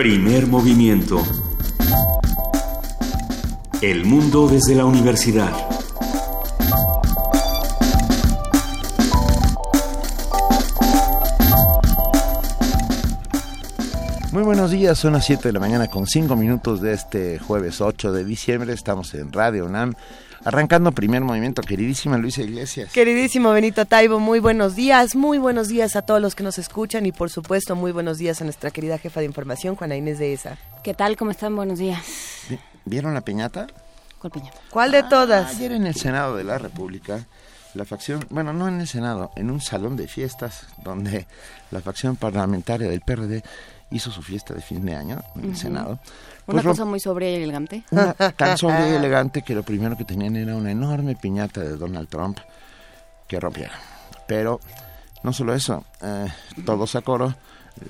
Primer movimiento. El mundo desde la universidad. Muy buenos días, son las 7 de la mañana con 5 minutos de este jueves 8 de diciembre. Estamos en Radio UNAM. Arrancando Primer Movimiento, queridísima Luisa Iglesias. Queridísimo Benito Taibo, muy buenos días a todos los que nos escuchan y por supuesto muy buenos días a nuestra querida jefa de información, Juana Inés de ESA. ¿Qué tal? ¿Cómo están? Buenos días. ¿Vieron la piñata? ¿Cuál piñata? ¿Cuál de todas? Ayer en el Senado de la República, la facción, bueno, no en el Senado, en un salón de fiestas donde la facción parlamentaria del PRD hizo su fiesta de fin de año en el Senado. Pues una cosa muy sobria y elegante. Tan sobria y elegante que lo primero que tenían era una enorme piñata de Donald Trump que rompieron. Pero no solo eso, todos a coro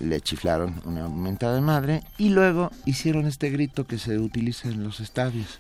le chiflaron una mentada de madre y luego hicieron este grito que se utiliza en los estadios.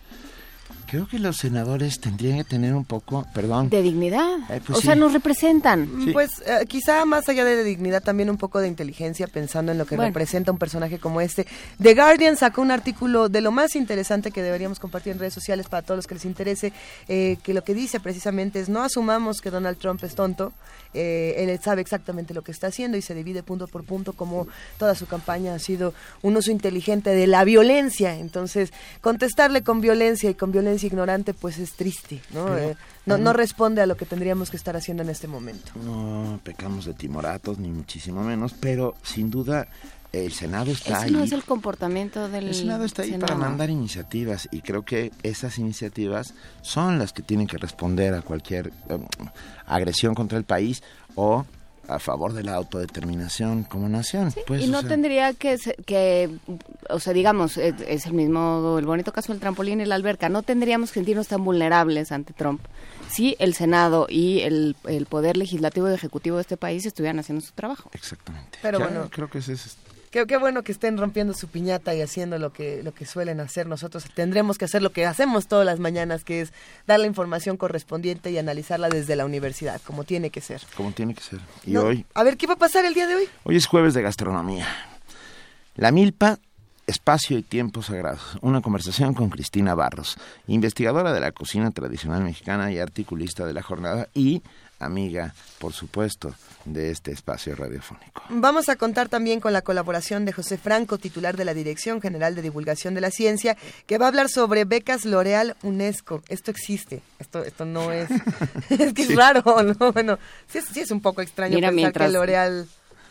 Creo que los senadores tendrían que tener un poco, de dignidad. Pues o sí. Sea, nos representan. Sí. Pues quizá más allá de dignidad, también un poco de inteligencia, pensando en lo que representa un personaje como este. The Guardian sacó un artículo de lo más interesante que deberíamos compartir en redes sociales para todos los que les interese, que lo que dice precisamente es no asumamos que Donald Trump es tonto, él sabe exactamente lo que está haciendo y se divide punto por punto como toda su campaña ha sido un uso inteligente de la violencia. Entonces, contestarle con violencia y con violencia ignorante, pues es triste, ¿no? Pero, no responde a lo que tendríamos que estar haciendo en este momento. No pecamos de timoratos, ni muchísimo menos, pero sin duda el Senado está ahí. Ese no es el comportamiento del Senado. El Senado está ahí para mandar iniciativas y creo que esas iniciativas son las que tienen que responder a cualquier agresión contra el país o a favor de la autodeterminación como nación. Sí, pues, y no tendría que es el mismo, el bonito caso del trampolín y la alberca, no tendríamos que sentirnos tan vulnerables ante Trump si el Senado y el Poder Legislativo y Ejecutivo de este país estuvieran haciendo su trabajo. Exactamente. Pero ya, bueno, creo que ese es... Qué bueno que estén rompiendo su piñata y haciendo lo que suelen hacer nosotros. Tendremos que hacer lo que hacemos todas las mañanas, que es dar la información correspondiente y analizarla desde la universidad, como tiene que ser. Y hoy... A ver, ¿qué va a pasar el día de hoy? Hoy es jueves de gastronomía. La milpa, espacio y tiempo sagrado. Una conversación con Cristina Barros, investigadora de la cocina tradicional mexicana y articulista de La Jornada y... amiga, por supuesto, de este espacio radiofónico. Vamos a contar también con la colaboración de José Franco, titular de la Dirección General de Divulgación de la Ciencia, que va a hablar sobre becas L'Oreal UNESCO. Esto existe, esto no es... es que es raro, ¿no? Bueno, sí es un poco extraño. Mira, pensar que L'Oreal...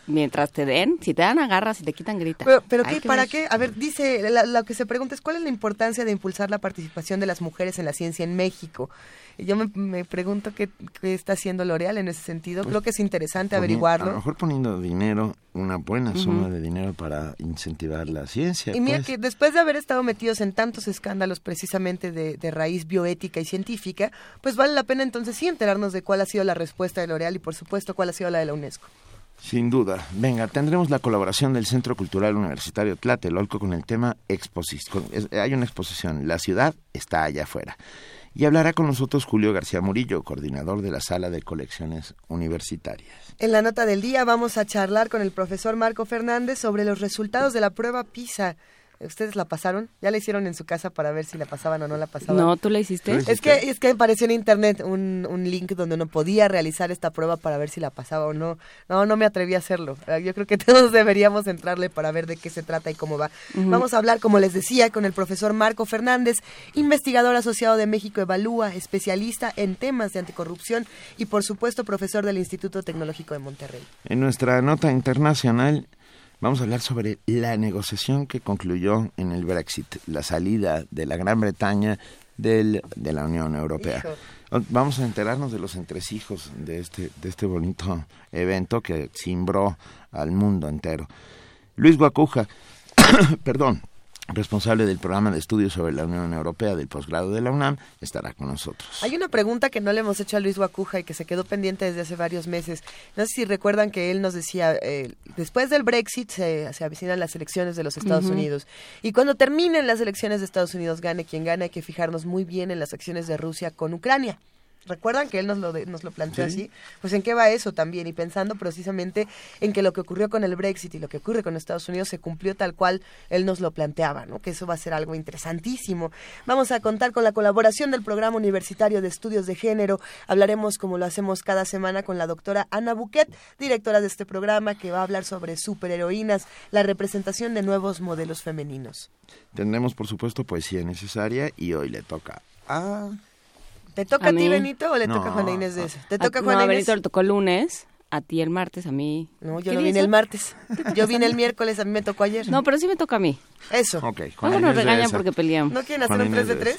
Mientras te den, si te dan agarras, si te quitan grita. Pero ¿qué? ¿Para qué? A ver, dice, lo que se pregunta es ¿cuál es la importancia de impulsar la participación de las mujeres en la ciencia en México? Yo me pregunto qué está haciendo L'Oreal en ese sentido. Pues, creo que es interesante averiguarlo. A lo mejor poniendo dinero, una buena suma de dinero para incentivar la ciencia. Y mira que después de haber estado metidos en tantos escándalos precisamente de raíz bioética y científica, pues vale la pena entonces sí enterarnos de cuál ha sido la respuesta de L'Oreal y por supuesto cuál ha sido la de la UNESCO. Sin duda. Venga, tendremos la colaboración del Centro Cultural Universitario Tlatelolco con el tema exposición. Hay una exposición, La ciudad está allá afuera. Y hablará con nosotros Julio García Murillo, coordinador de la Sala de Colecciones Universitarias. En la nota del día vamos a charlar con el profesor Marco Fernández sobre los resultados de la prueba PISA. ¿Ustedes la pasaron? ¿Ya la hicieron en su casa para ver si la pasaban o no la pasaban? No, ¿tú la hiciste? Es que apareció en internet un link donde uno podía realizar esta prueba para ver si la pasaba o no. No me atreví a hacerlo. Yo creo que todos deberíamos entrarle para ver de qué se trata y cómo va. Vamos a hablar, como les decía, con el profesor Marco Fernández, investigador asociado de México Evalúa, especialista en temas de anticorrupción y, por supuesto, profesor del Instituto Tecnológico de Monterrey. En nuestra nota internacional... vamos a hablar sobre la negociación que concluyó en el Brexit, la salida de la Gran Bretaña de la Unión Europea. Hijo. Vamos a enterarnos de los entresijos de este bonito evento que cimbró al mundo entero. Luis Guacuja, responsable del programa de estudios sobre la Unión Europea del posgrado de la UNAM, estará con nosotros. Hay una pregunta que no le hemos hecho a Luis Guacuja y que se quedó pendiente desde hace varios meses. No sé si recuerdan que él nos decía, después del Brexit se avecinan las elecciones de los Estados Unidos. Y cuando terminen las elecciones de Estados Unidos, gane quien gane, hay que fijarnos muy bien en las acciones de Rusia con Ucrania. ¿Recuerdan que él nos lo planteó así? Pues en qué va eso también, y pensando precisamente en que lo que ocurrió con el Brexit y lo que ocurre con Estados Unidos se cumplió tal cual él nos lo planteaba, ¿no? Que eso va a ser algo interesantísimo. Vamos a contar con la colaboración del Programa Universitario de Estudios de Género. Hablaremos, como lo hacemos cada semana, con la doctora Ana Buquet, directora de este programa, que va a hablar sobre superheroínas, la representación de nuevos modelos femeninos. Tendremos, por supuesto, poesía necesaria, y hoy le toca a... ¿Te toca a ti, Benito, o le toca a Juana Inés de eso? ¿Te toca Juana Inés? No, a Benito le tocó lunes, a ti el martes, a mí... No, yo no vine el martes. Yo vine el miércoles, a mí me tocó ayer. No, pero sí me toca a mí. Eso. Ok, Juana Inés nos regañan porque peleamos. ¿No quieren hacer Juana un 3 de 3?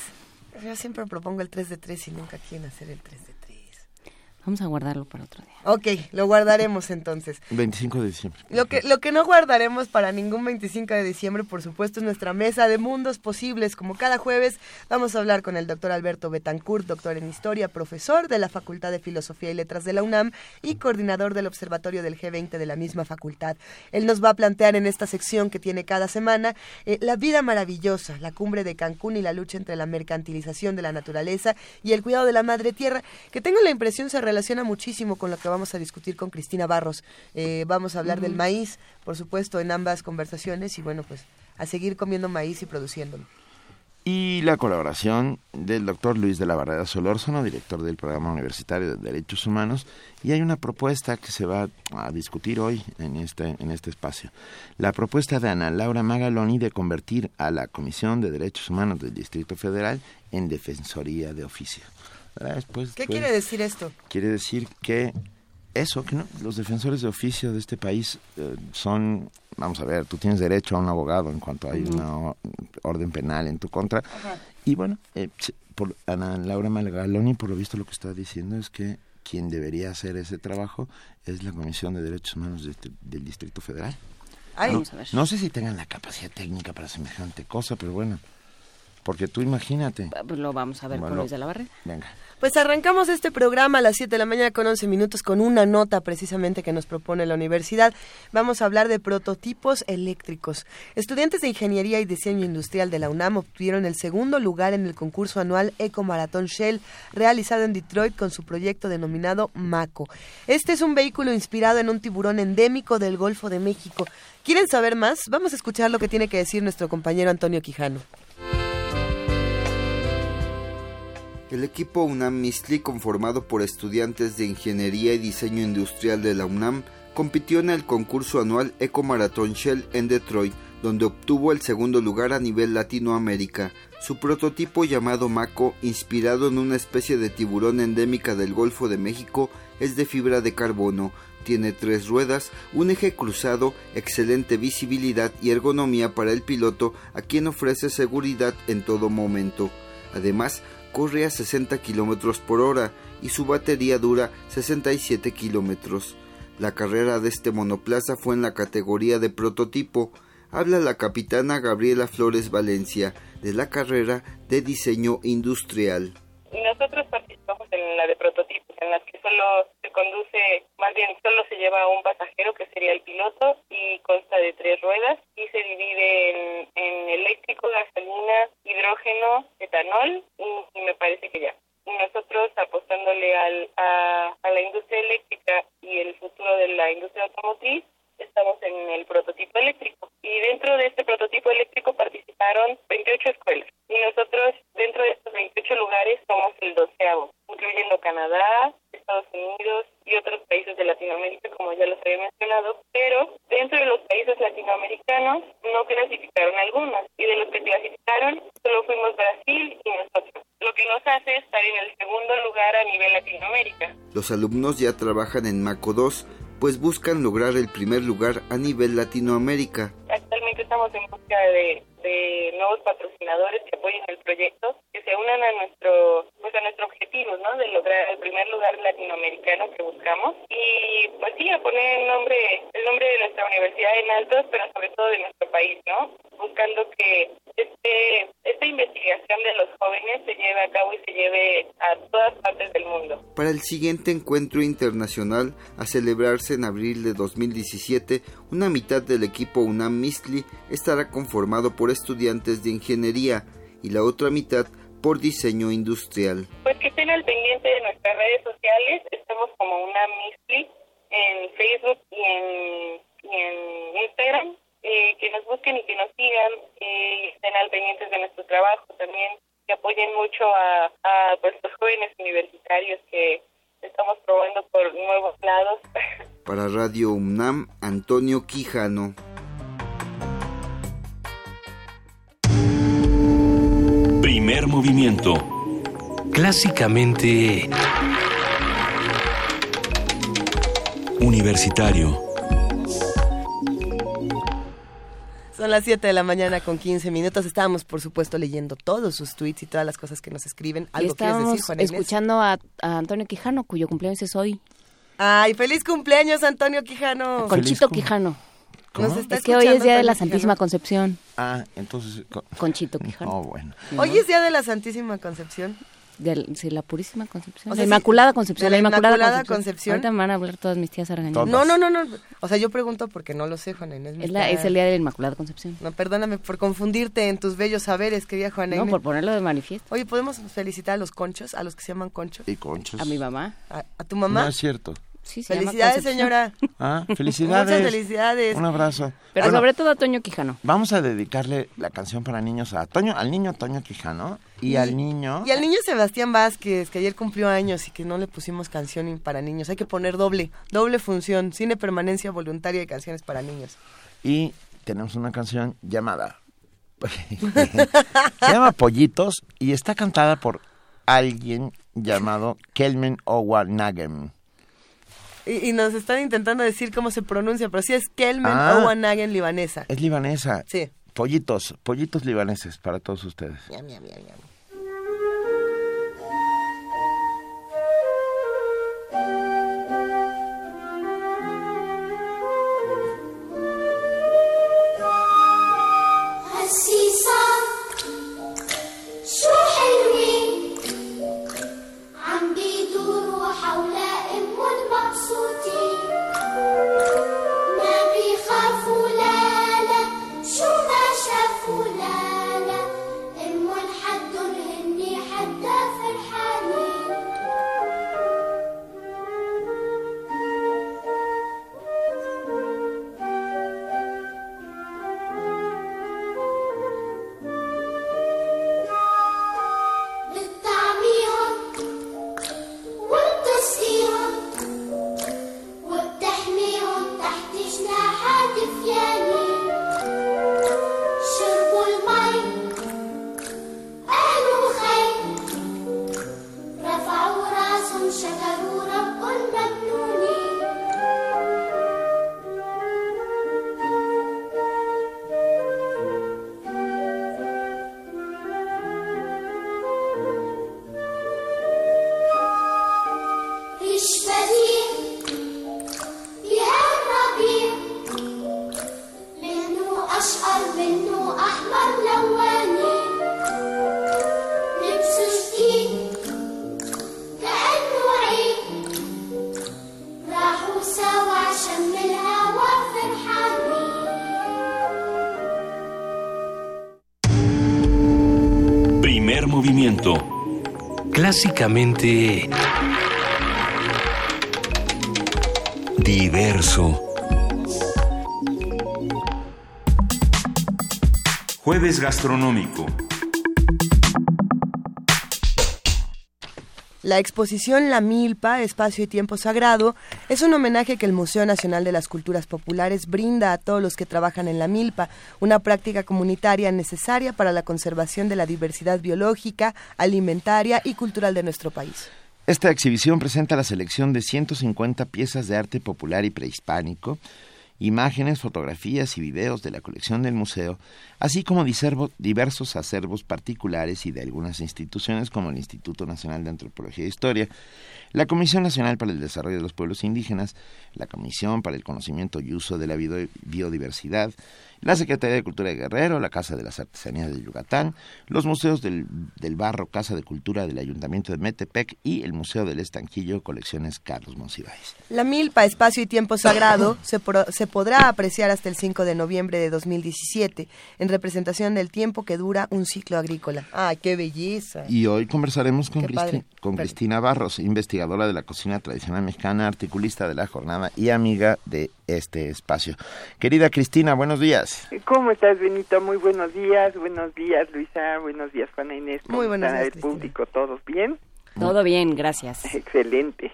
Yo siempre propongo el 3 de 3 y nunca quieren hacer el 3 de 3. Vamos a guardarlo para otro día. Ok, lo guardaremos entonces. 25 de diciembre. Lo que no guardaremos para ningún 25 de diciembre, por supuesto, es nuestra mesa de mundos posibles. Como cada jueves, vamos a hablar con el doctor Alberto Betancourt, doctor en Historia, profesor de la Facultad de Filosofía y Letras de la UNAM y coordinador del Observatorio del G20 de la misma facultad. Él nos va a plantear en esta sección que tiene cada semana la vida maravillosa, la cumbre de Cancún y la lucha entre la mercantilización de la naturaleza y el cuidado de la madre tierra, que tengo la impresión se relaciona muchísimo con lo que vamos a discutir con Cristina Barros. Vamos a hablar del maíz, por supuesto, en ambas conversaciones, y bueno, pues a seguir comiendo maíz y produciéndolo. Y la colaboración del doctor Luis de la Barrera Solórzano, director del Programa Universitario de Derechos Humanos, y hay una propuesta que se va a discutir hoy en este espacio. La propuesta de Ana Laura Magaloni de convertir a la Comisión de Derechos Humanos del Distrito Federal en Defensoría de Oficio. Después, ¿qué quiere decir esto? Quiere decir que eso, que no, los defensores de oficio de este país son, vamos a ver, tú tienes derecho a un abogado en cuanto hay una orden penal en tu contra. Ajá. Y bueno, por Ana Laura Magaloni, por lo visto, lo que está diciendo es que quien debería hacer ese trabajo es la Comisión de Derechos Humanos del Distrito Federal. Ay, no, no sé si tengan la capacidad técnica para semejante cosa, pero bueno. Porque tú imagínate. Pues lo vamos a ver con Luis de la Barrera. Venga. Pues arrancamos este programa a las 7 de la mañana con 11 minutos con una nota precisamente que nos propone la universidad. Vamos a hablar de prototipos eléctricos. Estudiantes de Ingeniería y Diseño Industrial de la UNAM obtuvieron el segundo lugar en el concurso anual Ecomaratón Shell, realizado en Detroit con su proyecto denominado MACO. Este es un vehículo inspirado en un tiburón endémico del Golfo de México. ¿Quieren saber más? Vamos a escuchar lo que tiene que decir nuestro compañero Antonio Quijano. El equipo UNAM MISTLI, conformado por estudiantes de Ingeniería y Diseño Industrial de la UNAM, compitió en el concurso anual Ecomaratón Shell en Detroit, donde obtuvo el segundo lugar a nivel Latinoamérica. Su prototipo llamado MACO, inspirado en una especie de tiburón endémica del Golfo de México, es de fibra de carbono. Tiene 3 ruedas, un eje cruzado, excelente visibilidad y ergonomía para el piloto, a quien ofrece seguridad en todo momento. Además, corre a 60 kilómetros por hora y su batería dura 67 kilómetros. La carrera de este monoplaza fue en la categoría de prototipo. Habla la capitana Gabriela Flores Valencia, de la carrera de diseño industrial. Nosotros participamos en la de prototipos, en las que solo se conduce, más bien solo se lleva un pasajero que sería el piloto, y consta de 3 ruedas y se divide en eléctrico, gasolina, hidrógeno, etanol y me parece que ya. Nosotros apostándole a la industria eléctrica y el futuro de la industria automotriz, estamos en el prototipo eléctrico. Y dentro de este prototipo eléctrico participaron 28 escuelas. Y nosotros, dentro de estos 28 lugares, somos el 12º, incluyendo Canadá, Estados Unidos y otros países de Latinoamérica, como ya los había mencionado. Pero dentro de los países latinoamericanos no clasificaron algunos. Y de los que clasificaron, solo fuimos Brasil y nosotros. Lo que nos hace estar en el segundo lugar a nivel Latinoamérica. Los alumnos ya trabajan en MACO 2, pues buscan lograr el primer lugar a nivel Latinoamérica. Actualmente estamos en busca de nuevos patrocinadores que apoyen el proyecto, que se unan a nuestro objetivo, ¿no? De lograr el primer lugar latinoamericano que buscamos. Y pues sí, a poner el nombre de nuestra universidad en alto, pero sobre todo de nuestro país, ¿no? Buscando que esta investigación de los jóvenes se lleve a cabo y se lleve a todas partes del mundo. Para el siguiente encuentro internacional, a celebrarse en abril de 2017, una mitad del equipo UNAM MISTLI estará conformado por estudiantes de ingeniería y la otra mitad por diseño industrial. Pues que estén al pendiente de nuestra nuestras redes sociales. Estamos como Una Mixli en Facebook y en Instagram. Que nos busquen y que nos sigan, estén al pendientes de nuestro trabajo también, que apoyen mucho a nuestros jóvenes universitarios que estamos probando por nuevos lados. Para Radio UNAM, Antonio Quijano. Primer movimiento. Clásicamente universitario. Son las 7 de la mañana con 15 minutos. Estábamos, por supuesto, leyendo todos sus tweets y todas las cosas que nos escriben. ¿Algo quieres decir, Juana Inés? Escuchando a Antonio Quijano, cuyo cumpleaños es hoy. ¡Ay, feliz cumpleaños, Antonio Quijano! Conchito Quijano. ¿Cómo? Nos está escuchando. Es que hoy es Día de la Santísima Concepción. Ah, entonces... Conchito Quijano. Oh, bueno. ¿No? Hoy es Día de la Santísima Concepción. De la Purísima Concepción, o sea, la Inmaculada Concepción. Ahorita me van a hablar todas mis tías arañadas. No, o sea, yo pregunto porque no lo sé, Juana Inés. Es el día de la Inmaculada Concepción. No, perdóname por confundirte en tus bellos saberes, querida Juana Inés. No, por ponerlo de manifiesto. Oye, ¿podemos felicitar a los conchos, a los que se llaman conchos? ¿Y conchos? A mi mamá. ¿A tu mamá? No es cierto. Sí, felicidades, señora. Ah, felicidades. Muchas felicidades. Un abrazo. Pero bueno, sobre todo a Toño Quijano. Vamos a dedicarle la canción para niños a Toño, al niño Toño Quijano y al niño Sebastián Vázquez, que ayer cumplió años y que no le pusimos canción para niños. Hay que poner doble función, cine permanencia voluntaria de canciones para niños. Y tenemos una canción llamada se llama Pollitos y está cantada por alguien llamado Kelmen Owanagem. Y nos están intentando decir cómo se pronuncia, pero sí es Kelmen Owanagem, libanesa. Es libanesa. Sí. Pollitos libaneses para todos ustedes. Miam, miam, miam, miam. Movimiento. Clásicamente diverso. Jueves gastronómico. La exposición La Milpa, Espacio y Tiempo Sagrado, es un homenaje que el Museo Nacional de las Culturas Populares brinda a todos los que trabajan en la milpa, una práctica comunitaria necesaria para la conservación de la diversidad biológica, alimentaria y cultural de nuestro país. Esta exhibición presenta la selección de 150 piezas de arte popular y prehispánico, imágenes, fotografías y videos de la colección del museo, así como diversos acervos particulares y de algunas instituciones como el Instituto Nacional de Antropología e Historia, la Comisión Nacional para el Desarrollo de los Pueblos Indígenas, la Comisión para el Conocimiento y Uso de la Biodiversidad, la Secretaría de Cultura de Guerrero, la Casa de las Artesanías de Yucatán, los museos del Barro, Casa de Cultura del Ayuntamiento de Metepec y el Museo del Estanquillo, colecciones Carlos Monsiváis. La Milpa, Espacio y Tiempo Sagrado se podrá apreciar hasta el 5 de noviembre de 2017 en representación del tiempo que dura un ciclo agrícola. ¡Ay, qué belleza! Y hoy conversaremos con Cristina Barros, investigadora investigadora de la cocina tradicional mexicana, articulista de La Jornada y amiga de este espacio. Querida Cristina, buenos días. ¿Cómo estás, Benito? Muy buenos días, Luisa, buenos días, Juana Inés. Muy buenos días, Cristina. Público, ¿todos bien? Todo bien, gracias. Excelente.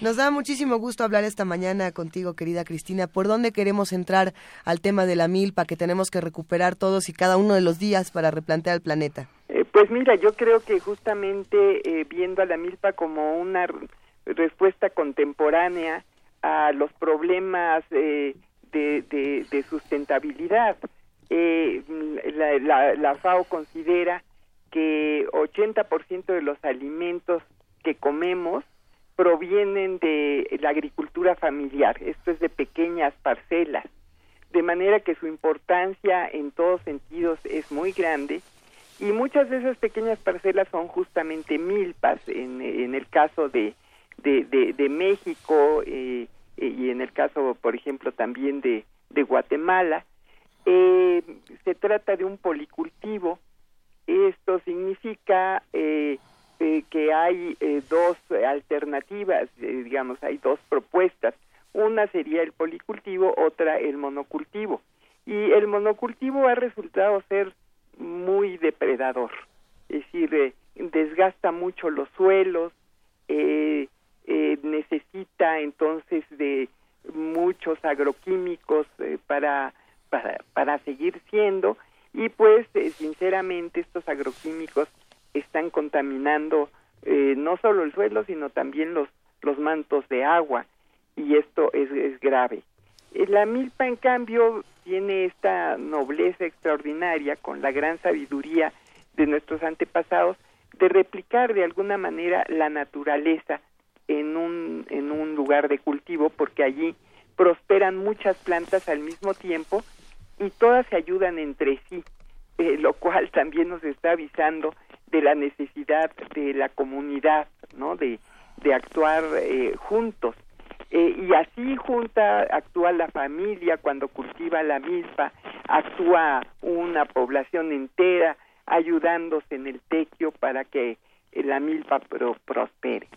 Nos da muchísimo gusto hablar esta mañana contigo, querida Cristina. ¿Por dónde queremos entrar al tema de la milpa que tenemos que recuperar todos y cada uno de los días para replantear el planeta? Pues mira, yo creo que justamente viendo a la milpa como una respuesta contemporánea a los problemas de sustentabilidad, la FAO considera que 80% de los alimentos que comemos provienen de la agricultura familiar, esto es de pequeñas parcelas, de manera que su importancia en todos sentidos es muy grande, y muchas de esas pequeñas parcelas son justamente milpas, en el caso de México y en el caso, por ejemplo, también de Guatemala. Se trata de un policultivo, esto significa que hay dos alternativas, digamos, hay dos propuestas. Una sería el policultivo, otra el monocultivo. Y el monocultivo ha resultado ser muy depredador, es decir, desgasta mucho los suelos, necesita entonces de muchos agroquímicos para seguir siendo, y pues sinceramente estos agroquímicos están contaminando no solo el suelo, sino también los mantos de agua, y esto es grave. La milpa, en cambio, tiene esta nobleza extraordinaria, con la gran sabiduría de nuestros antepasados, de replicar de alguna manera la naturaleza en un lugar de cultivo, porque allí prosperan muchas plantas al mismo tiempo y todas se ayudan entre sí, lo cual también nos está avisando de la necesidad de la comunidad, ¿no? De actuar juntos. Y así actúa la familia cuando cultiva la milpa, actúa una población entera ayudándose en el tequio para que la milpa prospere.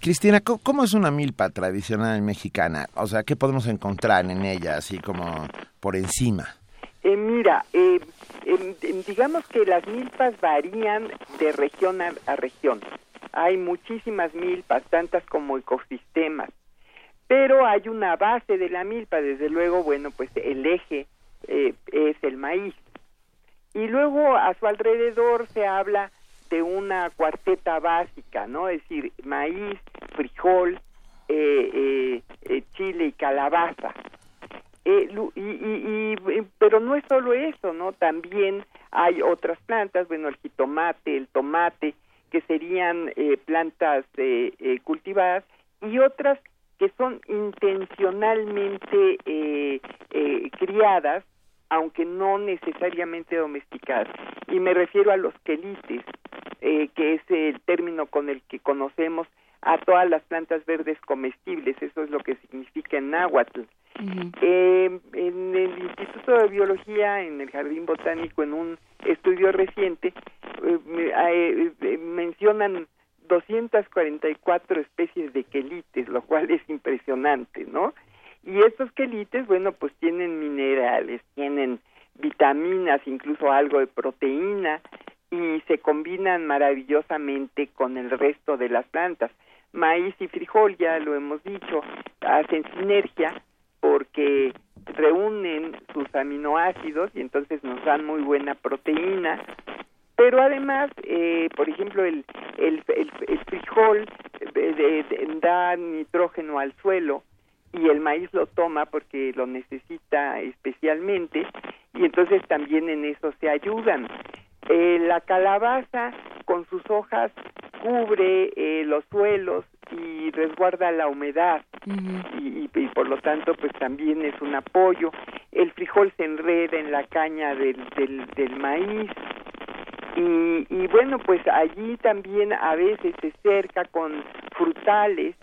Cristina, ¿cómo es una milpa tradicional mexicana? O sea, ¿qué podemos encontrar en ella, así como por encima? Digamos que las milpas varían de región a región. Hay muchísimas milpas, tantas como ecosistemas, pero hay una base de la milpa, desde luego, bueno, pues el eje es el maíz. Y luego a su alrededor se habla de una cuarteta básica, ¿no? Es decir, maíz, frijol, chile y calabaza. Pero no es solo eso, ¿no? También hay otras plantas, bueno, el jitomate, el tomate, que serían plantas cultivadas, y otras que son intencionalmente criadas, aunque no necesariamente domesticadas. Y me refiero a los quelites, que es el término con el que conocemos a todas las plantas verdes comestibles, eso es lo que significa en náhuatl. Uh-huh. En el Instituto de Biología, en el Jardín Botánico, en un estudio reciente, mencionan 244 especies de quelites, lo cual es impresionante, ¿no? Y estos quelites, bueno, pues tienen minerales, tienen vitaminas, incluso algo de proteína, y se combinan maravillosamente con el resto de las plantas. Maíz y frijol, ya lo hemos dicho, hacen sinergia porque reúnen sus aminoácidos y entonces nos dan muy buena proteína. Pero además, por ejemplo, el frijol da nitrógeno al suelo y el maíz lo toma porque lo necesita especialmente, y entonces también en eso se ayudan. La calabaza con sus hojas cubre los suelos y resguarda la humedad, uh-huh, y por lo tanto pues también es un apoyo. El frijol se enreda en la caña del maíz, y bueno, pues allí también a veces se cerca con frutales.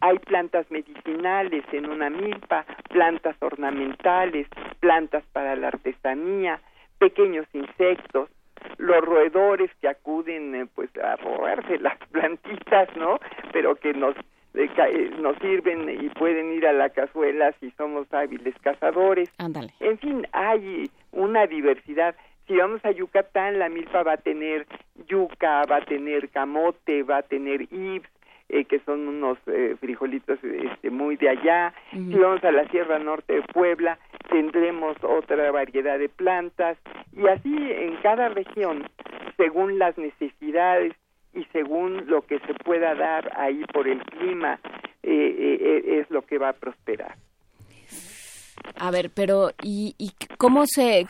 Hay plantas medicinales en una milpa, plantas ornamentales, plantas para la artesanía, pequeños insectos. los roedores que acuden pues a robarse las plantitas, ¿no? Pero que nos sirven y pueden ir a la cazuela si somos hábiles cazadores. Ándale. En fin, hay una diversidad. Si vamos a Yucatán, la milpa va a tener yuca, va a tener camote, va a tener ibs, que son unos frijolitos muy de allá. Uh-huh. Si vamos a la Sierra Norte de Puebla, tendremos otra variedad de plantas. Y así en cada región, según las necesidades y según lo que se pueda dar ahí por el clima, es lo que va a prosperar. A ver, pero ¿y cómo se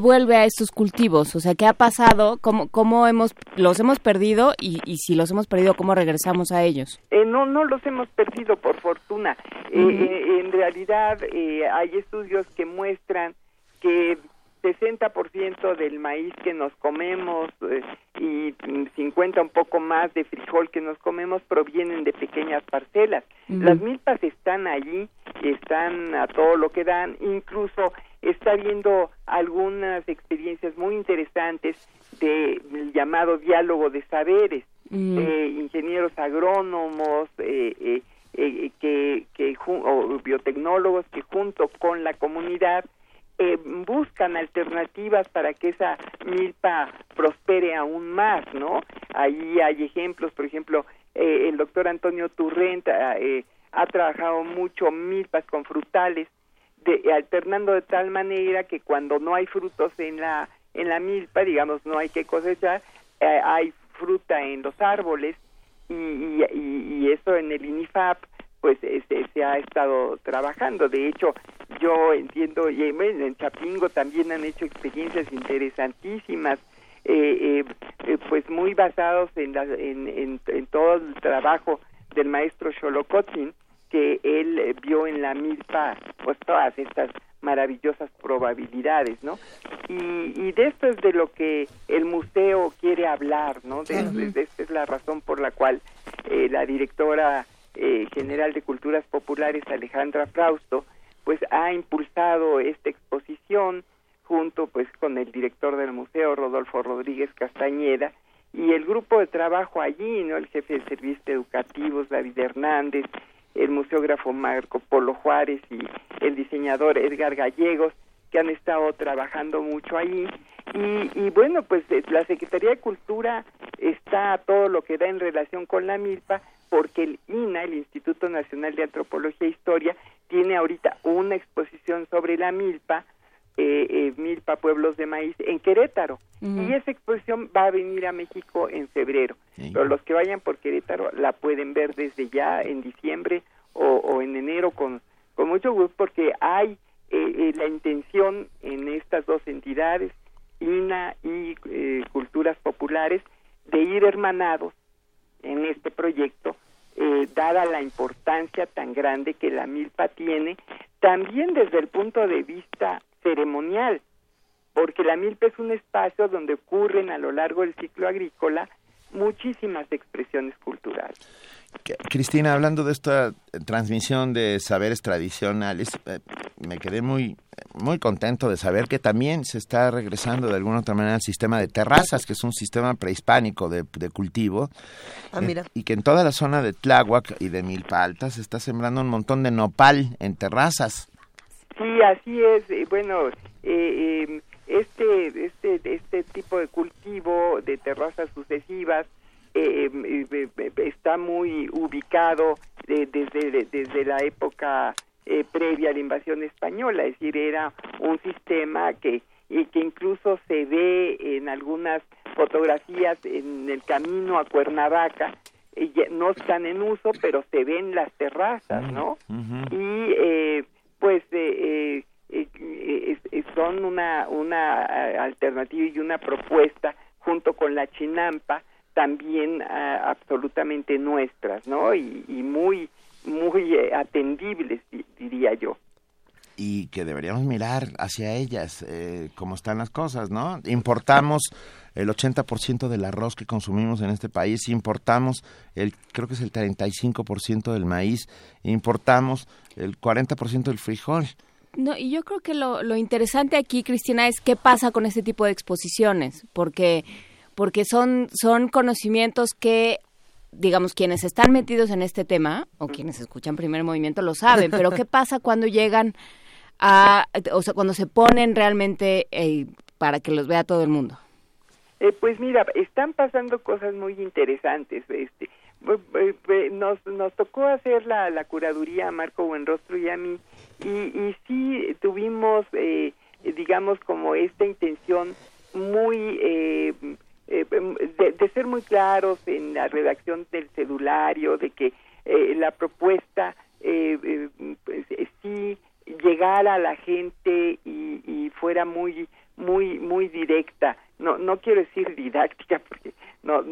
vuelve a estos cultivos? O sea, ¿qué ha pasado? ¿Cómo los hemos perdido? Y si los hemos perdido, ¿cómo regresamos a ellos? No los hemos perdido, por fortuna. Uh-huh. En realidad hay estudios que muestran que 60% del maíz que nos comemos y 50 un poco más de frijol que nos comemos provienen de pequeñas parcelas. Uh-huh. Las milpas están allí, están a todo lo que dan, incluso está habiendo algunas experiencias muy interesantes del llamado diálogo de saberes, uh-huh. Ingenieros agrónomos, o biotecnólogos que junto con la comunidad buscan alternativas para que esa milpa prospere aún más, ¿no? Ahí hay ejemplos, por ejemplo, el doctor Antonio Turrenta ha trabajado mucho milpas con frutales, alternando de tal manera que cuando no hay frutos en la milpa, digamos, no hay que cosechar, hay fruta en los árboles y eso en el INIFAP pues se ha estado trabajando. De hecho, yo entiendo, y en Chapingo también han hecho experiencias interesantísimas, pues muy basados en todo el trabajo del maestro Xolocotzin, que él vio en la milpa pues todas estas maravillosas probabilidades, ¿no? Y de esto es de lo que el museo quiere hablar, ¿no? Esta es la razón por la cual la directora general de Culturas Populares, Alejandra Frausto, pues ha impulsado esta exposición junto pues con el director del museo, Rodolfo Rodríguez Castañeda, y el grupo de trabajo allí, ¿no? El jefe de servicios educativos, David Hernández, el museógrafo Marco Polo Juárez y el diseñador Edgar Gallegos, que han estado trabajando mucho allí. Y bueno, pues la Secretaría de Cultura está a todo lo que da en relación con la milpa, porque el INAH, el Instituto Nacional de Antropología e Historia, tiene ahorita una exposición sobre la milpa, Milpa Pueblos de Maíz, en Querétaro. Uh-huh. Y esa exposición va a venir a México en febrero. Sí. Pero los que vayan por Querétaro la pueden ver desde ya en diciembre o en enero con mucho gusto, porque hay la intención en estas dos entidades, INAH y Culturas Populares, de ir hermanados en este proyecto, dada la importancia tan grande que la milpa tiene, también desde el punto de vista ceremonial, porque la milpa es un espacio donde ocurren a lo largo del ciclo agrícola muchísimas expresiones culturales. Cristina, hablando de esta transmisión de saberes tradicionales, me quedé muy, muy contento de saber que también se está regresando de alguna otra manera al sistema de terrazas, que es un sistema prehispánico de cultivo. Ah, mira. Y que en toda la zona de Tláhuac y de Milpa Alta se está sembrando un montón de nopal en terrazas. Sí, así es. Bueno, este tipo de cultivo de terrazas sucesivas está muy ubicado desde la época previa a la invasión española, es decir, era un sistema que incluso se ve en algunas fotografías en el camino a Cuernavaca. No están en uso, pero se ven las terrazas, ¿no? Uh-huh. Y son una alternativa y una propuesta junto con la chinampa también absolutamente nuestras, ¿no? Y muy muy atendibles, diría yo. Y que deberíamos mirar hacia ellas, cómo están las cosas, ¿no? Importamos el 80% del arroz que consumimos en este país, importamos creo que es el 35% del maíz, importamos el 40% del frijol. No, y yo creo que lo interesante aquí, Cristina, es qué pasa con este tipo de exposiciones, porque son conocimientos que, digamos, quienes están metidos en este tema o quienes escuchan Primer Movimiento lo saben, pero qué pasa cuando llegan a, o sea, cuando se ponen realmente para que los vea todo el mundo. Pues mira, están pasando cosas muy interesantes. Nos tocó hacer la curaduría a Marco Buenrostro y a mí, y sí tuvimos, digamos, como esta intención muy de ser muy claros en la redacción del cedulario, de que la propuesta sí llegara a la gente y fuera muy muy muy directa. No quiero decir didáctica porque no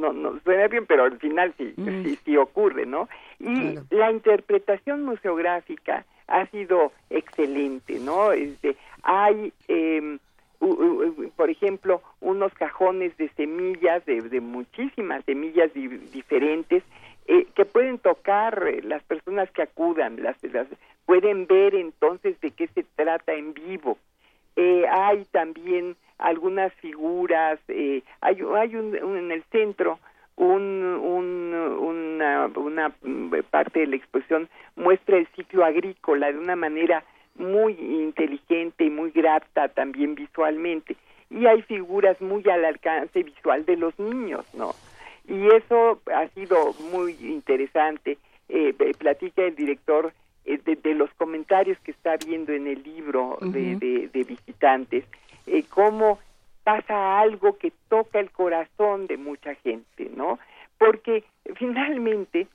suena bien, pero al final sí ocurre, ¿no? Y claro, la interpretación museográfica ha sido excelente, ¿no? Hay por ejemplo, unos cajones de semillas, de muchísimas semillas diferentes, que pueden tocar las personas que acudan, las pueden ver entonces de qué se trata en vivo. Hay también algunas figuras, hay un en el centro una parte de la exposición muestra el ciclo agrícola de una manera muy inteligente y muy grata también visualmente, y hay figuras muy al alcance visual de los niños, ¿no? Y eso ha sido muy interesante. Platica el director de los comentarios que está viendo en el libro de visitantes, cómo pasa algo que toca el corazón de mucha gente, ¿no? Porque finalmente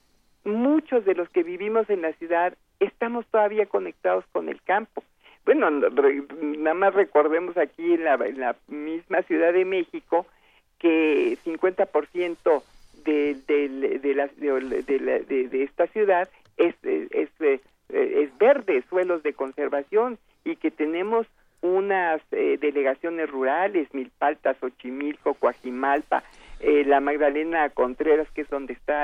muchos de los que vivimos en la ciudad estamos todavía conectados con el campo. Bueno, nada más recordemos aquí en la misma Ciudad de México que 50% de esta ciudad es verde, suelos de conservación, y que tenemos unas delegaciones rurales, Milpalta, Xochimilco, Coajimalpa, la Magdalena Contreras, que es donde está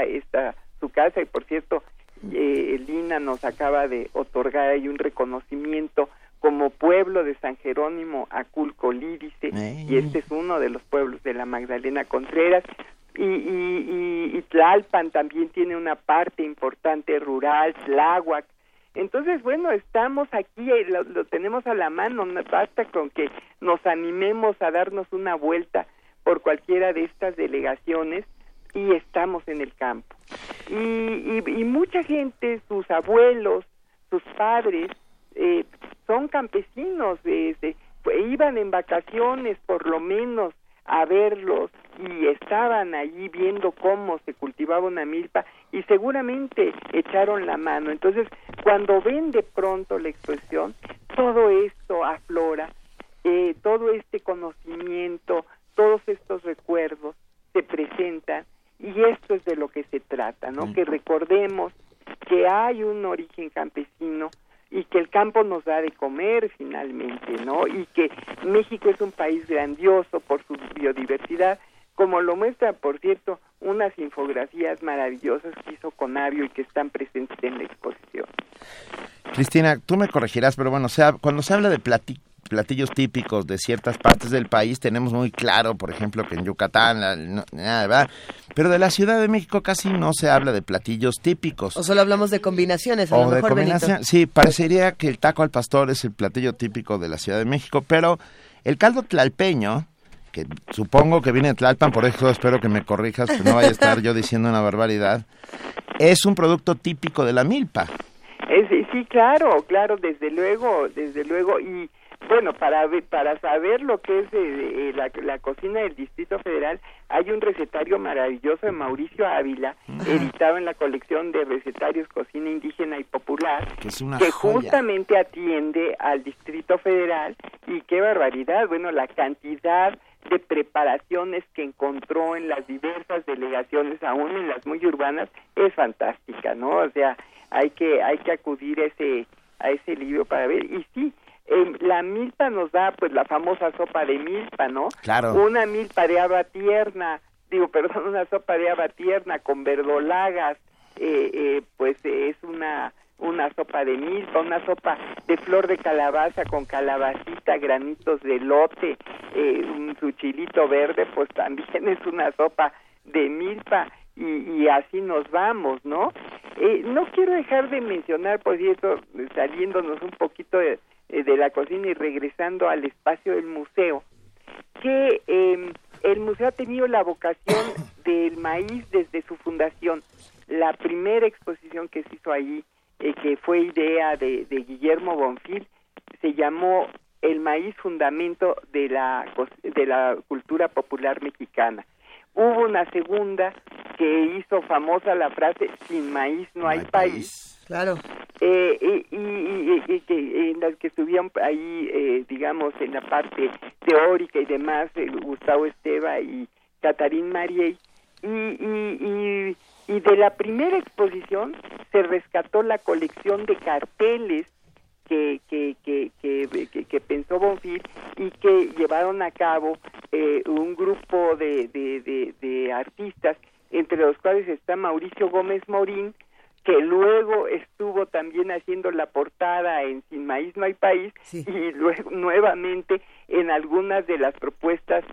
su casa, y por cierto, Lina nos acaba de otorgar ahí un reconocimiento como pueblo de San Jerónimo Aculco-Lídice, y este es uno de los pueblos de la Magdalena Contreras, y Tlalpan también tiene una parte importante rural, Tláhuac. Entonces, bueno, estamos aquí, lo tenemos a la mano, basta con que nos animemos a darnos una vuelta por cualquiera de estas delegaciones y estamos en el campo. Y mucha gente, sus abuelos, sus padres, son campesinos, iban en vacaciones por lo menos a verlos y estaban allí viendo cómo se cultivaba una milpa y seguramente echaron la mano. Entonces, cuando ven de pronto la exposición, todo esto aflora, todo este conocimiento, todos estos recuerdos se presentan, y esto es de lo que se trata, ¿no? Que recordemos que hay un origen campesino y que el campo nos da de comer finalmente, ¿no? Y que México es un país grandioso por su biodiversidad, como lo muestra, por cierto, unas infografías maravillosas que hizo Conavio y que están presentes en la exposición. Cristina, tú me corregirás, pero bueno, cuando se habla de platillos típicos de ciertas partes del país, tenemos muy claro, por ejemplo, que en Yucatán, ¿verdad? Pero de la Ciudad de México casi no se habla de platillos típicos. O solo hablamos de combinaciones, a lo mejor, Benito. Sí, parecería que el taco al pastor es el platillo típico de la Ciudad de México, pero el caldo tlalpeño, que supongo que viene de Tlalpan, por eso espero que me corrijas, que no vaya a estar yo diciendo una barbaridad, es un producto típico de la milpa. Sí, claro, desde luego, y bueno, para saber lo que es la cocina del Distrito Federal, hay un recetario maravilloso de Mauricio Ávila, editado en la colección de recetarios Cocina Indígena y Popular, que justamente atiende al Distrito Federal, y qué barbaridad, bueno, la cantidad de preparaciones que encontró en las diversas delegaciones, aún en las muy urbanas, es fantástica, ¿no? O sea, hay que acudir a ese libro para ver, y sí, la milpa nos da pues la famosa sopa de milpa, ¿no? Claro. Una sopa de haba tierna con verdolagas, pues es una sopa sopa de milpa, una sopa de flor de calabaza con calabacita, granitos de elote, su chilito verde, pues también es una sopa de milpa. Y así nos vamos, ¿no? No quiero dejar de mencionar, pues, y eso saliéndonos un poquito de la cocina y regresando al espacio del museo, que el museo ha tenido la vocación del maíz desde su fundación. La primera exposición que se hizo allí, que fue idea de Guillermo Bonfil, se llamó El maíz, fundamento de la cultura popular mexicana. Hubo una segunda que hizo famosa la frase, sin maíz no hay país. Claro. Y en las que estuvieron ahí, digamos, en la parte teórica y demás, Gustavo Esteva y Catarín Mariey. Y de la primera exposición se rescató la colección de carteles que pensó Bonfil y que llevaron a cabo un grupo de artistas, entre los cuales está Mauricio Gómez Morín, que luego estuvo también haciendo la portada en Sin Maíz No Hay País, sí. Y luego nuevamente en algunas de las propuestas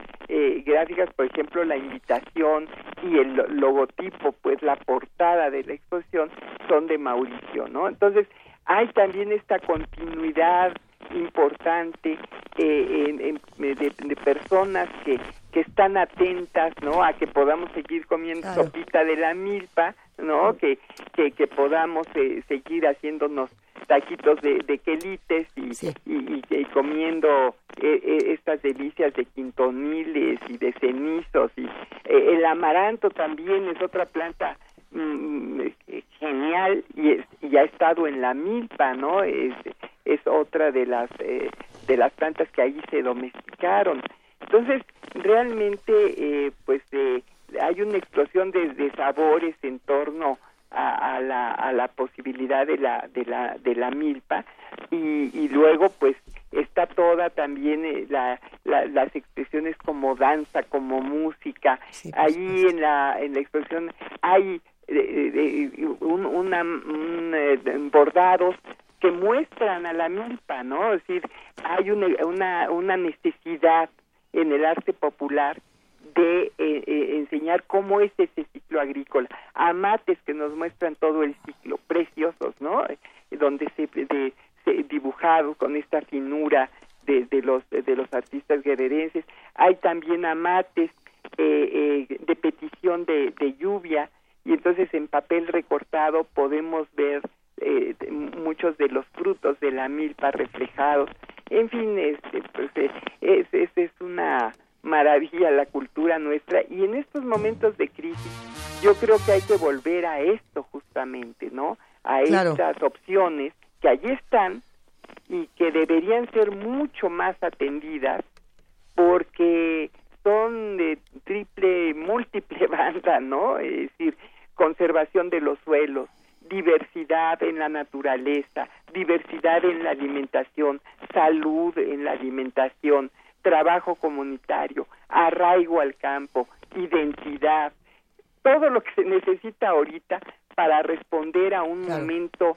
gráficas, por ejemplo, la invitación y el logotipo, pues la portada de la exposición son de Mauricio, ¿no? Entonces, hay también esta continuidad importante de personas que están atentas, ¿no?, a que podamos seguir comiendo, claro, sopita de la milpa, ¿no?, que podamos seguir haciéndonos taquitos de quelites y, sí, y comiendo estas delicias de quintoniles y de cenizos. Y el amaranto también es otra planta genial y ha estado en la milpa, ¿no? Es otra de las plantas que allí se domesticaron. Entonces, realmente, hay una explosión de sabores en torno a la posibilidad de la milpa y luego, pues, está toda también las expresiones como danza, como música. Sí, pues, allí en la expresión hay bordados que muestran a la milpa, ¿no? Es decir, hay una necesidad en el arte popular de enseñar cómo es ese ciclo agrícola. Amates que nos muestran todo el ciclo, preciosos, ¿no? Donde se dibujado con esta finura de los artistas guerrerenses. Hay también amates de petición de lluvia, y entonces en papel recortado podemos ver muchos de los frutos de la milpa reflejados. En fin, es una maravilla la cultura nuestra, y en estos momentos de crisis yo creo que hay que volver a esto justamente, ¿no? A claro, estas opciones que allí están y que deberían ser mucho más atendidas porque son de múltiple banda, ¿no? Es decir, conservación de los suelos, diversidad en la naturaleza, diversidad en la alimentación, salud en la alimentación, trabajo comunitario, arraigo al campo, identidad, todo lo que se necesita ahorita para responder a un, claro, momento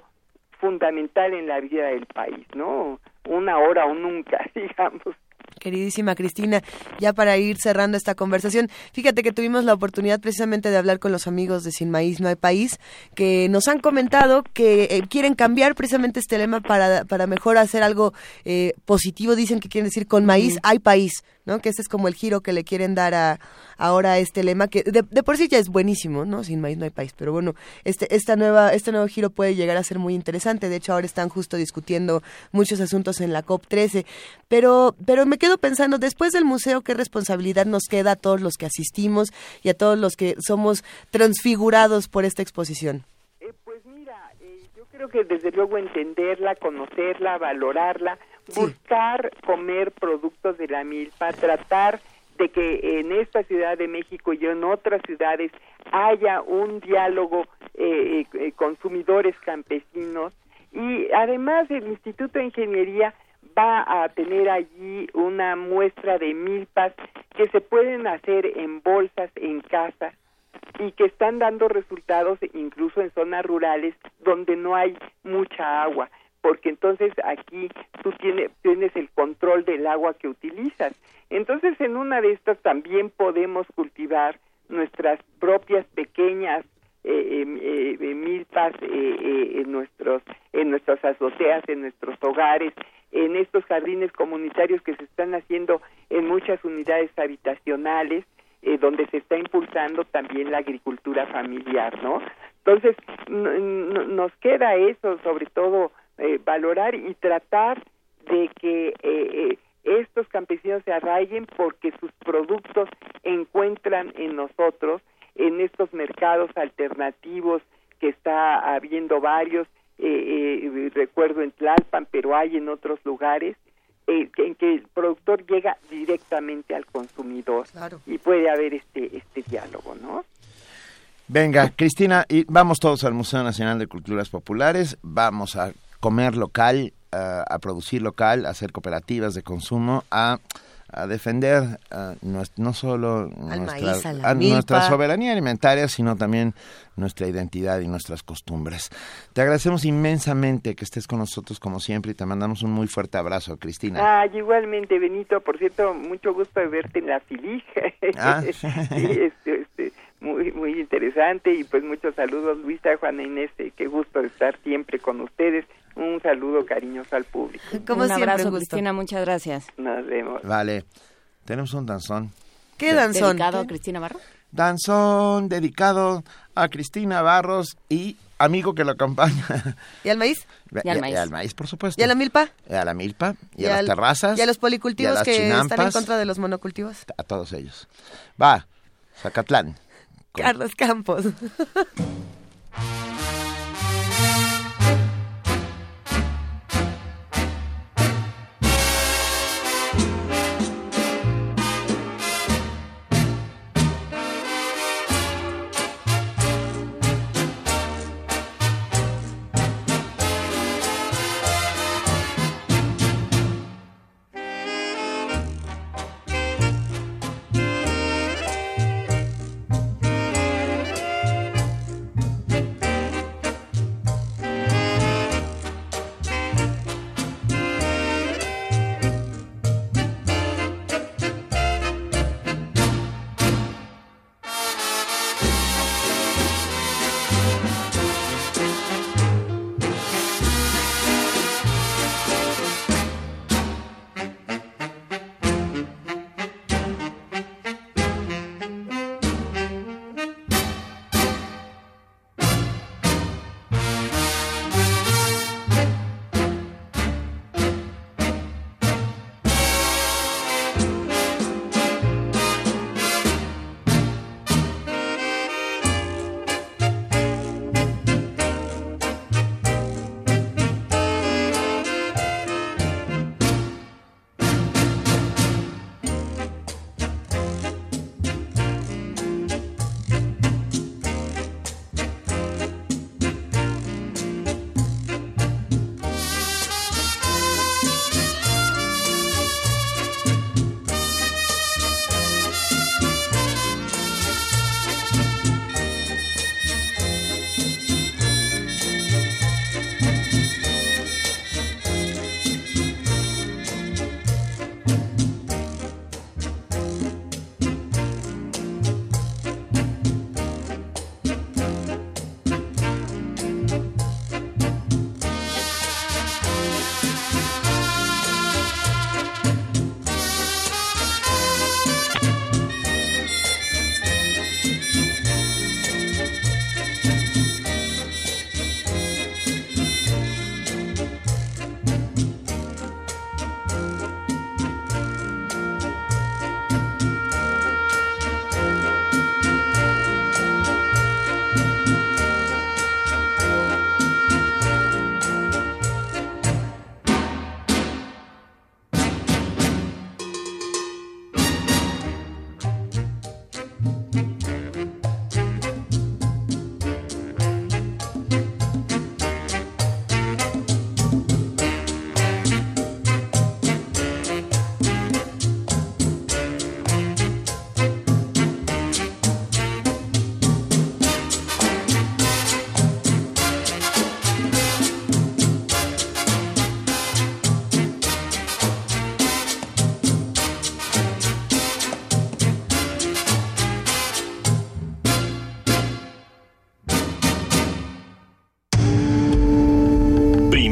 fundamental en la vida del país, ¿no? Una hora o nunca, digamos. Queridísima Cristina, ya para ir cerrando esta conversación, fíjate que tuvimos la oportunidad precisamente de hablar con los amigos de Sin Maíz No Hay País, que nos han comentado que quieren cambiar precisamente este lema para mejor hacer algo positivo. Dicen que quieren decir con maíz hay país, ¿no? Que ese es como el giro que le quieren dar ahora este lema, que de por sí ya es buenísimo, ¿no? Sin maíz no hay país, pero bueno, este nuevo giro puede llegar a ser muy interesante. De hecho, ahora están justo discutiendo muchos asuntos en la COP 13, pero me quedo pensando, después del museo, ¿qué responsabilidad nos queda a todos los que asistimos y a todos los que somos transfigurados por esta exposición? Pues mira, yo creo que desde luego entenderla, conocerla, valorarla, sí, buscar comer productos de la milpa, tratar de que en esta Ciudad de México y en otras ciudades haya un diálogo consumidores campesinos, y además el Instituto de Ingeniería va a tener allí una muestra de milpas que se pueden hacer en bolsas, en casa, y que están dando resultados incluso en zonas rurales donde no hay mucha agua, porque entonces aquí tú tienes el control del agua que utilizas. Entonces, en una de estas también podemos cultivar nuestras propias pequeñas milpas en nuestras azoteas, en nuestros hogares, en estos jardines comunitarios que se están haciendo en muchas unidades habitacionales, donde se está impulsando también la agricultura familiar, ¿no? Entonces, nos queda eso, sobre todo, valorar y tratar de que estos campesinos se arraiguen, porque sus productos encuentran en nosotros, en estos mercados alternativos que está habiendo varios, recuerdo en Tlalpan, pero hay en otros lugares, en que el productor llega directamente al consumidor. Claro. Y puede haber este diálogo, ¿no? Venga, Cristina, y vamos todos al Museo Nacional de Culturas Populares, vamos a comer local, a producir local, a hacer cooperativas de consumo, a defender no solo nuestra soberanía alimentaria, sino también nuestra identidad y nuestras costumbres. Te agradecemos inmensamente que estés con nosotros como siempre y te mandamos un muy fuerte abrazo, Cristina. Ah, igualmente, Benito. Por cierto, mucho gusto de verte en la Filij. Ah. Sí, muy, muy interesante, y pues muchos saludos, Luisa, Juana Inés, qué gusto estar siempre con ustedes. Un saludo cariñoso al público. Como un siempre, abrazo, Cristina, muchas gracias. Nos vemos. Vale, tenemos un danzón. ¿Qué danzón? ¿Dedicado a Cristina Barros? Danzón dedicado a Cristina Barros y amigo que lo acompaña. ¿Y al maíz? Y al maíz, por supuesto. ¿Y a la milpa? Y a las terrazas. Y a los policultivos, a las que chinampas, están en contra de los monocultivos. A todos ellos. Va, Zacatlán. Carlos Campos.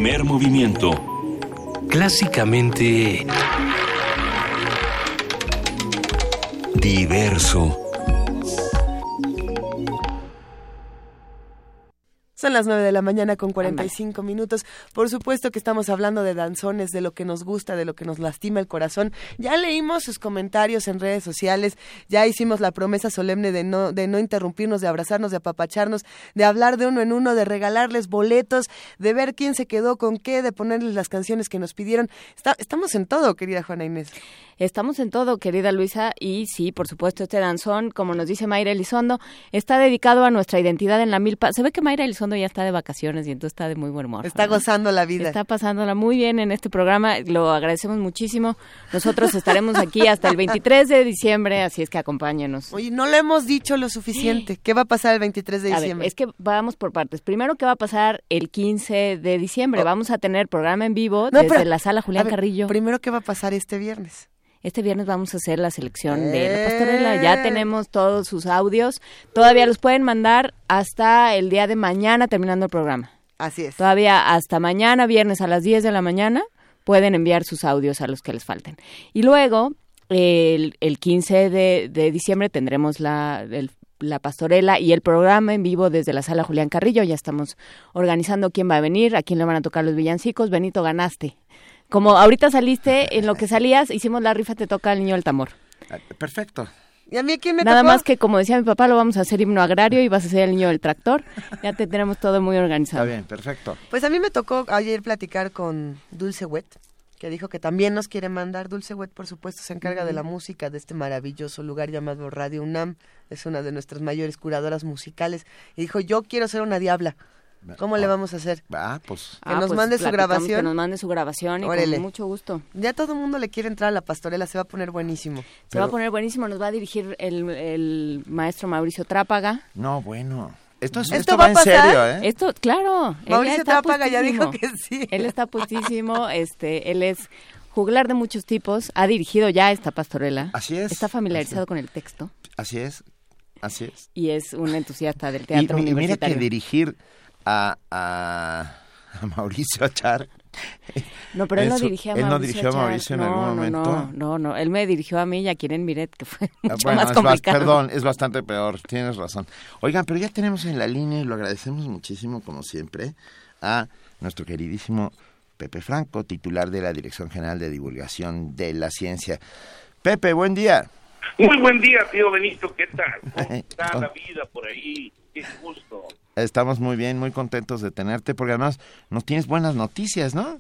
Primer movimiento. Clásicamente diverso. Son las 9:45 a.m. Por supuesto que estamos hablando de danzones, de lo que nos gusta, de lo que nos lastima el corazón. Ya leímos sus comentarios en redes sociales, ya hicimos la promesa solemne de no interrumpirnos, de abrazarnos, de apapacharnos, de hablar de uno en uno, de regalarles boletos, de ver quién se quedó con qué, de ponerles las canciones que nos pidieron. Estamos en todo, querida Juana Inés. Estamos en todo, querida Luisa, y sí, por supuesto, este danzón, como nos dice Mayra Elizondo, está dedicado a nuestra identidad en la milpa. Se ve que Mayra Elizondo ya está de vacaciones y entonces está de muy buen humor. Está gozando la vida. Está pasándola muy bien en este programa, lo agradecemos muchísimo. Nosotros estaremos aquí hasta el 23 de diciembre, así es que acompáñenos. Oye, no le hemos dicho lo suficiente. ¿Qué va a pasar el 23 de diciembre? A ver, es que vamos por partes. Primero, ¿qué va a pasar el 15 de diciembre? Oh. Vamos a tener programa en vivo desde la sala Julián Carrillo. Primero, ¿qué va a pasar este viernes? Este viernes vamos a hacer la selección de la pastorela. Ya tenemos todos sus audios. Todavía los pueden mandar hasta el día de mañana, terminando el programa. Así es. Todavía hasta mañana, viernes a las 10 de la mañana, pueden enviar sus audios a los que les falten. Y luego, el 15 de diciembre, tendremos la pastorela y el programa en vivo desde la sala Julián Carrillo. Ya estamos organizando quién va a venir, a quién le van a tocar los villancicos. Benito, ganaste. Como ahorita saliste, en lo que salías, hicimos la rifa, te toca al niño del tambor. Perfecto. ¿Y a mí quién me tocó? Nada más que, como decía mi papá, lo vamos a hacer himno agrario y vas a ser el niño del tractor. Ya te tenemos todo muy organizado. Está bien, perfecto. Pues a mí me tocó ayer platicar con Dulce Wet, que dijo que también nos quiere mandar. Dulce Wet, por supuesto, se encarga de la música de este maravilloso lugar llamado Radio UNAM. Es una de nuestras mayores curadoras musicales. Y dijo, yo quiero ser una diabla. ¿Cómo le vamos a hacer? Que nos mande su grabación. Que nos mande su grabación y órale, con mucho gusto. Ya todo el mundo le quiere entrar a la pastorela, se va a poner buenísimo. Va a poner buenísimo, nos va a dirigir el maestro Mauricio Trápaga. No, bueno. Esto va a pasar en serio, ¿eh? Esto, claro. Mauricio Trápaga ya dijo que sí. Él está puestísimo, él es juglar de muchos tipos, ha dirigido ya esta pastorela. Así es. Está familiarizado con el texto. Así es. Y es un entusiasta del teatro universitario. Y mira que dirigir a Mauricio Achar. No, pero él no dirigió a Mauricio en algún momento. No, él me dirigió a mí y a Kiren Miret, que fue mucho más complicado. Perdón, es bastante peor, tienes razón. Oigan, pero ya tenemos en la línea, y lo agradecemos muchísimo, como siempre, a nuestro queridísimo Pepe Franco, titular de la Dirección General de Divulgación de la Ciencia. Pepe, buen día. Muy buen día, tío Benito, ¿qué tal? ¿Cómo está la vida por ahí? Qué gusto. Estamos muy bien, muy contentos de tenerte, porque además nos tienes buenas noticias, ¿no?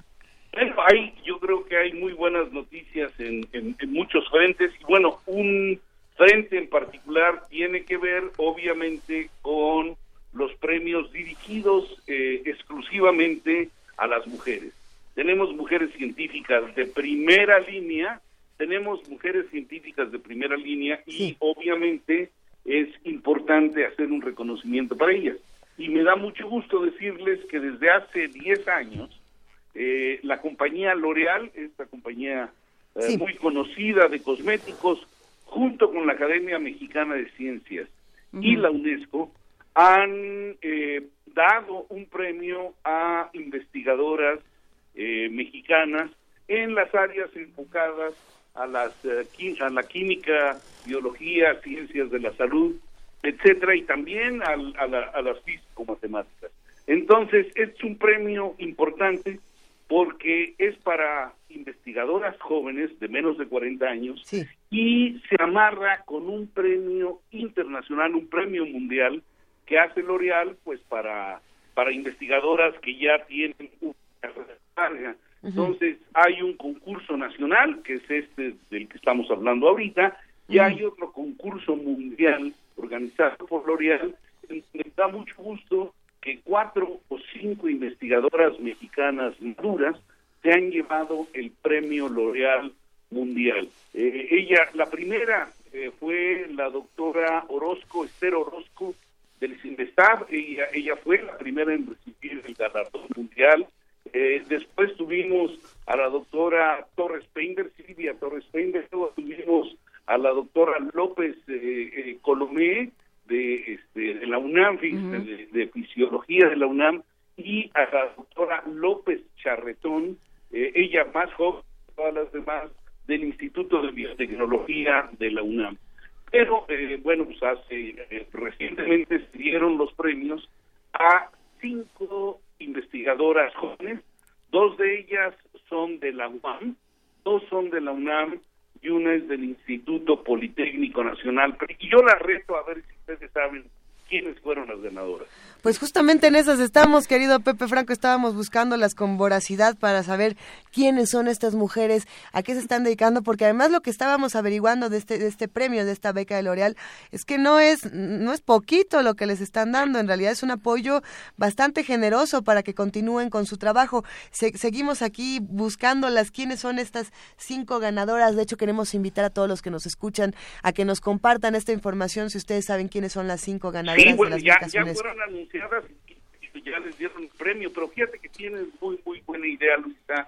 Bueno, yo creo que hay muy buenas noticias en muchos frentes, y bueno, un frente en particular tiene que ver obviamente con los premios dirigidos exclusivamente a las mujeres. Tenemos mujeres científicas de primera línea, y sí, obviamente es importante hacer un reconocimiento para ellas. Y me da mucho gusto decirles que desde hace 10 años, la compañía L'Oréal, esta compañía muy conocida de cosméticos, junto con la Academia Mexicana de Ciencias y la UNESCO, han dado un premio a investigadoras mexicanas en las áreas enfocadas a la química, biología, ciencias de la salud, etcétera, y también a las físico-matemáticas. Entonces, es un premio importante porque es para investigadoras jóvenes de menos de 40 años sí, y se amarra con un premio internacional, un premio mundial que hace L'Oréal pues para investigadoras que ya tienen una carrera. Entonces, hay un concurso nacional, que es este del que estamos hablando ahorita, y hay otro concurso mundial organizado por L'Oréal. Me da mucho gusto que 4 o 5 investigadoras mexicanas maduras se han llevado el premio L'Oréal mundial. La primera fue la doctora Orozco, Esther Orozco, del CIMESTAB. Ella fue la primera en recibir el galardón mundial. Después tuvimos a la doctora Silvia Torres Peinder, luego tuvimos a la doctora López Colomé de la UNAM, de Fisiología de la UNAM, y y a la doctora López Charretón, ella más joven que todas las demás, del Instituto de Biotecnología de la UNAM. Pero, bueno, pues recientemente se dieron los premios a 5 investigadoras jóvenes. 2 de ellas son de la UNAM, 2 son de la UNAM y una es del Instituto Politécnico Nacional. Y yo la reto a ver si ustedes saben quiénes fueron las ganadoras. Pues justamente en esas estamos, querido Pepe Franco, estábamos buscándolas con voracidad para saber quiénes son estas mujeres, a qué se están dedicando, porque además lo que estábamos averiguando de este premio, de esta beca de L'Oréal, es que no es poquito lo que les están dando, en realidad es un apoyo bastante generoso para que continúen con su trabajo. Seguimos aquí buscándolas, quiénes son estas 5 ganadoras. De hecho, queremos invitar a todos los que nos escuchan a que nos compartan esta información, si ustedes saben quiénes son las 5 ganadoras. Sí, bueno, ya fueron anunciadas y ya les dieron el premio, pero fíjate que tienen muy, muy buena idea, Luisa,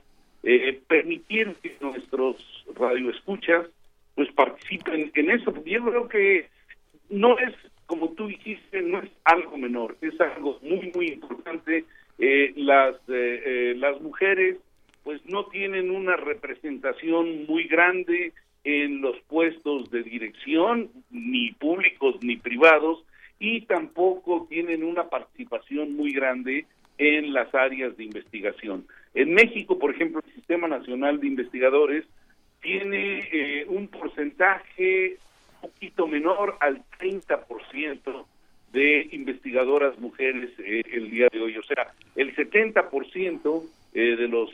permitir que nuestros radioescuchas pues participen en eso, porque yo creo que no es, como tú dijiste, no es algo menor, es algo muy, muy importante. Las mujeres pues no tienen una representación muy grande en los puestos de dirección, ni públicos ni privados, y tampoco tienen una participación muy grande en las áreas de investigación. En México, por ejemplo, el Sistema Nacional de Investigadores tiene un porcentaje un poquito menor al 30% de investigadoras mujeres el día de hoy. O sea, el 70% de los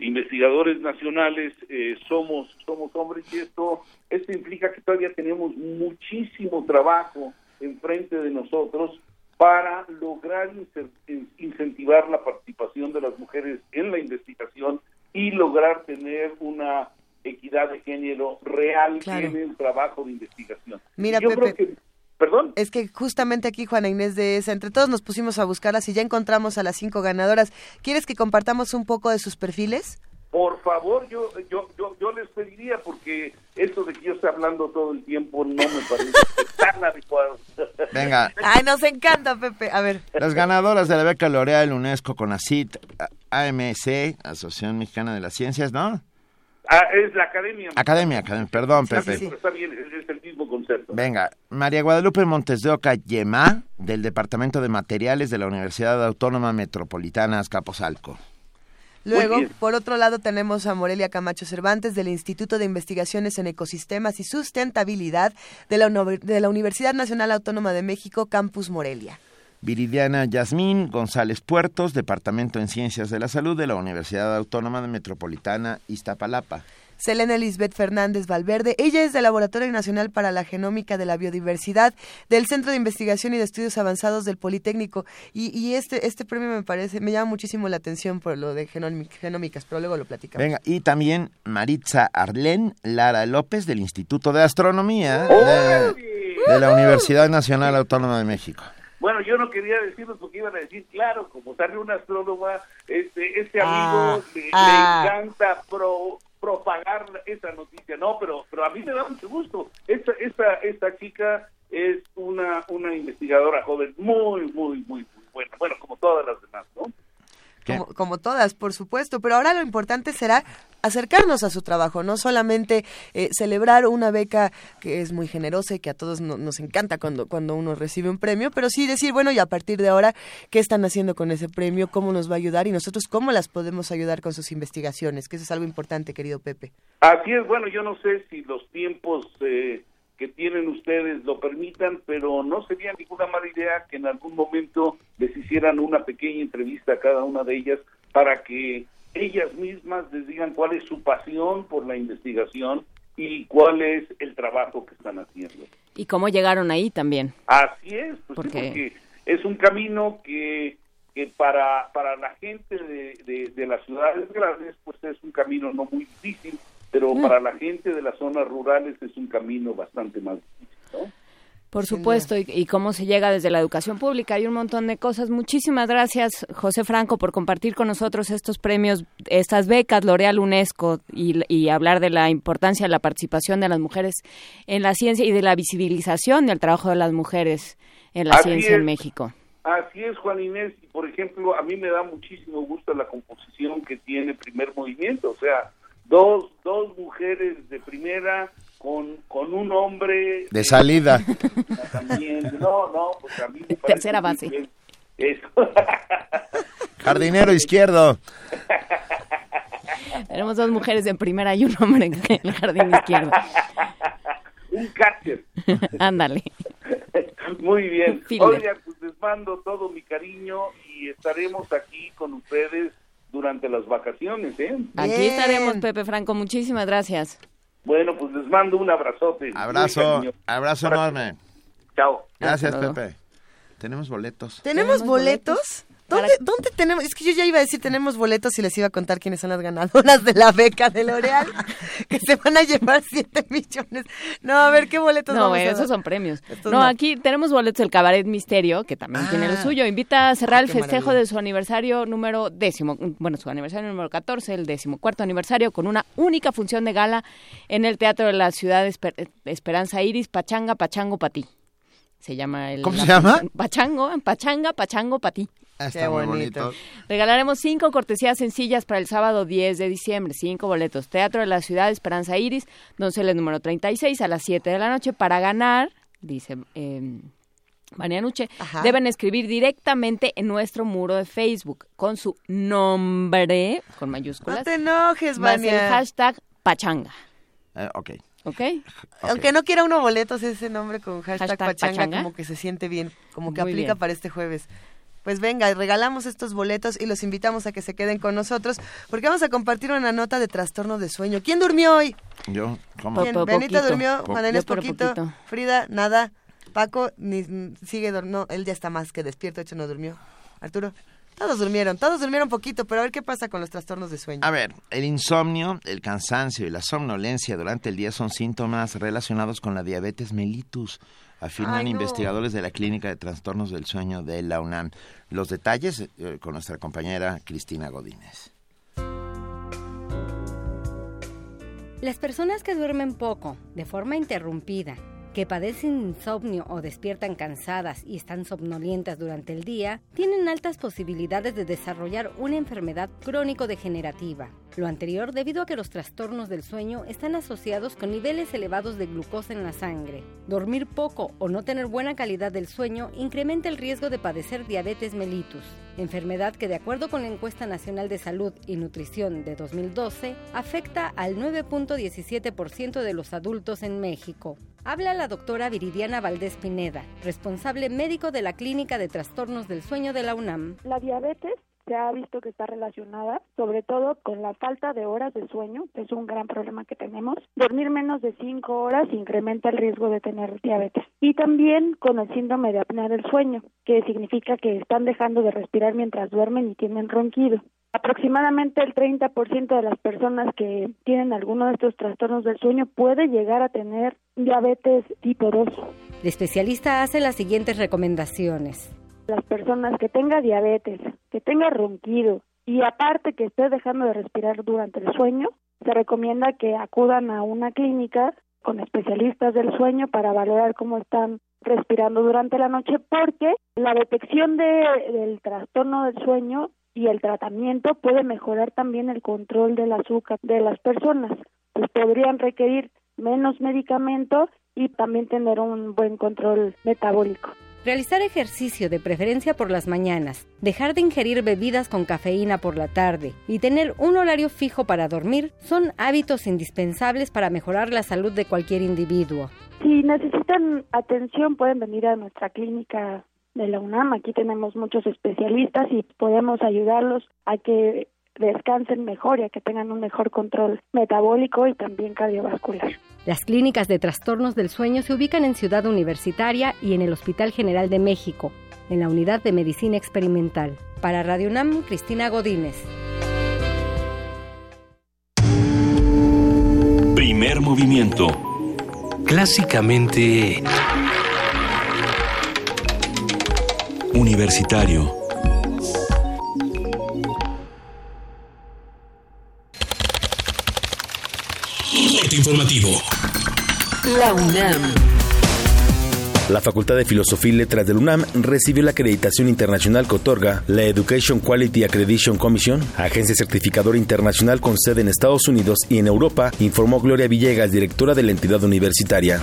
investigadores nacionales somos hombres, y esto implica que todavía tenemos muchísimo trabajo enfrente de nosotros para lograr incentivar la participación de las mujeres en la investigación y lograr tener una equidad de género real, claro, en el trabajo de investigación. Mira, yo, Pepe, creo que... ¿Perdón? Es que justamente aquí, Juana Inés de Esa, entre todos nos pusimos a buscarlas y ya encontramos a las 5 ganadoras. ¿Quieres que compartamos un poco de sus perfiles? Por favor, yo les pediría, porque esto de que yo esté hablando todo el tiempo no me parece tan adecuado. Venga. Ay, nos encanta, Pepe. A ver. Las ganadoras de la beca L'Oréal, UNESCO, CONACYT, AMC, Asociación Mexicana de las Ciencias, ¿no? Ah, es la academia. Academia, perdón, Pepe. Sí. Está bien, es el mismo concepto. Venga, María Guadalupe Montes de Oca Yemá, del Departamento de Materiales de la Universidad Autónoma Metropolitana Azcapotzalco. Luego, por otro lado, tenemos a Morelia Camacho Cervantes, del Instituto de Investigaciones en Ecosistemas y Sustentabilidad de la Universidad Nacional Autónoma de México, Campus Morelia. Viridiana Yasmín González Puertos, Departamento en Ciencias de la Salud de la Universidad Autónoma Metropolitana Iztapalapa. Selena Lisbeth Fernández Valverde, ella es del Laboratorio Nacional para la Genómica de la Biodiversidad del Centro de Investigación y de Estudios Avanzados del Politécnico, y este premio me llama muchísimo la atención por lo de genómicas, pero luego lo platicamos. Venga, y también Maritza Arlén Lara López, del Instituto de Astronomía de la Universidad Nacional Autónoma de México. Bueno, yo no quería decirlo porque iban a decir, claro, como sale una astrónoma, este amigo le encanta propagar esa noticia. No, pero a mí me da mucho gusto. Esta chica es una investigadora joven muy, muy, muy, muy buena. Bueno, como todas las demás, ¿no? Como todas, por supuesto. Pero ahora lo importante será acercarnos a su trabajo, no solamente celebrar una beca que es muy generosa y que a todos nos encanta cuando uno recibe un premio, pero sí decir, bueno, y a partir de ahora, ¿qué están haciendo con ese premio? ¿Cómo nos va a ayudar? Y nosotros, ¿cómo las podemos ayudar con sus investigaciones? Que eso es algo importante, querido Pepe. Así es. Bueno, yo no sé si los tiempos que tienen ustedes lo permitan, pero no sería ninguna mala idea que en algún momento les hicieran una pequeña entrevista a cada una de ellas para que ellas mismas les digan cuál es su pasión por la investigación y cuál es el trabajo que están haciendo. Y cómo llegaron ahí también. Así es, pues porque es un camino que para la gente de las ciudades grandes pues es un camino no muy difícil, pero para la gente de las zonas rurales es un camino bastante más difícil, ¿no? Por supuesto, y cómo se llega desde la educación pública, hay un montón de cosas. Muchísimas gracias, José Franco, por compartir con nosotros estos premios, estas becas L'Oréal, UNESCO, y hablar de la importancia de la participación de las mujeres en la ciencia y de la visibilización del trabajo de las mujeres en la ciencia en México. Así es, Juan Inés, y por ejemplo, a mí me da muchísimo gusto la composición que tiene Primer Movimiento, o sea, dos mujeres de primera con un hombre... De salida. También, pues a mí me parece... Tercera base. Eso. Jardinero izquierdo. Tenemos dos mujeres en primera y un hombre en el jardín izquierdo. Un catcher. Ándale. Muy bien. Oigan, pues les mando todo mi cariño y estaremos aquí con ustedes durante las vacaciones, ¿eh? Aquí bien. Estaremos, Pepe Franco. Muchísimas gracias. Bueno, pues les mando un abrazote. Abrazo enorme. Chao. Gracias, Pepe. ¿Tenemos boletos? ¿Tenemos boletos? ¿Dónde tenemos? Es que yo ya iba a decir tenemos boletos y les iba a contar quiénes son las ganadoras de la beca de L'Oreal, que se van a llevar 7 millones. No, a ver, ¿qué boletos vamos a dar? Esos son premios. No, aquí tenemos boletos del Cabaret Misterio, que también tiene lo suyo. Invita a cerrar el festejo de su aniversario número 10, bueno, su aniversario número 14, el 14º aniversario, con una única función de gala en el Teatro de la Ciudad Esperanza Iris, Pachanga, Pachango, Patí. Se llama el... ¿Cómo se llama? Pachango, Pachanga, Pachango, Patí. Está muy bonito. Regalaremos 5 cortesías sencillas para el sábado 10 de diciembre. 5 boletos. Teatro de la Ciudad Esperanza Iris, Donceles número 36 a las 7 de la noche. Para ganar, dice Marianuche, deben escribir directamente en nuestro muro de Facebook con su nombre, con mayúsculas. No te enojes, Vania. Más el hashtag Pachanga. Okay. Aunque no quiera uno boletos, ese nombre con hashtag Pachanga como que se siente bien, como que muy aplica bien para este jueves. Pues venga, regalamos estos boletos y los invitamos a que se queden con nosotros porque vamos a compartir una nota de trastorno de sueño. ¿Quién durmió hoy? Yo, ¿cómo? Benita durmió, Juan Inés poquito, Frida nada, Paco sigue dormido, él ya está más que despierto, de hecho no durmió. Arturo, todos durmieron poquito, pero a ver qué pasa con los trastornos de sueño. A ver, el insomnio, el cansancio y la somnolencia durante el día son síntomas relacionados con la diabetes mellitus, afirman investigadores de la Clínica de Trastornos del Sueño de la UNAM. Los detalles con nuestra compañera Cristina Godínez. Las personas que duermen poco, de forma interrumpida, que padecen insomnio o despiertan cansadas y están somnolientas durante el día, tienen altas posibilidades de desarrollar una enfermedad crónico-degenerativa. Lo anterior debido a que los trastornos del sueño están asociados con niveles elevados de glucosa en la sangre. Dormir poco o no tener buena calidad del sueño incrementa el riesgo de padecer diabetes mellitus, enfermedad que de acuerdo con la Encuesta Nacional de Salud y Nutrición de 2012 afecta al 9.17% de los adultos en México. Habla la doctora Viridiana Valdés Pineda, responsable médico de la Clínica de Trastornos del Sueño de la UNAM. La diabetes se ha visto que está relacionada, sobre todo con la falta de horas de sueño, que es un gran problema que tenemos. Dormir menos de 5 horas incrementa el riesgo de tener diabetes. Y también con el síndrome de apnea del sueño, que significa que están dejando de respirar mientras duermen y tienen ronquido. Aproximadamente el 30% de las personas que tienen alguno de estos trastornos del sueño puede llegar a tener diabetes tipo 2. El especialista hace las siguientes recomendaciones. Las personas que tengan diabetes, que tengan ronquido y aparte que esté dejando de respirar durante el sueño, se recomienda que acudan a una clínica con especialistas del sueño para valorar cómo están respirando durante la noche porque la detección del trastorno del sueño y el tratamiento puede mejorar también el control del azúcar de las personas, pues podrían requerir menos medicamento y también tener un buen control metabólico. Realizar ejercicio de preferencia por las mañanas, dejar de ingerir bebidas con cafeína por la tarde y tener un horario fijo para dormir son hábitos indispensables para mejorar la salud de cualquier individuo. Si necesitan atención pueden venir a nuestra clínica de la UNAM, aquí tenemos muchos especialistas y podemos ayudarlos a que descansen mejor y a que tengan un mejor control metabólico y también cardiovascular. Las clínicas de trastornos del sueño se ubican en Ciudad Universitaria y en el Hospital General de México, en la Unidad de Medicina Experimental. Para Radio UNAM, Cristina Godínez. Primer movimiento. Clásicamente universitario. Informativo. La UNAM. La Facultad de Filosofía y Letras del UNAM recibió la acreditación internacional que otorga la Education Quality Accreditation Commission, agencia certificadora internacional con sede en Estados Unidos y en Europa, informó Gloria Villegas, directora de la entidad universitaria.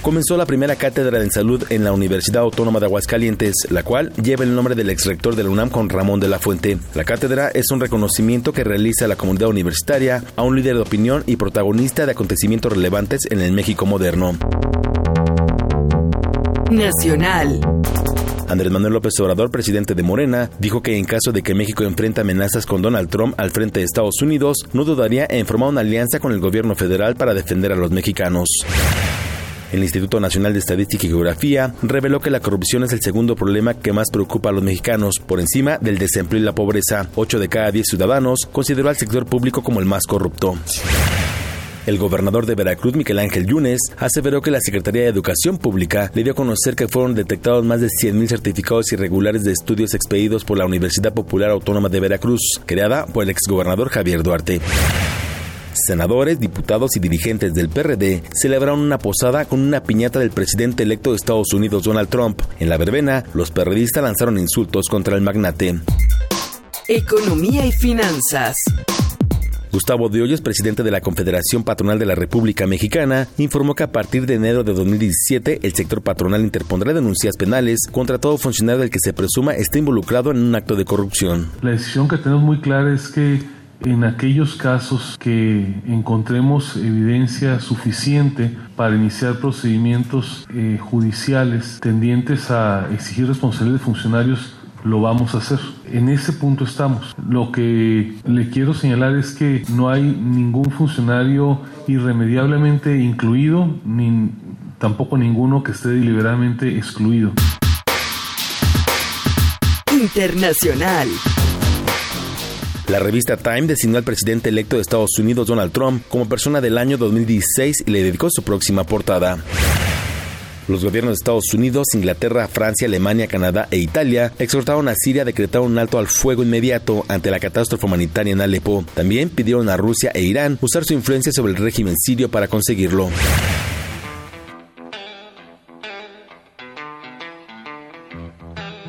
Comenzó la primera cátedra en salud en la Universidad Autónoma de Aguascalientes, la cual lleva el nombre del exrector de la UNAM, Juan Ramón de la Fuente. La cátedra es un reconocimiento que realiza la comunidad universitaria a un líder de opinión y protagonista de acontecimientos relevantes en el México moderno. Nacional. Andrés Manuel López Obrador, presidente de Morena, dijo que en caso de que México enfrente amenazas con Donald Trump al frente de Estados Unidos, no dudaría en formar una alianza con el gobierno federal para defender a los mexicanos. El Instituto Nacional de Estadística y Geografía reveló que la corrupción es el segundo problema que más preocupa a los mexicanos, por encima del desempleo y la pobreza. 8 de cada 10 ciudadanos consideró al sector público como el más corrupto. El gobernador de Veracruz, Miguel Ángel Yunes, aseveró que la Secretaría de Educación Pública le dio a conocer que fueron detectados más de 100.000 certificados irregulares de estudios expedidos por la Universidad Popular Autónoma de Veracruz, creada por el exgobernador Javier Duarte. Senadores, diputados y dirigentes del PRD celebraron una posada con una piñata del presidente electo de Estados Unidos, Donald Trump. En la verbena, los perredistas lanzaron insultos contra el magnate. Economía y finanzas. Gustavo de Hoyos, presidente de la Confederación Patronal de la República Mexicana, informó que a partir de enero de 2017 el sector patronal interpondrá denuncias penales contra todo funcionario del que se presuma esté involucrado en un acto de corrupción. La decisión que tenemos muy clara es que en aquellos casos que encontremos evidencia suficiente para iniciar procedimientos judiciales tendientes a exigir responsabilidad de funcionarios, lo vamos a hacer. En ese punto estamos. Lo que le quiero señalar es que no hay ningún funcionario irremediablemente incluido, ni tampoco ninguno que esté deliberadamente excluido. Internacional. La revista Time designó al presidente electo de Estados Unidos, Donald Trump, como persona del año 2016 y le dedicó su próxima portada. Los gobiernos de Estados Unidos, Inglaterra, Francia, Alemania, Canadá e Italia exhortaron a Siria a decretar un alto al fuego inmediato ante la catástrofe humanitaria en Alepo. También pidieron a Rusia e Irán usar su influencia sobre el régimen sirio para conseguirlo.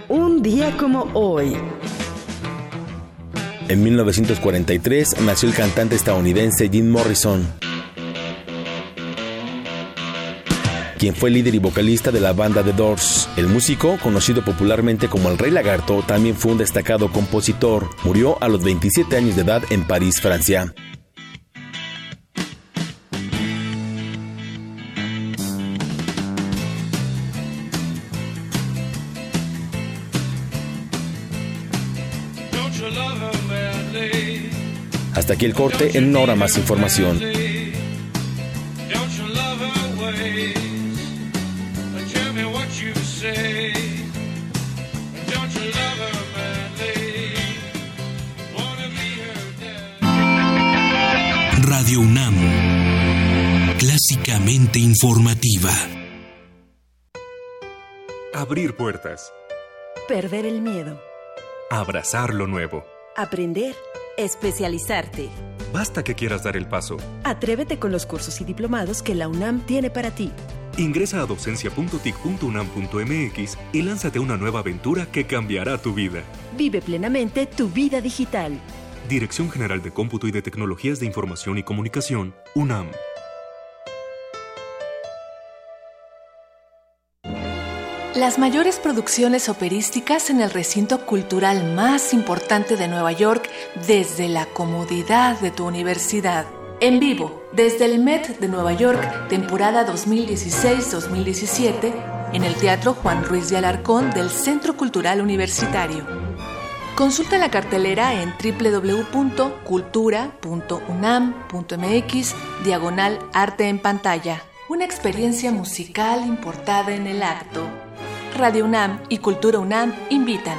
Un día como hoy. En 1943 nació el cantante estadounidense Jim Morrison, quien fue líder y vocalista de la banda The Doors. El músico, conocido popularmente como el Rey Lagarto, también fue un destacado compositor. Murió a los 27 años de edad en París, Francia. Hasta aquí el corte, en una hora más información. Radio UNAM, clásicamente informativa. Abrir puertas. Perder el miedo. Abrazar lo nuevo. Aprender. Especializarte. Basta que quieras dar el paso. Atrévete con los cursos y diplomados que la UNAM tiene para ti. Ingresa a docencia.tic.unam.mx y lánzate a una nueva aventura que cambiará tu vida. Vive plenamente tu vida digital. Dirección General de Cómputo y de Tecnologías de Información y Comunicación, UNAM. Las mayores producciones operísticas en el recinto cultural más importante de Nueva York desde la comodidad de tu universidad. En vivo, desde el Met de Nueva York, temporada 2016-2017, en el Teatro Juan Ruiz de Alarcón del Centro Cultural Universitario. Consulta la cartelera en www.cultura.unam.mx/arte en pantalla. Una experiencia musical importada en el acto. Radio UNAM y Cultura UNAM invitan.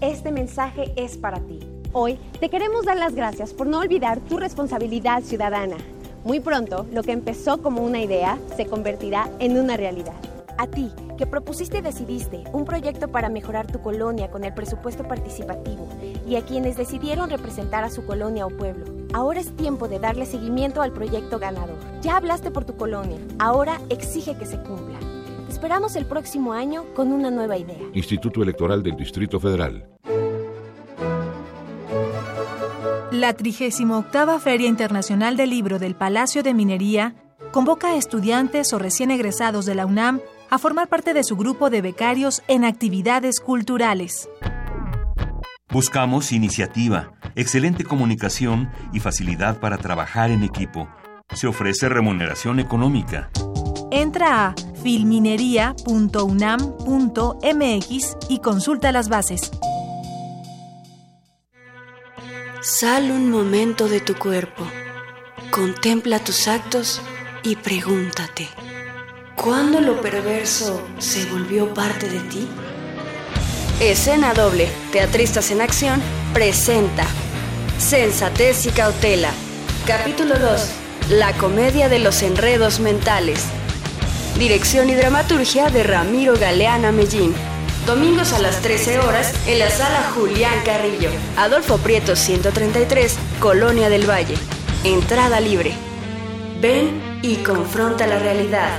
Este mensaje es para ti. Hoy te queremos dar las gracias por no olvidar tu responsabilidad ciudadana. Muy pronto, lo que empezó como una idea se convertirá en una realidad. A ti, que propusiste y decidiste un proyecto para mejorar tu colonia con el presupuesto participativo, y a quienes decidieron representar a su colonia o pueblo. Ahora es tiempo de darle seguimiento al proyecto ganador. Ya hablaste por tu colonia, ahora exige que se cumpla. Te esperamos el próximo año con una nueva idea. Instituto Electoral del Distrito Federal. La 38ª Feria Internacional del Libro del Palacio de Minería convoca a estudiantes o recién egresados de la UNAM a formar parte de su grupo de becarios en actividades culturales. Buscamos iniciativa, excelente comunicación y facilidad para trabajar en equipo. Se ofrece remuneración económica. Entra a filminería.unam.mx y consulta las bases. Sal un momento de tu cuerpo, contempla tus actos y pregúntate, ¿cuándo lo perverso se volvió parte de ti? Escena doble, Teatristas en Acción, presenta Sensatez y Cautela, capítulo 2, La comedia de los enredos mentales. Dirección y dramaturgia de Ramiro Galeana Mellín. Domingos a las 13 horas en la Sala Julián Carrillo, Adolfo Prieto 133, Colonia del Valle. Entrada libre. Ven y confronta la realidad.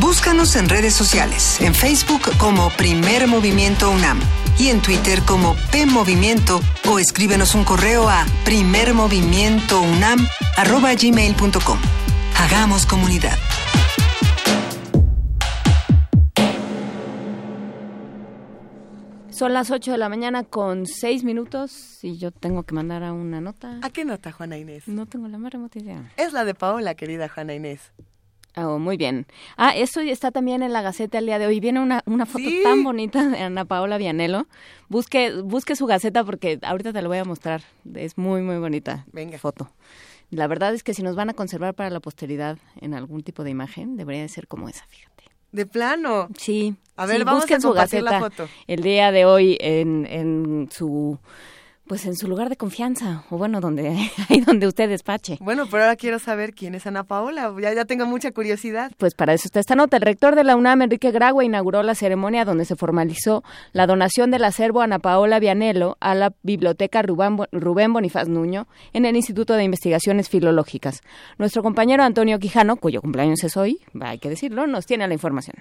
Búscanos en redes sociales, en Facebook como Primer Movimiento UNAM y en Twitter como PMovimiento, o escríbenos un correo a primermovimientounam@gmail.com. Hagamos comunidad. Son las 8 de la mañana con 6 minutos y yo tengo que mandar a una nota. ¿A qué nota, Juana Inés? No tengo la más remota idea. Es la de Paola, querida Juana Inés. Oh, muy bien. Ah, eso está también en la Gaceta el día de hoy. Viene una foto ¿sí? tan bonita de Ana Paola Vianello. Busque su Gaceta porque ahorita te la voy a mostrar. Es muy, muy bonita. Venga. Foto. La verdad es que si nos van a conservar para la posteridad en algún tipo de imagen, debería de ser como esa, fíjate. ¿De plano? Sí. A ver, sí, vamos a compartir la foto. El día de hoy en su... Pues en su lugar de confianza, o bueno, donde usted despache. Bueno, pero ahora quiero saber quién es Ana Paola, ya tengo mucha curiosidad. Pues para eso está esta nota. El rector de la UNAM, Enrique Graue, inauguró la ceremonia donde se formalizó la donación del acervo Ana Paola Vianello a la Biblioteca Rubén Bonifaz Nuño en el Instituto de Investigaciones Filológicas. Nuestro compañero Antonio Quijano, cuyo cumpleaños es hoy, hay que decirlo, nos tiene la información.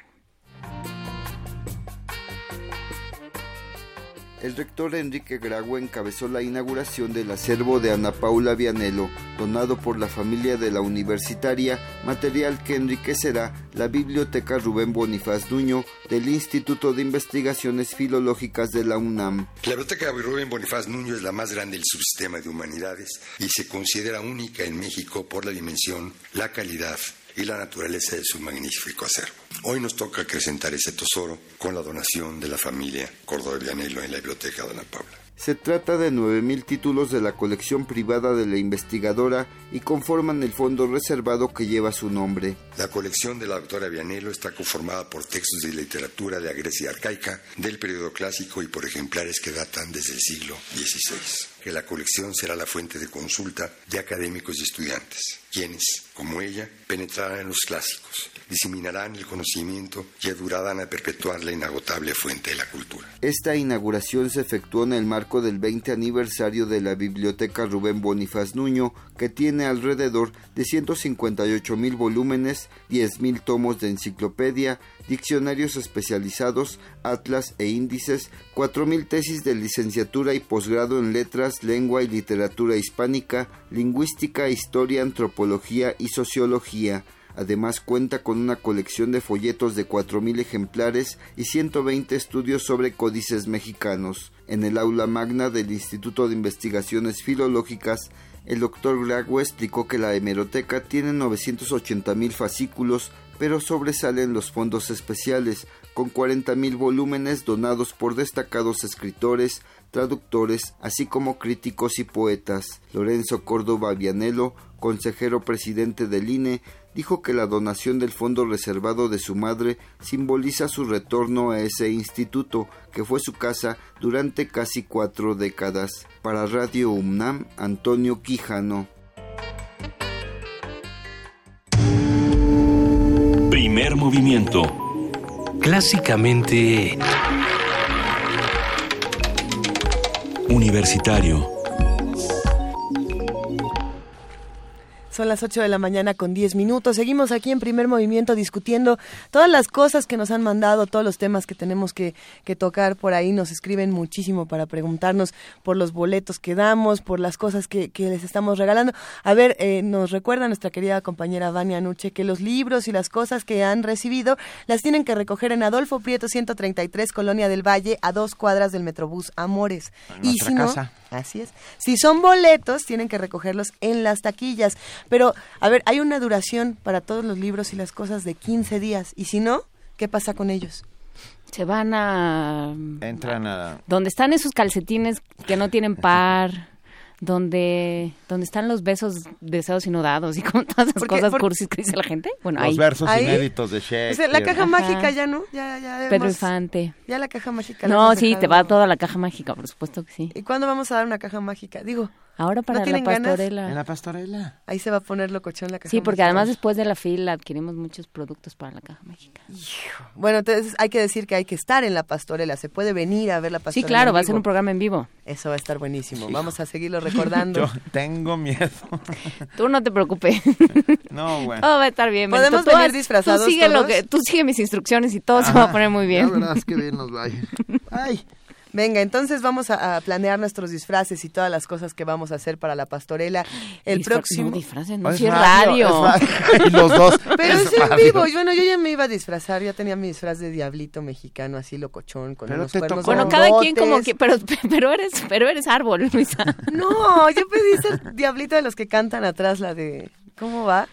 El rector Enrique Graue encabezó la inauguración del acervo de Ana Paola Vianello, donado por la familia de la universitaria, material que enriquecerá la Biblioteca Rubén Bonifaz Nuño del Instituto de Investigaciones Filológicas de la UNAM. La Biblioteca Rubén Bonifaz Nuño es la más grande del subsistema de humanidades y se considera única en México por la dimensión, la calidad y la naturaleza de su magnífico acervo. Hoy nos toca acrecentar ese tesoro con la donación de la familia Córdoba Vianello en la Biblioteca de Ana Paula. Se trata de 9,000 títulos de la colección privada de la investigadora y conforman el fondo reservado que lleva su nombre. La colección de la doctora Vianello está conformada por textos de literatura de la Grecia arcaica, del periodo clásico y por ejemplares que datan desde el siglo XVI. Que la colección será la fuente de consulta de académicos y estudiantes, quienes, como ella, penetrarán en los clásicos, diseminarán el conocimiento y ayudarán a perpetuar la inagotable fuente de la cultura. Esta inauguración se efectuó en el marco del 20 aniversario de la Biblioteca Rubén Bonifaz Nuño, que tiene alrededor de 158,000 volúmenes, 10,000 tomos de enciclopedia, diccionarios especializados, atlas e índices, 4,000 tesis de licenciatura y posgrado en letras, lengua y literatura hispánica, lingüística, historia, antropología y sociología. Además cuenta con una colección de folletos de 4,000 ejemplares y 120 estudios sobre códices mexicanos. En el aula magna del Instituto de Investigaciones Filológicas El Dr. Glagua explicó que la hemeroteca tiene 980.000 fascículos, pero sobresalen los fondos especiales, con 40.000 volúmenes donados por destacados escritores, traductores, así como críticos y poetas. Lorenzo Córdoba Vianello, consejero presidente del INE, dijo que la donación del fondo reservado de su madre simboliza su retorno a ese instituto, que fue su casa durante casi 4 décadas. Para Radio UNAM, Antonio Quijano. Primer movimiento. Clásicamente universitario. Son las 8 de la mañana con 10 minutos. Seguimos aquí en Primer Movimiento discutiendo todas las cosas que nos han mandado, todos los temas que tenemos que tocar por ahí. Nos escriben muchísimo para preguntarnos por los boletos que damos, por las cosas que les estamos regalando. A ver, nos recuerda nuestra querida compañera Vania Anuche que los libros y las cosas que han recibido las tienen que recoger en Adolfo Prieto 133, Colonia del Valle, a 2 cuadras del Metrobús Amores. En y si casa. No, así es. Si son boletos, tienen que recogerlos en las taquillas. Pero, a ver, hay una duración para todos los libros y las cosas de 15 días. Y si no, ¿qué pasa con ellos? Se van a... Entran a... Donde están esos calcetines que no tienen par, donde están los besos deseados y no dados y con todas esas cosas cursis que dice la gente. Bueno, los ahí. Versos ahí, inéditos de Shakespeare. O sea, la caja mágica ya, ¿no? Ya Pedro Infante. Ya la caja mágica. No, sí, dejado. Te va toda la caja mágica, por supuesto que sí. ¿Y cuándo vamos a dar una caja mágica? Digo... Ahora para la pastorela. En la pastorela. Ahí se va a poner locochón la caja. Sí, porque mágica. Además después de la fila adquirimos muchos productos para la caja mágica. Hijo. Bueno, entonces hay que decir que hay que estar en la pastorela. Se puede venir a ver la pastorela. Sí, claro, va a ser un programa en vivo. Eso va a estar buenísimo. Hijo. Vamos a seguirlo recordando. Yo tengo miedo. Tú no te preocupes. No, bueno. Todo va a estar bien. Podemos venir disfrazados. Tú sigue mis instrucciones y todo se va a poner muy bien. La verdad es que bien nos va a ir. Ay. Venga, entonces vamos a planear nuestros disfraces y todas las cosas que vamos a hacer para la pastorela el próximo... No, disfraces no, si es radio. Y los dos. Pero es en vivo. Bueno, yo ya me iba a disfrazar, ya tenía mi disfraz de diablito mexicano, así locochón, con unos cuernos. Bueno, cada quien como que... Pero eres árbol, Luisa. No, yo pedí ser diablito de los que cantan atrás, la de... ¿Cómo va?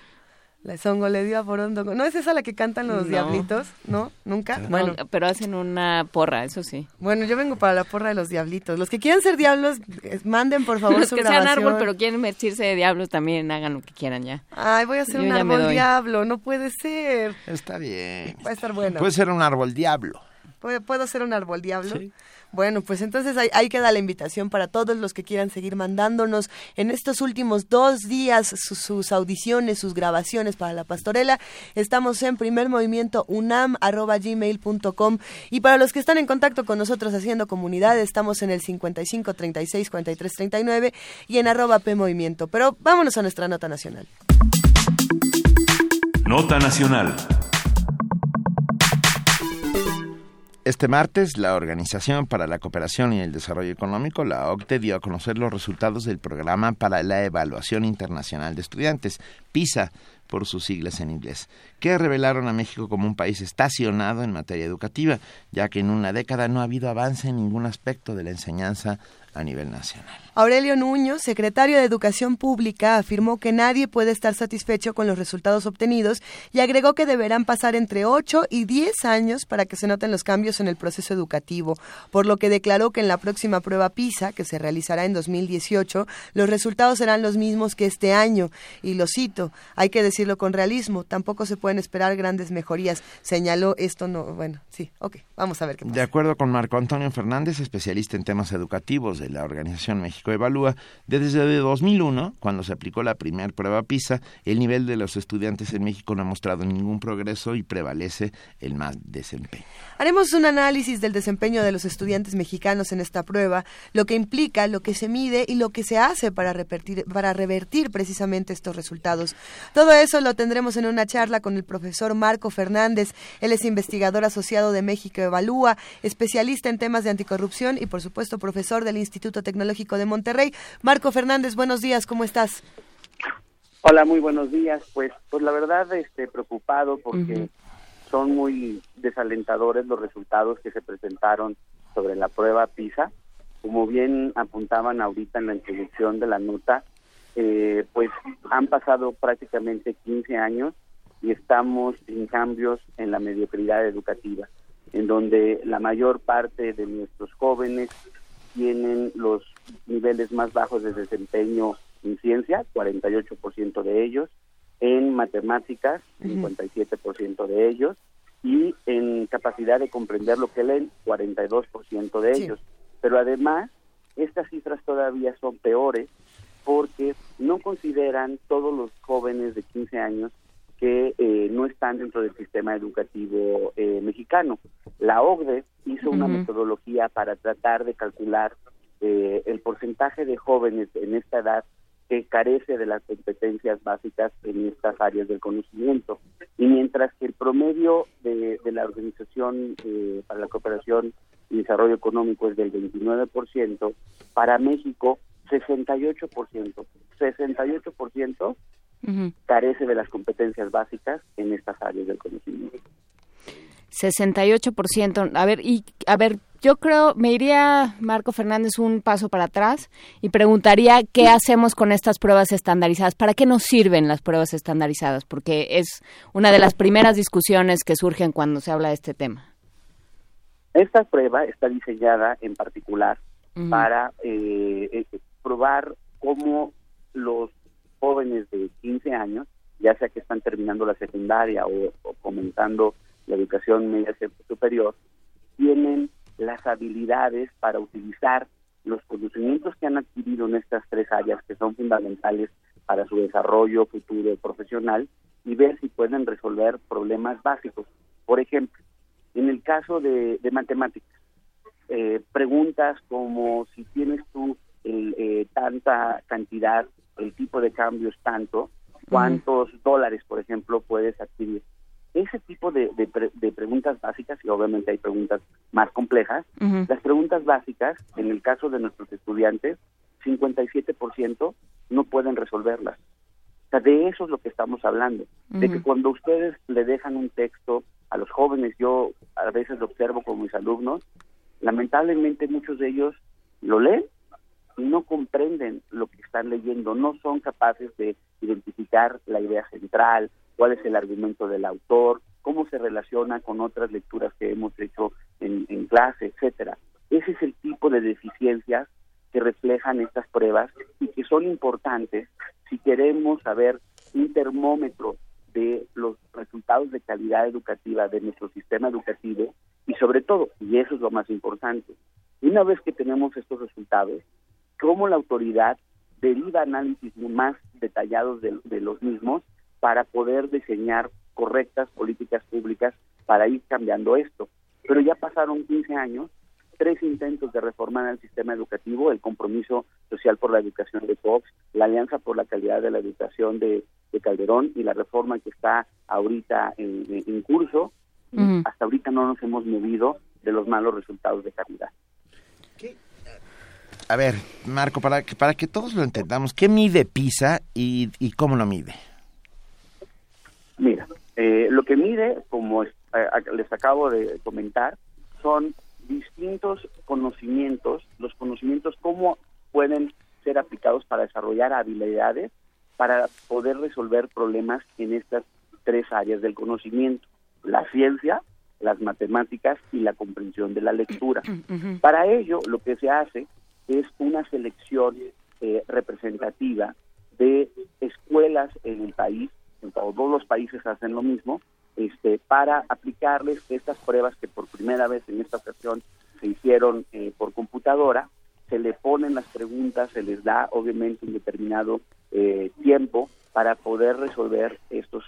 La Songo le dio a Borondongo. ¿No es esa la que cantan los diablitos? ¿No? ¿Nunca? Bueno, no, pero hacen una porra, eso sí. Bueno, yo vengo para la porra de los diablitos. Los que quieran ser diablos, manden por favor su grabación. Los que sean árbol, pero quieren vestirse de diablos también, hagan lo que quieran ya. Ay, voy a hacer un árbol diablo, no puede ser. Está bien. Va a estar bueno. Puede ser un árbol diablo. ¿Puedo ser un árbol diablo? Sí. Bueno, pues entonces ahí queda la invitación para todos los que quieran seguir mandándonos en estos últimos 2 días sus audiciones, sus grabaciones para la pastorela. Estamos en primermovimientounam@gmail.com y para los que están en contacto con nosotros haciendo comunidad, estamos en el 55364339 y en @pmovimiento. Pero vámonos a nuestra nota nacional. Nota nacional. Este martes, la Organización para la Cooperación y el Desarrollo Económico, la OCDE, dio a conocer los resultados del Programa para la Evaluación Internacional de Estudiantes, PISA, por sus siglas en inglés, que revelaron a México como un país estacionado en materia educativa, ya que en una década no ha habido avance en ningún aspecto de la enseñanza a nivel nacional. Aurelio Nuño, secretario de Educación Pública, afirmó que nadie puede estar satisfecho con los resultados obtenidos y agregó que deberán pasar entre 8 y 10 años para que se noten los cambios en el proceso educativo, por lo que declaró que en la próxima prueba PISA, que se realizará en 2018, los resultados serán los mismos que este año. Y lo cito, hay que decirlo con realismo, tampoco se pueden esperar grandes mejorías. Señaló esto, no, bueno, sí, ok, vamos a ver qué pasa. De acuerdo con Marco Antonio Fernández, especialista en temas educativos de la Organización México Evalúa, desde 2001, cuando se aplicó la primera prueba PISA, el nivel de los estudiantes en México no ha mostrado ningún progreso y prevalece el mal desempeño. Haremos un análisis del desempeño de los estudiantes mexicanos en esta prueba, lo que implica, lo que se mide y lo que se hace para revertir precisamente estos resultados. Todo eso lo tendremos en una charla con el profesor Marco Fernández. Él es investigador asociado de México Evalúa, especialista en temas de anticorrupción y, por supuesto, profesor del Instituto Tecnológico de Monterrey. Marco Fernández, buenos días, ¿cómo estás? Hola, muy buenos días. Pues la verdad, preocupado porque son muy desalentadores los resultados que se presentaron sobre la prueba PISA. Como bien apuntaban ahorita en la introducción de la nota, pues han pasado prácticamente 15 años y estamos sin cambios en la mediocridad educativa, en donde la mayor parte de nuestros jóvenes tienen los niveles más bajos de desempeño en ciencia, 48% de ellos, en matemáticas, 57% de ellos, y en capacidad de comprender lo que leen, 42% de ellos. Pero además, estas cifras todavía son peores porque no consideran todos los jóvenes de 15 años que no están dentro del sistema educativo mexicano. La OCDE hizo una metodología para tratar de calcular el porcentaje de jóvenes en esta edad que carece de las competencias básicas en estas áreas del conocimiento. Y mientras que el promedio de la Organización para la Cooperación y Desarrollo Económico es del 29%, para México 68% carece de las competencias básicas en estas áreas del conocimiento. 68%. A ver, yo creo, me iría, Marco Fernández, un paso para atrás y preguntaría qué hacemos con estas pruebas estandarizadas. ¿Para qué nos sirven las pruebas estandarizadas? Porque es una de las primeras discusiones que surgen cuando se habla de este tema. Esta prueba está diseñada en particular para probar cómo los jóvenes de 15 años, ya sea que están terminando la secundaria o comenzando la educación media superior, tienen las habilidades para utilizar los conocimientos que han adquirido en estas tres áreas que son fundamentales para su desarrollo futuro profesional y ver si pueden resolver problemas básicos. Por ejemplo, en el caso de matemáticas, preguntas como si tienes tú tanta cantidad, el tipo de cambio es tanto, cuántos dólares, por ejemplo, puedes adquirir. Ese tipo de preguntas básicas, y obviamente hay preguntas más complejas, las preguntas básicas, en el caso de nuestros estudiantes, 57% no pueden resolverlas. O sea, de eso es lo que estamos hablando, de que cuando ustedes le dejan un texto a los jóvenes, yo a veces lo observo con mis alumnos, lamentablemente muchos de ellos lo leen y no comprenden lo que están leyendo, no son capaces de identificar la idea central, cuál es el argumento del autor, cómo se relaciona con otras lecturas que hemos hecho en clase, etcétera. Ese es el tipo de deficiencias que reflejan estas pruebas y que son importantes si queremos saber un termómetro de los resultados de calidad educativa de nuestro sistema educativo y sobre todo, y eso es lo más importante, una vez que tenemos estos resultados, cómo la autoridad deriva análisis más detallados de los mismos para poder diseñar correctas políticas públicas para ir cambiando esto. Pero ya pasaron 15 años, 3 intentos de reforma al sistema educativo, el Compromiso Social por la Educación de Fox, la Alianza por la Calidad de la Educación de Calderón y la reforma que está ahorita en curso. Hasta ahorita no nos hemos movido de los malos resultados de calidad. ¿Qué? A ver, Marco, para que todos lo entendamos, ¿qué mide PISA y cómo lo mide? Mira, lo que mide, como les acabo de comentar, son distintos conocimientos, los conocimientos cómo pueden ser aplicados para desarrollar habilidades para poder resolver problemas en estas tres áreas del conocimiento, la ciencia, las matemáticas y la comprensión de la lectura. Para ello, lo que se hace es una selección representativa de escuelas en el país. En todos los países hacen lo mismo, para aplicarles estas pruebas que por primera vez en esta ocasión se hicieron por computadora. Se le ponen las preguntas, se les da obviamente un determinado tiempo para poder resolver estos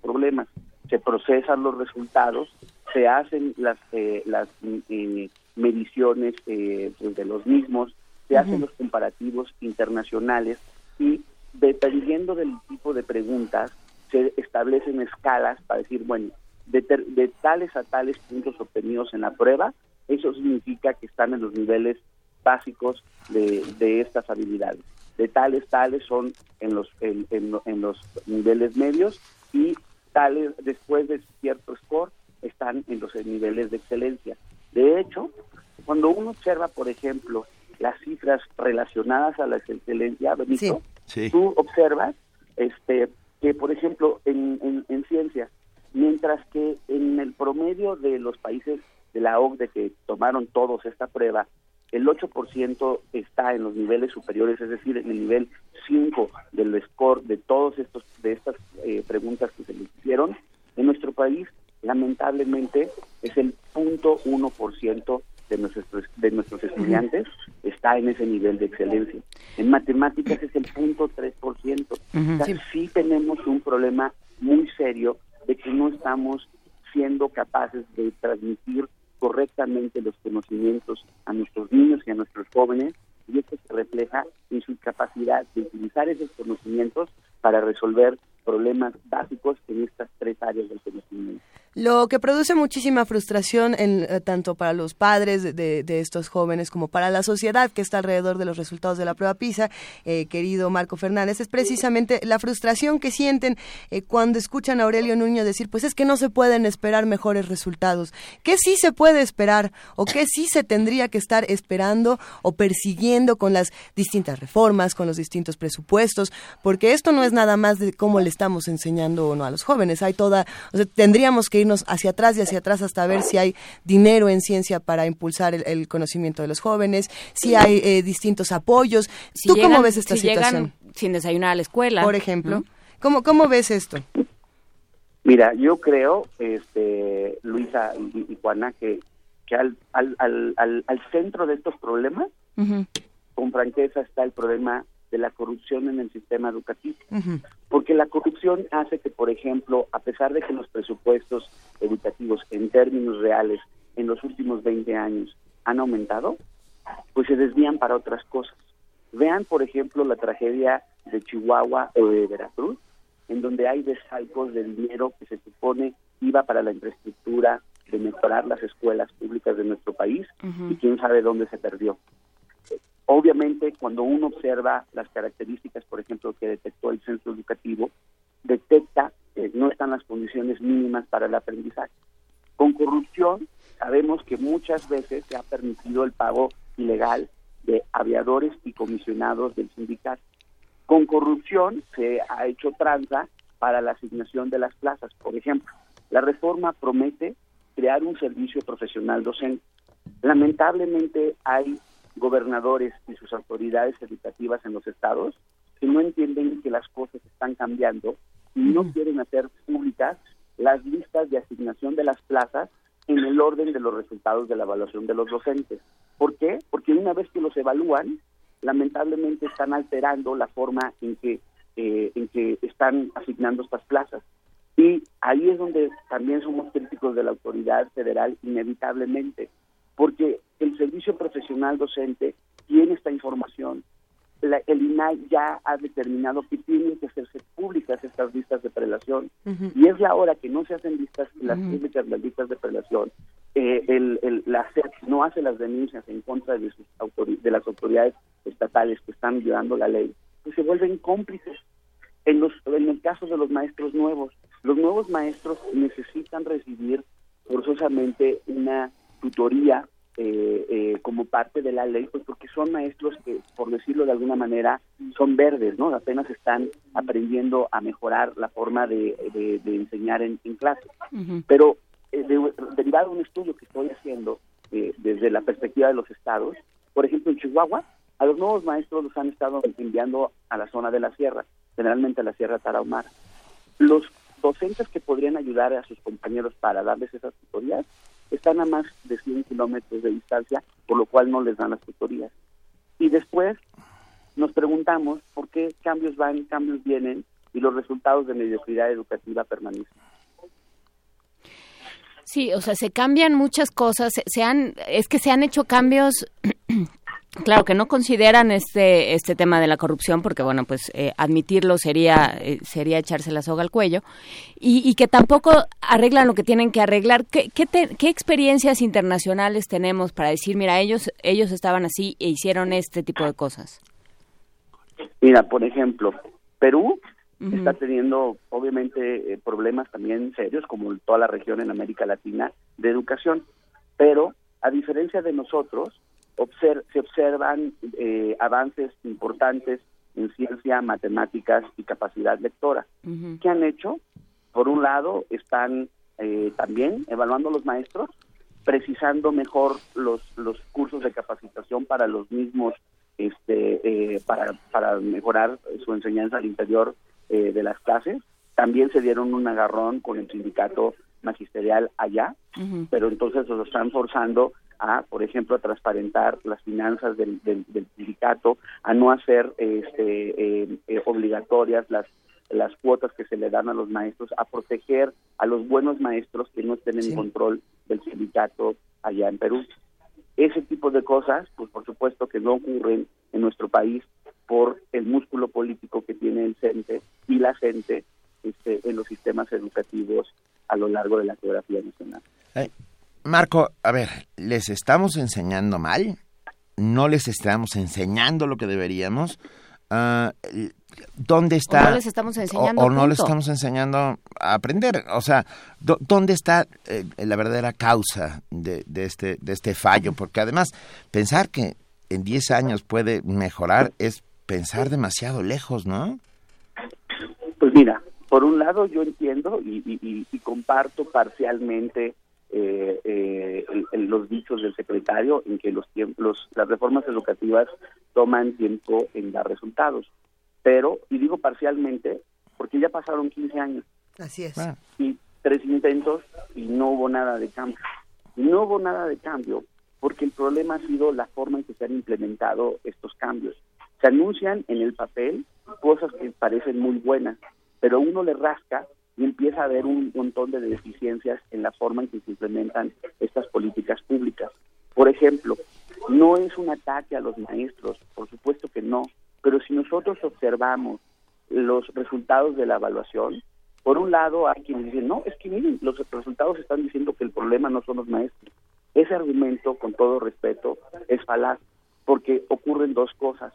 problemas. Se procesan los resultados, se hacen las mediciones de los mismos, se hacen los comparativos internacionales y dependiendo del tipo de preguntas, se establecen escalas para decir, bueno, de tales a tales puntos obtenidos en la prueba, eso significa que están en los niveles básicos de estas habilidades. De tales son en los niveles medios y tales después de cierto score están en los niveles de excelencia. De hecho, cuando uno observa, por ejemplo, las cifras relacionadas a la excelencia, Benito, Sí. Tú observas que, por ejemplo, en ciencias, mientras que en el promedio de los países de la OCDE que tomaron todos esta prueba, el 8% está en los niveles superiores, es decir, en el nivel 5 del score de todos estos, de estas preguntas que se les hicieron. En nuestro país, lamentablemente, es el 0.1% de nuestros estudiantes está en ese nivel de excelencia. En matemáticas es el 0.3%. O sea, sí tenemos un problema muy serio de que no estamos siendo capaces de transmitir correctamente los conocimientos a nuestros niños y a nuestros jóvenes, y esto se refleja en su capacidad de utilizar esos conocimientos para resolver problemas básicos en estas tres áreas del conocimiento. Lo que produce muchísima frustración tanto para los padres de estos jóvenes como para la sociedad que está alrededor de los resultados de la prueba PISA, querido Marco Fernández, es precisamente la frustración que sienten cuando escuchan a Aurelio Nuño decir, pues es que no se pueden esperar mejores resultados. ¿Qué sí se puede esperar o qué sí se tendría que estar esperando o persiguiendo con las distintas reformas, con los distintos presupuestos? Porque esto no es nada más de cómo le estamos enseñando o no a los jóvenes. Tendríamos que irnos hacia atrás y hacia atrás hasta ver si hay dinero en ciencia para impulsar el conocimiento de los jóvenes, si hay distintos apoyos. ¿Tú cómo ves esta situación? Llegan sin desayunar a la escuela, por ejemplo, ¿no? ¿Cómo ves esto? Mira, yo creo, Luisa y Juana, que al centro de estos problemas, uh-huh, con franqueza, está el problema de la corrupción en el sistema educativo. Uh-huh. Porque la corrupción hace que, por ejemplo, a pesar de que los presupuestos educativos en términos reales en los últimos 20 años han aumentado, pues se desvían para otras cosas. Vean, por ejemplo, la tragedia de Chihuahua o de Veracruz, en donde hay desfalcos de dinero que se supone iba para la infraestructura de mejorar las escuelas públicas de nuestro país, uh-huh, y quién sabe dónde se perdió. Obviamente, cuando uno observa las características, por ejemplo, que detectó el centro educativo, detecta que no están las condiciones mínimas para el aprendizaje. Con corrupción, sabemos que muchas veces se ha permitido el pago ilegal de aviadores y comisionados del sindicato. Con corrupción, se ha hecho tranza para la asignación de las plazas. Por ejemplo, la reforma promete crear un servicio profesional docente. Lamentablemente, hay gobernadores y sus autoridades educativas en los estados que no entienden que las cosas están cambiando y no quieren hacer públicas las listas de asignación de las plazas en el orden de los resultados de la evaluación de los docentes. ¿Por qué? Porque una vez que los evalúan, lamentablemente están alterando la forma en que están asignando estas plazas. Y ahí es donde también somos críticos de la autoridad federal inevitablemente, porque el servicio profesional docente tiene esta información. El INAI ya ha determinado que tienen que hacerse públicas estas listas de prelación, uh-huh, y es la hora que no se hacen listas, las públicas, las listas de prelación. La SEP no hace las denuncias en contra de las autoridades estatales que están violando la ley, que se vuelven cómplices. En el caso de los nuevos maestros necesitan recibir forzosamente una tutoría como parte de la ley, pues porque son maestros que, por decirlo de alguna manera, son verdes, ¿no? Apenas están aprendiendo a mejorar la forma de enseñar en clase. Uh-huh. Pero derivado de un estudio que estoy haciendo desde la perspectiva de los estados, por ejemplo, en Chihuahua, a los nuevos maestros los han estado enviando a la zona de la sierra, generalmente a la Sierra Tarahumara. Los docentes que podrían ayudar a sus compañeros para darles esas tutorías están a más de 100 kilómetros de distancia, por lo cual no les dan las tutorías. Y después nos preguntamos por qué cambios van, cambios vienen, y los resultados de mediocridad educativa permanecen. Sí, o sea, se cambian muchas cosas, se han hecho cambios. Claro que no consideran este tema de la corrupción porque, bueno, pues admitirlo sería echarse la soga al cuello y que tampoco arreglan lo que tienen que arreglar. ¿Qué experiencias internacionales tenemos para decir, mira, ellos estaban así e hicieron este tipo de cosas? Mira, por ejemplo, Perú, uh-huh, está teniendo obviamente problemas también serios, como toda la región en América Latina, de educación, pero a diferencia de nosotros, se observan avances importantes en ciencia, matemáticas y capacidad lectora. Uh-huh. ¿Qué han hecho? Por un lado, están también evaluando a los maestros, precisando mejor los cursos de capacitación para los mismos, para mejorar su enseñanza al interior de las clases. También se dieron un agarrón con el sindicato magisterial allá, uh-huh. pero entonces los están forzando a, por ejemplo, a transparentar las finanzas del sindicato, a no hacer obligatorias las cuotas que se le dan a los maestros, a proteger a los buenos maestros que no estén en sí. control del sindicato allá en Perú. Ese tipo de cosas, pues por supuesto que no ocurren en nuestro país por el músculo político que tiene el CENTE y la CENTE en los sistemas educativos a lo largo de la geografía nacional. Marco, a ver, ¿les estamos enseñando mal? ¿No les estamos enseñando lo que deberíamos? ¿Dónde está? O no les estamos enseñando. O no les estamos enseñando a aprender. O sea, ¿dónde está la verdadera causa de este fallo? Porque además, pensar que en 10 años puede mejorar es pensar demasiado lejos, ¿no? Pues mira, por un lado yo entiendo y comparto parcialmente los dichos del secretario en que las reformas educativas toman tiempo en dar resultados. Pero, y digo parcialmente, porque ya pasaron 15 años. Así es. Y 3 intentos y no hubo nada de cambio. No hubo nada de cambio porque el problema ha sido la forma en que se han implementado estos cambios. Se anuncian en el papel cosas que parecen muy buenas, pero uno le rasca y empieza a haber un montón de deficiencias en la forma en que se implementan estas políticas públicas. Por ejemplo, no es un ataque a los maestros, por supuesto que no, pero si nosotros observamos los resultados de la evaluación, por un lado hay quienes dicen, no, es que miren, los resultados están diciendo que el problema no son los maestros. Ese argumento, con todo respeto, es falaz, porque ocurren dos cosas.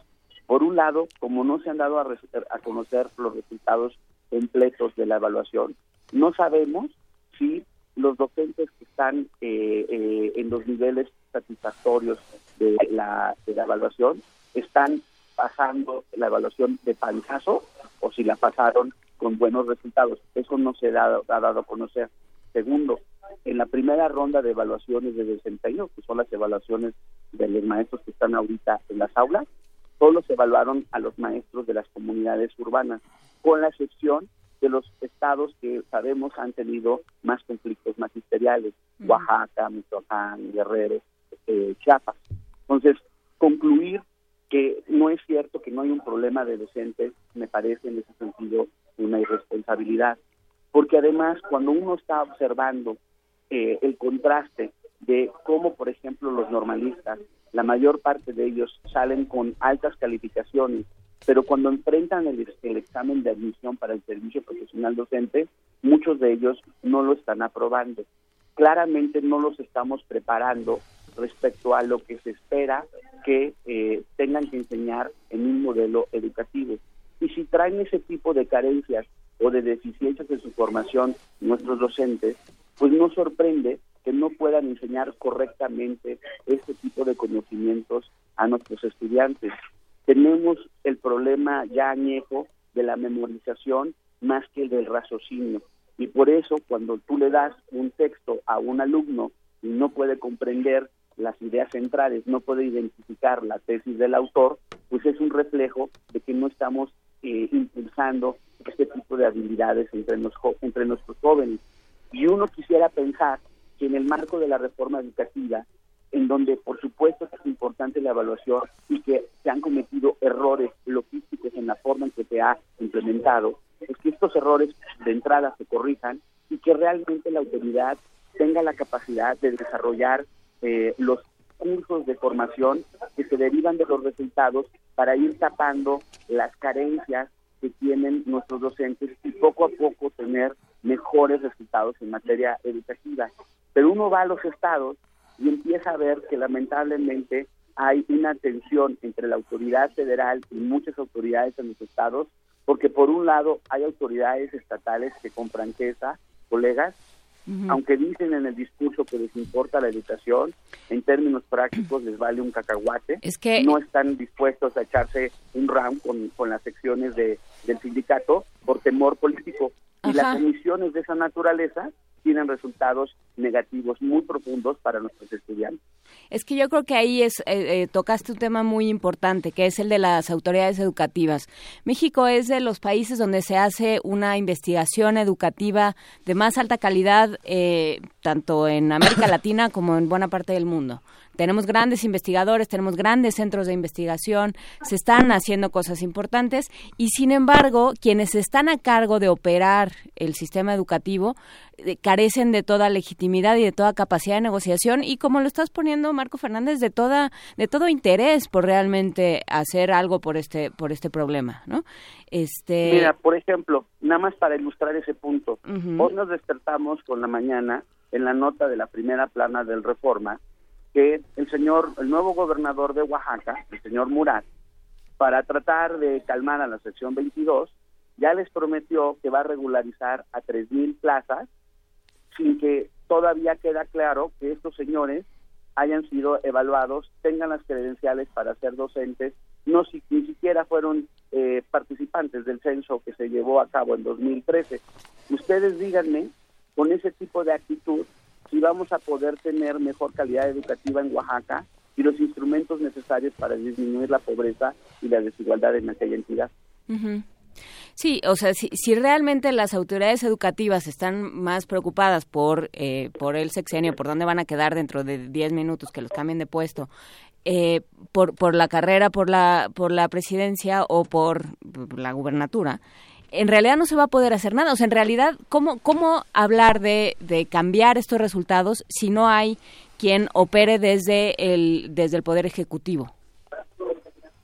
Por un lado, como no se han dado a conocer los resultados completos de la evaluación, no sabemos si los docentes que están en los niveles satisfactorios de la evaluación están pasando la evaluación de panzazo o si la pasaron con buenos resultados. Eso no se ha dado a conocer. Segundo, en la primera ronda de evaluaciones de desempeño, que son las evaluaciones de los maestros que están ahorita en las aulas, solo se evaluaron a los maestros de las comunidades urbanas, con la excepción de los estados que sabemos han tenido más conflictos magisteriales, Oaxaca, Michoacán, Guerrero, Chiapas. Entonces, concluir que no es cierto que no hay un problema de docentes, me parece en ese sentido una irresponsabilidad, porque además cuando uno está observando el contraste de cómo, por ejemplo, los normalistas, la mayor parte de ellos salen con altas calificaciones, pero cuando enfrentan el examen de admisión para el servicio profesional docente, muchos de ellos no lo están aprobando. Claramente no los estamos preparando respecto a lo que se espera que tengan que enseñar en un modelo educativo. Y si traen ese tipo de carencias o de deficiencias en su formación nuestros docentes, pues no sorprende que no puedan enseñar correctamente este tipo de conocimientos a nuestros estudiantes. Tenemos el problema ya añejo de la memorización más que el del raciocinio. Y por eso, cuando tú le das un texto a un alumno y no puede comprender las ideas centrales, no puede identificar la tesis del autor, pues es un reflejo de que no estamos impulsando este tipo de habilidades entre nuestros jóvenes. Y uno quisiera pensar que en el marco de la reforma educativa, en donde por supuesto que es importante la evaluación y que se han cometido errores logísticos en la forma en que se ha implementado, es que estos errores de entrada se corrijan y que realmente la autoridad tenga la capacidad de desarrollar los cursos de formación que se derivan de los resultados para ir tapando las carencias que tienen nuestros docentes y poco a poco tener mejores resultados en materia educativa. Pero uno va a los estados y empieza a ver que lamentablemente hay una tensión entre la autoridad federal y muchas autoridades en los estados, porque por un lado hay autoridades estatales que con franqueza, colegas, Uh-huh. Aunque dicen en el discurso que les importa la educación, en términos prácticos les vale un cacahuate. Es que no están dispuestos a echarse un round con las secciones del sindicato por temor político. Y las comisiones de esa naturaleza tienen resultados negativos muy profundos para nuestros estudiantes. Es que yo creo que ahí tocaste un tema muy importante, que es el de las autoridades educativas. México es de los países donde se hace una investigación educativa de más alta calidad, tanto en América Latina como en buena parte del mundo. Tenemos grandes investigadores, tenemos grandes centros de investigación, se están haciendo cosas importantes y, sin embargo, quienes están a cargo de operar el sistema educativo carecen de toda legitimidad y de toda capacidad de negociación y, como lo estás poniendo, Marco Fernández, de todo interés por realmente hacer algo por este problema, ¿no? Mira, por ejemplo, nada más para ilustrar ese punto, uh-huh. Hoy nos despertamos con la mañana en la nota de la primera plana del Reforma que el nuevo gobernador de Oaxaca, el señor Murat, para tratar de calmar a la sección 22, ya les prometió que va a regularizar a 3,000 plazas, sin que todavía queda claro que estos señores hayan sido evaluados, tengan las credenciales para ser docentes, no ni siquiera fueron participantes del censo que se llevó a cabo en 2013. Ustedes díganme, con ese tipo de actitud, si vamos a poder tener mejor calidad educativa en Oaxaca y los instrumentos necesarios para disminuir la pobreza y la desigualdad en aquella entidad. Uh-huh. Sí, o sea, si realmente las autoridades educativas están más preocupadas por el sexenio, por dónde van a quedar dentro de 10 minutos, que los cambien de puesto, por la carrera, por la presidencia o por la gubernatura, en realidad no se va a poder hacer nada. O sea, en realidad, ¿cómo hablar de cambiar estos resultados si no hay quien opere desde el Poder Ejecutivo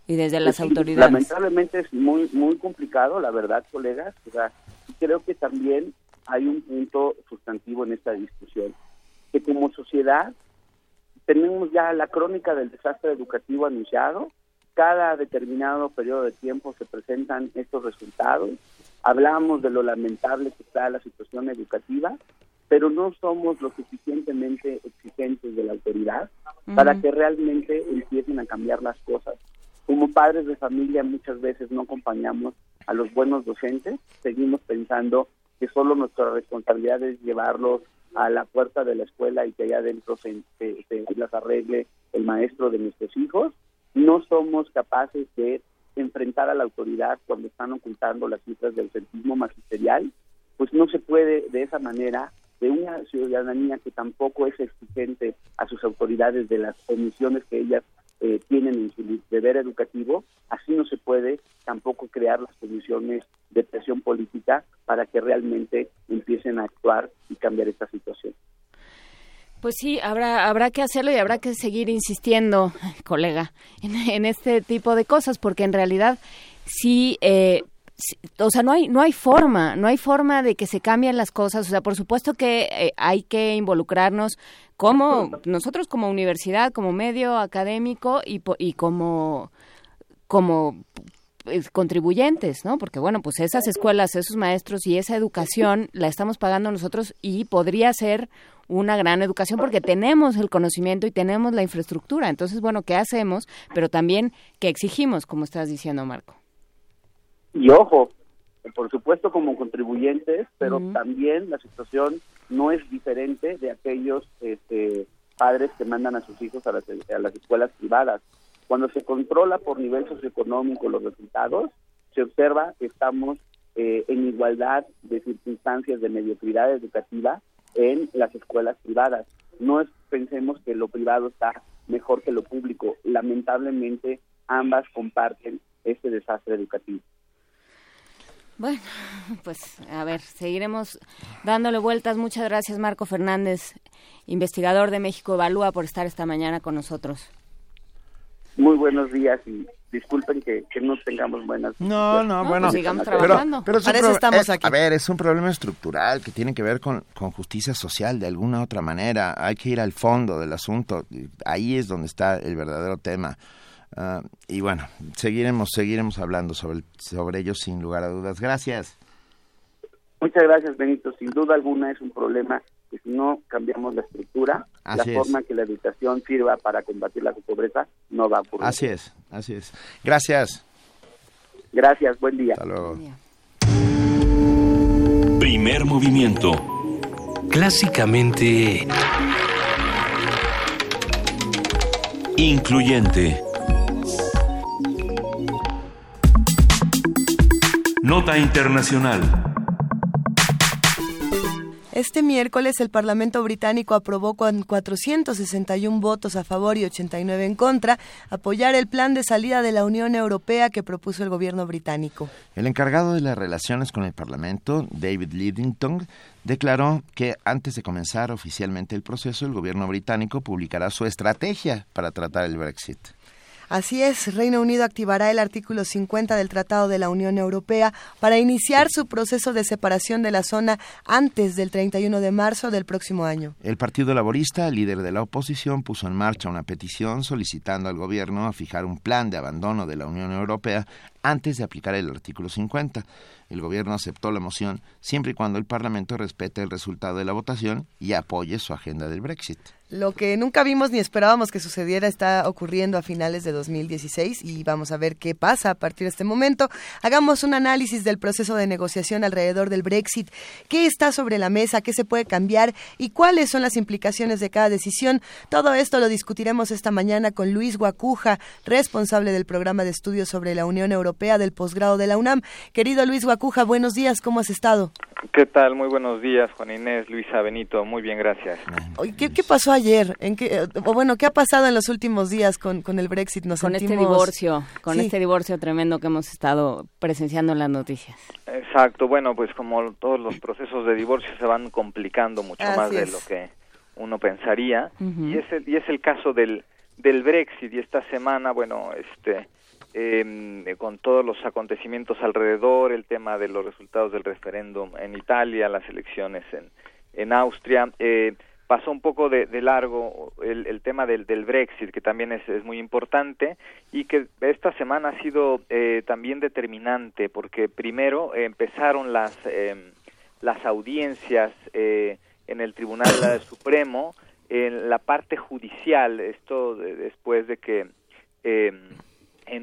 y desde las autoridades? Lamentablemente es muy, muy complicado, la verdad, colegas. O sea, creo que también hay un punto sustantivo en esta discusión, que como sociedad tenemos ya la crónica del desastre educativo anunciado. Cada determinado periodo de tiempo se presentan estos resultados. Hablamos de lo lamentable que está la situación educativa, pero no somos lo suficientemente exigentes de la autoridad uh-huh. para que realmente empiecen a cambiar las cosas. Como padres de familia muchas veces no acompañamos a los buenos docentes, seguimos pensando que solo nuestra responsabilidad es llevarlos a la puerta de la escuela y que allá adentro se las arregle el maestro de nuestros hijos. No somos capaces de enfrentar a la autoridad cuando están ocultando las cifras del ausentismo magisterial, pues no se puede de esa manera, de una ciudadanía que tampoco es exigente a sus autoridades de las omisiones que ellas tienen en su deber educativo, así no se puede tampoco crear las condiciones de presión política para que realmente empiecen a actuar y cambiar esta situación. Pues sí, habrá que hacerlo y habrá que seguir insistiendo, colega, en este tipo de cosas, porque en realidad sí, o sea, no hay forma de que se cambien las cosas. O sea, por supuesto que hay que involucrarnos como nosotros, como universidad, como medio académico y como contribuyentes, ¿no? Porque bueno, pues esas escuelas, esos maestros y esa educación la estamos pagando nosotros y podría ser una gran educación porque tenemos el conocimiento y tenemos la infraestructura. Entonces, bueno, ¿qué hacemos? Pero también, ¿qué exigimos? Como estás diciendo, Marco. Y ojo, por supuesto como contribuyentes, pero uh-huh. también la situación no es diferente de aquellos padres que mandan a sus hijos a las escuelas privadas. Cuando se controla por nivel socioeconómico los resultados, se observa que estamos en igualdad de circunstancias de mediocridad educativa en las escuelas privadas. Pensemos que lo privado está mejor que lo público. Lamentablemente, ambas comparten este desastre educativo. Bueno, pues a ver, seguiremos dándole vueltas. Muchas gracias, Marco Fernández, investigador de México Evalúa, por estar esta mañana con nosotros. Muy buenos días y disculpen que no tengamos buenas... No, bueno, pues sigamos trabajando. Pero para eso estamos aquí. A ver, es un problema estructural que tiene que ver con justicia social de alguna otra manera. Hay que ir al fondo del asunto. Ahí es donde está el verdadero tema. Y bueno, seguiremos hablando sobre ello sin lugar a dudas. Gracias. Muchas gracias, Benito. Sin duda alguna es un problema que si no cambiamos la estructura, forma en que la educación sirva para combatir la pobreza no va a ocurrir. Así es, así es. Gracias. Gracias, buen día. Hasta luego. Primer movimiento. Clásicamente incluyente. Nota internacional. Este miércoles el Parlamento británico aprobó con 461 votos a favor y 89 en contra apoyar el plan de salida de la Unión Europea que propuso el gobierno británico. El encargado de las relaciones con el Parlamento, David Lidington, declaró que antes de comenzar oficialmente el proceso, el gobierno británico publicará su estrategia para tratar el Brexit. Así es, Reino Unido activará el artículo 50 del Tratado de la Unión Europea para iniciar su proceso de separación de la zona antes del 31 de marzo del próximo año. El Partido Laborista, el líder de la oposición, puso en marcha una petición solicitando al gobierno a fijar un plan de abandono de la Unión Europea antes de aplicar el artículo 50. El gobierno aceptó la moción siempre y cuando el Parlamento respete el resultado de la votación y apoye su agenda del Brexit. Lo que nunca vimos ni esperábamos que sucediera está ocurriendo a finales de 2016 y vamos a ver qué pasa a partir de este momento. Hagamos un análisis del proceso de negociación alrededor del Brexit. ¿Qué está sobre la mesa? ¿Qué se puede cambiar? ¿Y cuáles son las implicaciones de cada decisión? Todo esto lo discutiremos esta mañana con Luis Guacuja, responsable del programa de estudios sobre la Unión Europea del posgrado de la UNAM. Querido Luis Guacuja, buenos días, ¿cómo has estado? ¿Qué tal? Muy buenos días, Juan Inés, Luisa, Benito. Muy bien, gracias. ¿Qué pasó ayer? ¿Qué ha pasado en los últimos días con el Brexit? Este divorcio tremendo que hemos estado presenciando en las noticias. Exacto. Bueno, pues como todos los procesos de divorcio se van complicando mucho más de lo que uno pensaría. Uh-huh. Y es el caso del Brexit. Y esta semana, con todos los acontecimientos alrededor, el tema de los resultados del referéndum en Italia, las elecciones en Austria, pasó un poco de largo el tema del Brexit, que también es muy importante y que esta semana ha sido también determinante, porque primero empezaron las audiencias en el Tribunal Supremo, en la parte judicial, esto después de que en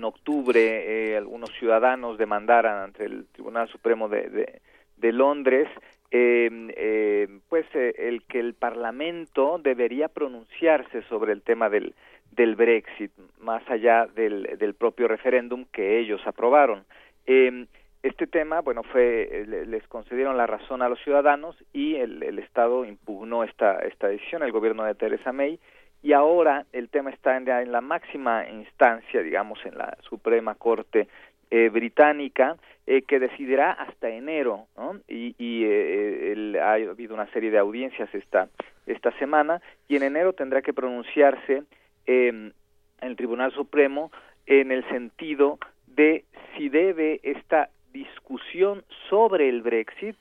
octubre algunos ciudadanos demandaran ante el Tribunal Supremo de Londres el que el Parlamento debería pronunciarse sobre el tema del Brexit, más allá del propio referéndum que ellos aprobaron. Este tema, les concedieron la razón a los ciudadanos y el Estado impugnó esta decisión, el gobierno de Theresa May, y ahora el tema está en la máxima instancia, digamos, en la Suprema Corte británica, que decidirá hasta enero, ¿no? Ha habido una serie de audiencias esta semana, y en enero tendrá que pronunciarse el Tribunal Supremo en el sentido de si debe esta discusión sobre el Brexit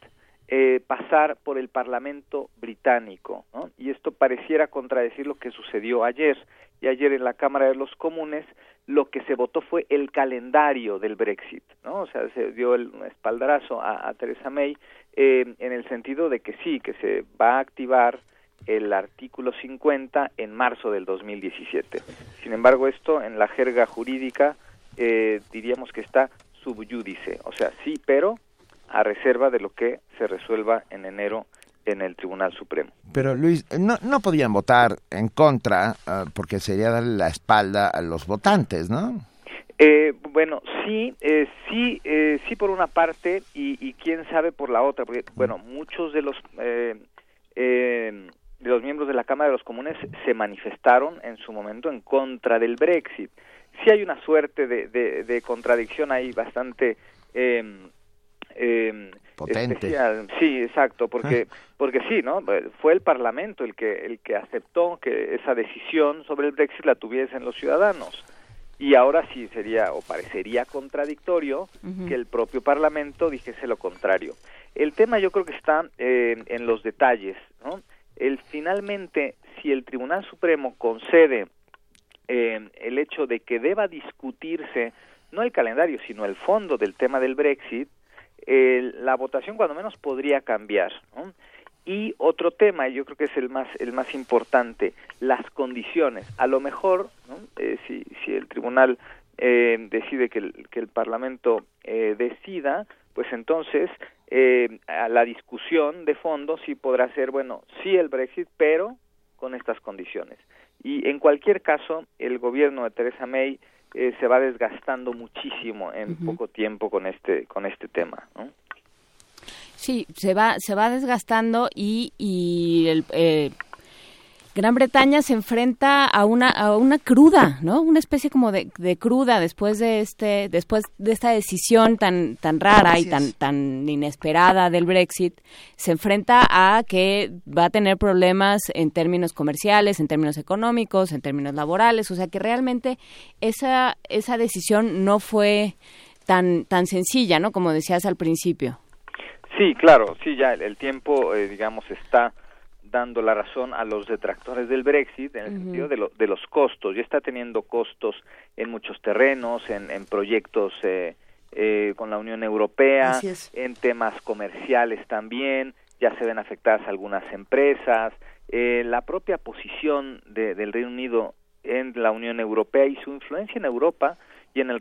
pasar por el Parlamento británico, ¿no? Y esto pareciera contradecir lo que sucedió ayer. Y ayer en la Cámara de los Comunes lo que se votó fue el calendario del Brexit, ¿no? O sea, se dio un espaldarazo a Theresa May en el sentido de que sí, que se va a activar el artículo 50 en marzo del 2017. Sin embargo, esto en la jerga jurídica diríamos que está sub judice, o sea, sí, pero a reserva de lo que se resuelva en enero en el Tribunal Supremo. Pero Luis, no podían votar en contra porque sería darle la espalda a los votantes, ¿no? Sí por una parte y quién sabe por la otra, porque muchos de los miembros de la Cámara de los Comunes se manifestaron en su momento en contra del Brexit. Sí hay una suerte de contradicción ahí bastante potente. Especial. Sí, exacto, porque sí, ¿no? Fue el Parlamento el que aceptó que esa decisión sobre el Brexit la tuviesen los ciudadanos. Y ahora sí sería o parecería contradictorio que el propio Parlamento dijese lo contrario. El tema yo creo que está en los detalles, ¿no? Finalmente, si el Tribunal Supremo concede el hecho de que deba discutirse no el calendario, sino el fondo del tema del Brexit, la votación cuando menos podría cambiar, ¿no? Y otro tema, yo creo que es el más importante, las condiciones. A lo mejor, ¿no? Si el tribunal decide que el Parlamento decida, pues entonces a la discusión de fondo sí podrá ser, bueno, sí el Brexit, pero con estas condiciones. Y en cualquier caso, el gobierno de Theresa May se va desgastando muchísimo en poco tiempo con este tema, ¿no? Sí, se va desgastando y Gran Bretaña se enfrenta a una cruda, ¿no? Una especie como de cruda después de esta decisión tan rara y tan inesperada del Brexit. Se enfrenta a que va a tener problemas en términos comerciales, en términos económicos, en términos laborales. O sea que realmente esa decisión no fue tan sencilla, ¿no? Como decías al principio. Sí, claro, sí, ya el tiempo, digamos, está dando la razón a los detractores del Brexit en el sentido de los costos. Ya está teniendo costos en muchos terrenos, en proyectos con la Unión Europea, en temas comerciales también, ya se ven afectadas algunas empresas. La propia posición del Reino Unido en la Unión Europea y su influencia en Europa y en el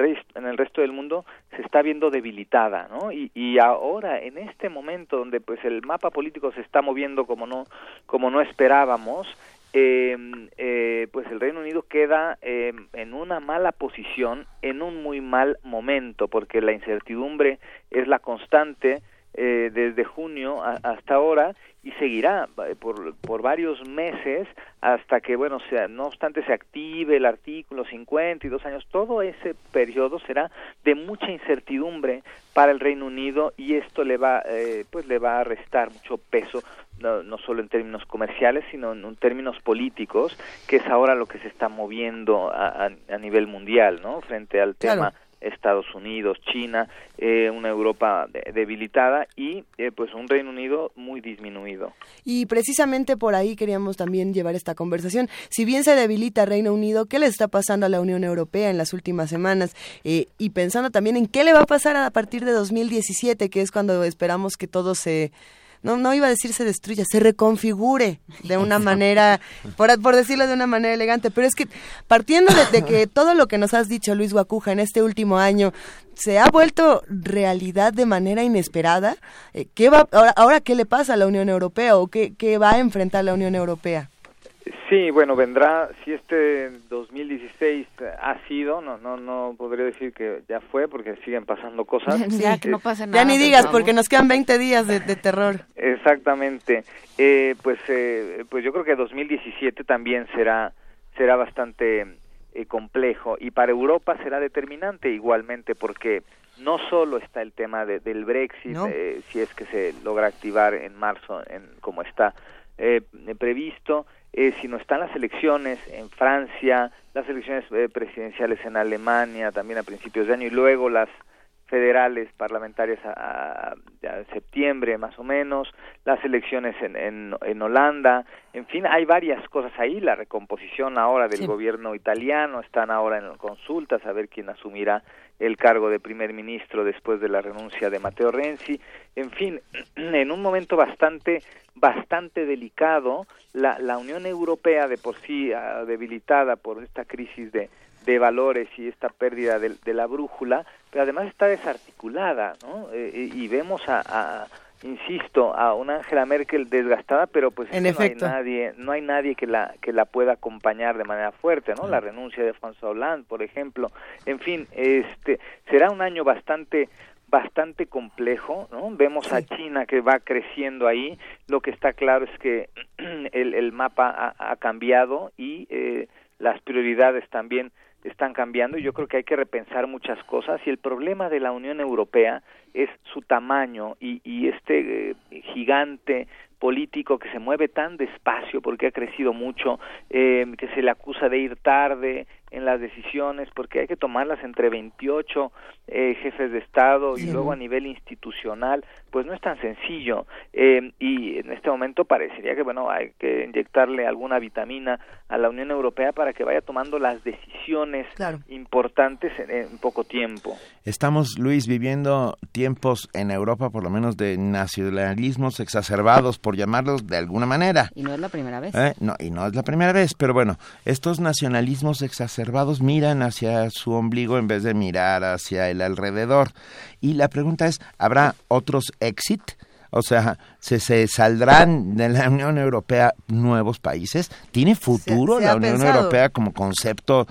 resto del mundo se está viendo debilitada, ¿no? Y ahora en este momento donde pues el mapa político se está moviendo como no esperábamos, pues el Reino Unido queda en una mala posición, en un muy mal momento, porque la incertidumbre es la constante desde junio hasta ahora y seguirá por varios meses hasta que, bueno, no obstante se active el artículo 50 y 2 años, todo ese periodo será de mucha incertidumbre para el Reino Unido y esto le va a restar mucho peso, no solo en términos comerciales, sino en términos políticos, que es ahora lo que se está moviendo a nivel mundial, ¿no? Frente al tema... Claro. Estados Unidos, China, una Europa debilitada y pues un Reino Unido muy disminuido. Y precisamente por ahí queríamos también llevar esta conversación. Si bien se debilita Reino Unido, ¿qué le está pasando a la Unión Europea en las últimas semanas? Y pensando también en qué le va a pasar a partir de 2017, que es cuando esperamos que todo se... No iba a decir se destruya, se reconfigure de una manera, por decirlo de una manera elegante, pero es que partiendo de que todo lo que nos has dicho, Luis Guacuja, en este último año se ha vuelto realidad de manera inesperada, ¿ahora qué le pasa a la Unión Europea o qué va a enfrentar la Unión Europea? Sí, bueno, vendrá, si este 2016 ha sido, no podría decir que ya fue, porque siguen pasando cosas. Ya que no pasa nada. Ya ni digas, porque nos quedan 20 días de terror. Exactamente. Pues yo creo que 2017 también será bastante complejo, y para Europa será determinante igualmente, porque no solo está el tema del Brexit, ¿no? Si es que se logra activar en marzo, como está previsto, sino están las elecciones en Francia, las elecciones presidenciales en Alemania también a principios de año y luego las federales parlamentarias a septiembre más o menos, las elecciones en Holanda, en fin, hay varias cosas ahí, la recomposición ahora del gobierno italiano, están ahora en consultas a ver quién asumirá el cargo de primer ministro después de la renuncia de Matteo Renzi, en fin, en un momento bastante delicado, la Unión Europea de por sí debilitada por esta crisis de valores y esta pérdida de la brújula, pero además está desarticulada, ¿no? Y vemos insisto, a una Angela Merkel desgastada, pero pues en efecto no hay nadie que la pueda acompañar de manera fuerte, ¿no? La renuncia de François Hollande, por ejemplo. En fin, será un año bastante complejo, ¿no? Vemos a China que va creciendo ahí. Lo que está claro es que el mapa ha cambiado y las prioridades también están cambiando y yo creo que hay que repensar muchas cosas y el problema de la Unión Europea es su tamaño y este gigante político que se mueve tan despacio porque ha crecido mucho, que se le acusa de ir tarde, en las decisiones, porque hay que tomarlas entre 28 jefes de Estado y luego a nivel institucional, pues no es tan sencillo, y en este momento parecería que, bueno, hay que inyectarle alguna vitamina a la Unión Europea para que vaya tomando las decisiones importantes en poco tiempo. Estamos, Luis, viviendo tiempos en Europa, por lo menos de nacionalismos exacerbados, por llamarlos de alguna manera. Y no es la primera vez. No, y no es la primera vez, pero bueno, estos nacionalismos exacerbados miran hacia su ombligo en vez de mirar hacia el alrededor. Y la pregunta es, ¿habrá otros exit? O sea, ¿se saldrán de la Unión Europea nuevos países? ¿Tiene futuro la Unión Europea como concepto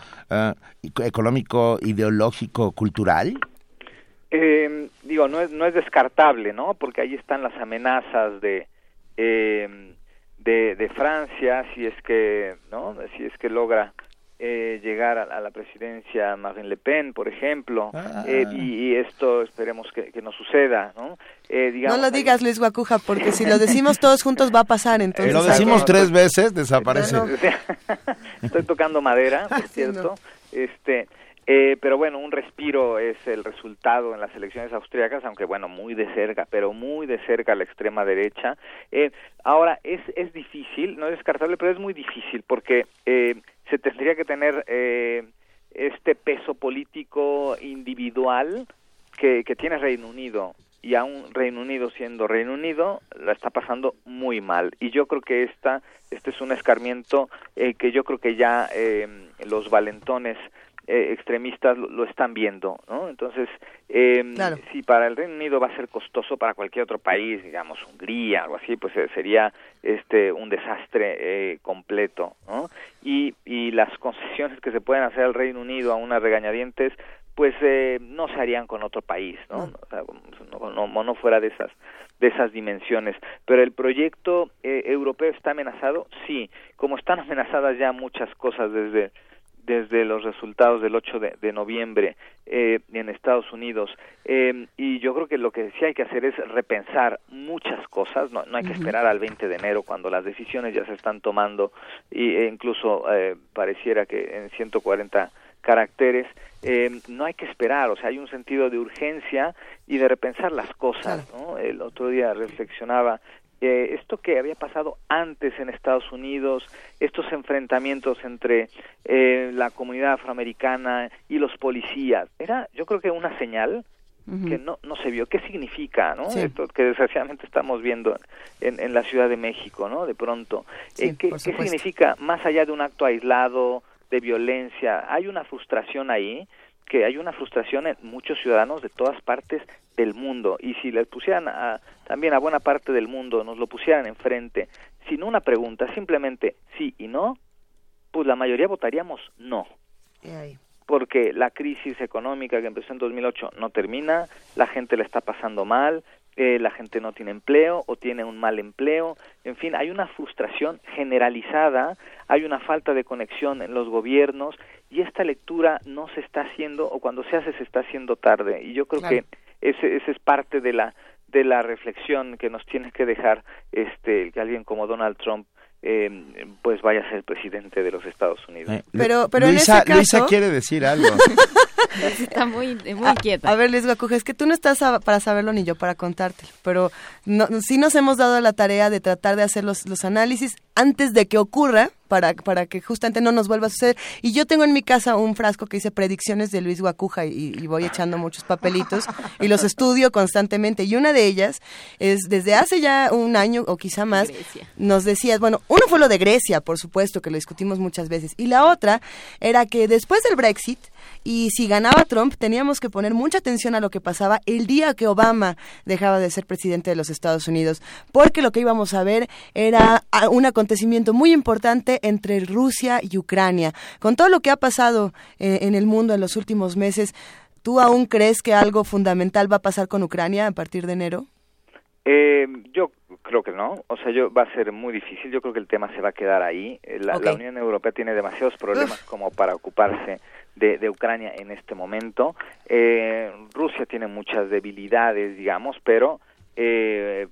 económico, ideológico, cultural? Digo, no es descartable, ¿no? Porque ahí están las amenazas de Francia, si es que logra llegar a la presidencia Marine Le Pen, por ejemplo, y esto esperemos que no suceda, ¿no? No lo digas, Luis Guacuja, porque si lo decimos todos juntos va a pasar, entonces. Lo decimos tres veces, desaparece. No. Estoy tocando madera, por cierto. No. Pero bueno, un respiro es el resultado en las elecciones austríacas, aunque bueno, muy de cerca la extrema derecha. Ahora, es difícil, no es descartable, pero es muy difícil porque se tendría que tener este peso político individual que tiene Reino Unido, y aún Reino Unido siendo Reino Unido la está pasando muy mal, y yo creo que este es un escarmiento que yo creo que ya los valentones extremistas lo están viendo, ¿no? Entonces, si para el Reino Unido va a ser costoso, para cualquier otro país, digamos Hungría, algo así, pues sería un desastre completo, ¿no? Y las concesiones que se pueden hacer al Reino Unido a unas regañadientes, pues no se harían con otro país, ¿no? O sea, no fuera de esas dimensiones. Pero el proyecto europeo está amenazado, sí, como están amenazadas ya muchas cosas desde los resultados del 8 de noviembre en Estados Unidos, y yo creo que lo que sí hay que hacer es repensar muchas cosas, no hay que esperar al 20 de enero cuando las decisiones ya se están tomando, e incluso pareciera que en 140 caracteres, no hay que esperar, o sea, hay un sentido de urgencia y de repensar las cosas, ¿no? El otro día reflexionaba esto que había pasado antes en Estados Unidos, estos enfrentamientos entre la comunidad afroamericana y los policías, era yo creo que una señal que no se vio. ¿Qué significa, no? Esto que desgraciadamente estamos viendo en la Ciudad de México, ¿no? De pronto, ¿qué significa más allá de un acto aislado de violencia? Hay una frustración ahí, que hay una frustración en muchos ciudadanos de todas partes del mundo, y si les pusieran también a buena parte del mundo, nos lo pusieran enfrente, sin una pregunta, simplemente sí y no, pues la mayoría votaríamos no, porque la crisis económica que empezó en 2008 no termina, la gente la está pasando mal, la gente no tiene empleo o tiene un mal empleo, en fin, hay una frustración generalizada, hay una falta de conexión en los gobiernos, y esta lectura no se está haciendo, o cuando se hace se está haciendo tarde, y yo creo que ese es parte de la reflexión que nos tiene que dejar que alguien como Donald Trump pues vaya a ser presidente de los Estados Unidos. Pero Luisa, en ese caso... Luisa quiere decir algo. Está muy quieta. A ver, Luis Guacuja, es que tú no estás para saberlo ni yo para contártelo, pero sí nos hemos dado la tarea de tratar de hacer los análisis antes de que ocurra, para que justamente no nos vuelva a suceder. Y yo tengo en mi casa un frasco que dice predicciones de Luis Guacuja, y voy echando muchos papelitos y los estudio constantemente, y una de ellas es desde hace ya un año o quizá más, Grecia. Nos decías, bueno, uno fue lo de Grecia, por supuesto, que lo discutimos muchas veces, y la otra era que después del Brexit, y si ganaba Trump, teníamos que poner mucha atención a lo que pasaba el día que Obama dejaba de ser presidente de los Estados Unidos, porque lo que íbamos a ver era un acontecimiento muy importante entre Rusia y Ucrania. Con todo lo que ha pasado en el mundo en los últimos meses, ¿tú aún crees que algo fundamental va a pasar con Ucrania a partir de enero? Yo creo que no, o sea, va a ser muy difícil, yo creo que el tema se va a quedar ahí, la Unión Europea tiene demasiados problemas como para ocuparse de Ucrania en este momento. Rusia tiene muchas debilidades, digamos, pero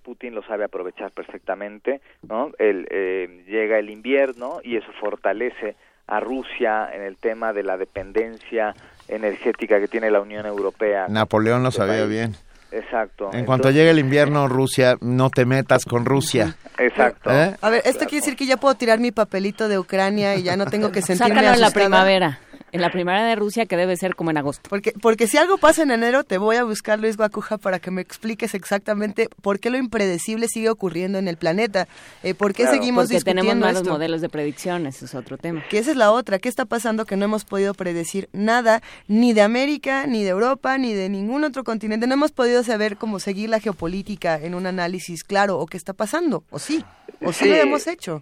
Putin lo sabe aprovechar perfectamente, ¿no? Llega el invierno y eso fortalece a Rusia en el tema de la dependencia energética que tiene la Unión Europea. Napoleón lo sabía bien. Exacto. En cuanto llegue el invierno, Rusia, no te metas con Rusia. Exacto. ¿Eh? A ver, esto quiere decir que ya puedo tirar mi papelito de Ucrania y ya no tengo que sentirme asustada. Sácalo en la primavera de Rusia, que debe ser como en agosto. Porque si algo pasa en enero, te voy a buscar, Luis Guacuja, para que me expliques exactamente por qué lo impredecible sigue ocurriendo en el planeta. ¿Por qué seguimos discutiendo esto? Porque tenemos malos modelos de predicción, ese es otro tema. Que esa es la otra. ¿Qué está pasando que no hemos podido predecir nada, ni de América, ni de Europa, ni de ningún otro continente? No hemos podido saber cómo seguir la geopolítica en un análisis claro, o qué está pasando, o sí lo hemos hecho.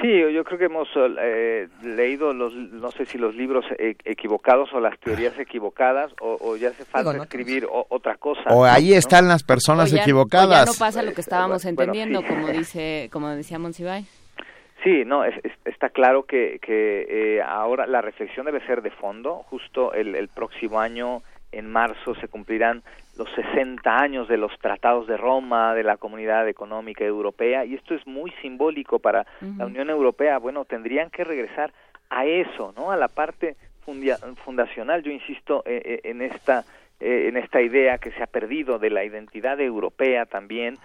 Sí, yo creo que hemos leído, no sé si los libros equivocados o las teorías equivocadas, o ya hace falta escribir otra cosa. O ahí están las personas equivocadas. O ya no pasa lo que estábamos entendiendo, sí. como decía Monsiváis. Sí, no, está claro que ahora la reflexión debe ser de fondo. Justo el próximo año, en marzo, se cumplirán los 60 años de los tratados de Roma, de la Comunidad Económica Europea, y esto es muy simbólico para la Unión Europea. Bueno, tendrían que regresar a eso, ¿no? A la parte fundacional. Yo insisto en esta idea que se ha perdido de la identidad europea también,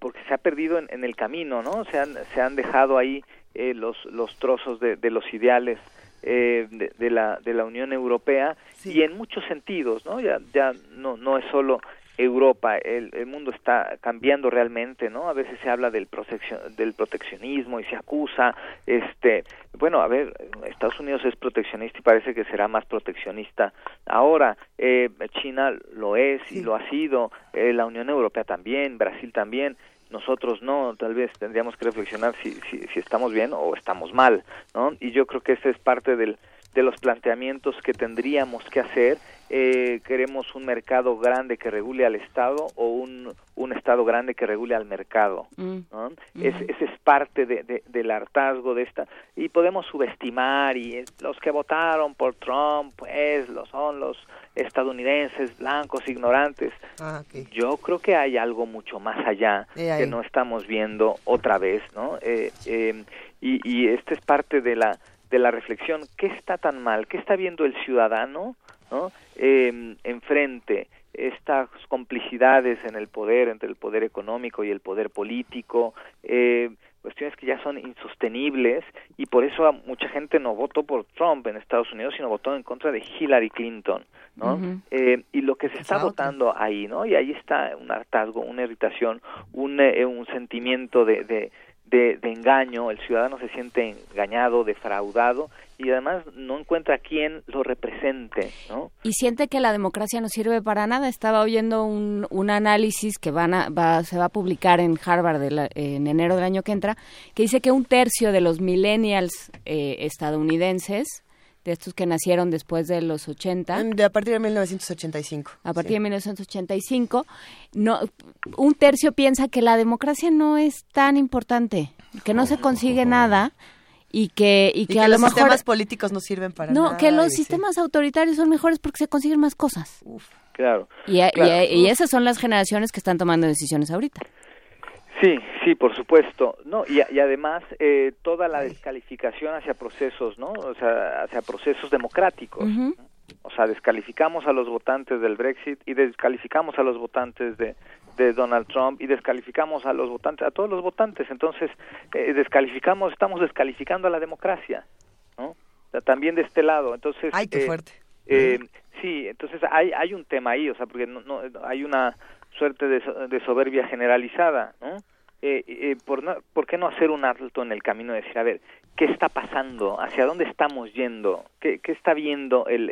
porque se ha perdido en el camino, ¿no? Se han dejado ahí los trozos de los ideales de la Unión Europea, sí. Y en muchos sentidos, ¿no? Ya no es solo Europa, el mundo está cambiando realmente, ¿no? A veces se habla del proteccionismo y se acusa, bueno, a ver, Estados Unidos es proteccionista y parece que será más proteccionista ahora, China lo es y lo ha sido, la Unión Europea también, Brasil también. Nosotros no, tal vez tendríamos que reflexionar si estamos bien o estamos mal, ¿no? Y yo creo que ese es parte de los planteamientos que tendríamos que hacer. ¿Queremos un mercado grande que regule al Estado o un Estado grande que regule al mercado? ¿No? Ese es parte del hartazgo de esta. Y podemos subestimar, y los que votaron por Trump, pues, son los estadounidenses, blancos, ignorantes. Yo creo que hay algo mucho más allá que no estamos viendo otra vez, ¿no? Y esta es parte de la reflexión. ¿Qué está tan mal? ¿Qué está viendo el ciudadano, ¿no? Enfrente, estas complicidades en el poder, entre el poder económico y el poder político, cuestiones que ya son insostenibles, y por eso mucha gente no votó por Trump en Estados Unidos, sino votó en contra de Hillary Clinton, ¿no? Y lo que se está votando ahí, ¿no? Y ahí está un hartazgo, una irritación, un sentimiento de engaño. El ciudadano se siente engañado, defraudado, y además no encuentra a quien lo represente, ¿no? Y siente que la democracia no sirve para nada. Estaba oyendo un análisis que se va a publicar en Harvard en enero del año que entra, que dice que 1/3 de los millennials estadounidenses, de estos que nacieron después de los 80. A partir de 1985. A partir de 1985, no, 1/3 piensa que la democracia no es tan importante, que no se consigue nada, y que a lo mejor los sistemas políticos no sirven para nada. No, que los sistemas autoritarios son mejores porque se consiguen más cosas. Claro. Y esas son las generaciones que están tomando decisiones ahorita. Sí, por supuesto. No, y además toda la descalificación hacia procesos, ¿no? O sea, hacia procesos democráticos. O sea, descalificamos a los votantes del Brexit y descalificamos a los votantes de Donald Trump y descalificamos a los votantes, a todos los votantes. Entonces, estamos descalificando a la democracia, ¿no? O sea, también de este lado. Entonces, ¡ay, qué fuerte! Sí, entonces hay un tema ahí, o sea, porque no hay una suerte de soberbia generalizada, ¿no? ¿Por qué no hacer un alto en el camino de decir, a ver, ¿qué está pasando? ¿Hacia dónde estamos yendo? ¿Qué está viendo el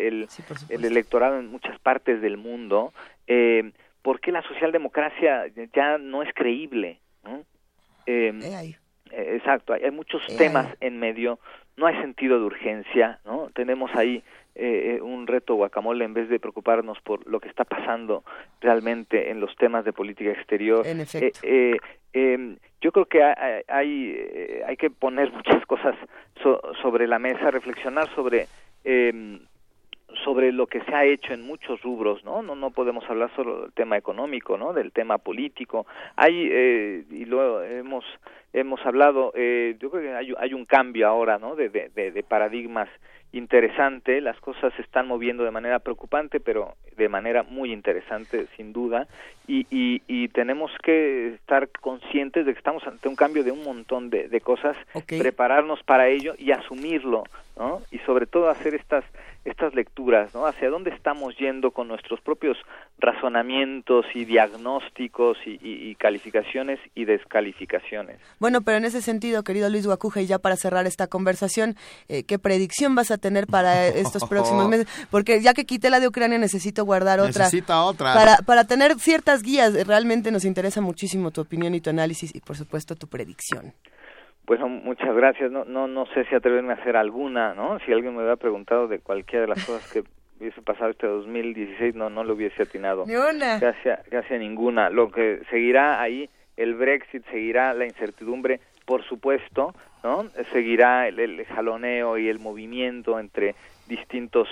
electorado en muchas partes del mundo? ¿Por qué la socialdemocracia ya no es creíble, ¿no? Exacto, hay muchos temas en medio, no hay sentido de urgencia, ¿no? Tenemos ahí un reto guacamole en vez de preocuparnos por lo que está pasando realmente en los temas de política exterior. En efecto. Yo creo que hay que poner muchas cosas sobre la mesa, reflexionar sobre sobre lo que se ha hecho en muchos rubros, ¿no? No podemos hablar solo del tema económico, ¿no? Del tema político. Hay, y lo hemos hablado, yo creo que hay un cambio ahora, ¿no? De paradigmas interesante, las cosas se están moviendo de manera preocupante, pero de manera muy interesante, sin duda, y tenemos que estar conscientes de que estamos ante un cambio de un montón de cosas, okay, prepararnos para ello y asumirlo, ¿no? Y sobre todo hacer estas lecturas, ¿no? Hacia dónde estamos yendo con nuestros propios razonamientos y diagnósticos y calificaciones y descalificaciones. Bueno, pero en ese sentido, querido Luis Guacuja, y ya para cerrar esta conversación, ¿qué predicción vas a tener para estos próximos meses? Porque ya que quité la de Ucrania, necesito guardar otra. Necesita otra. Para tener ciertas guías, realmente nos interesa muchísimo tu opinión y tu análisis y, por supuesto, tu predicción. Pues muchas gracias, no sé si atreverme a hacer alguna, ¿no? Si alguien me hubiera preguntado de cualquiera de las cosas que hubiese pasado este 2016, no lo hubiese atinado. Ni una. Casi ninguna. Lo que seguirá ahí, el Brexit, seguirá la incertidumbre, por supuesto, ¿no? Seguirá el jaloneo y el movimiento entre distintos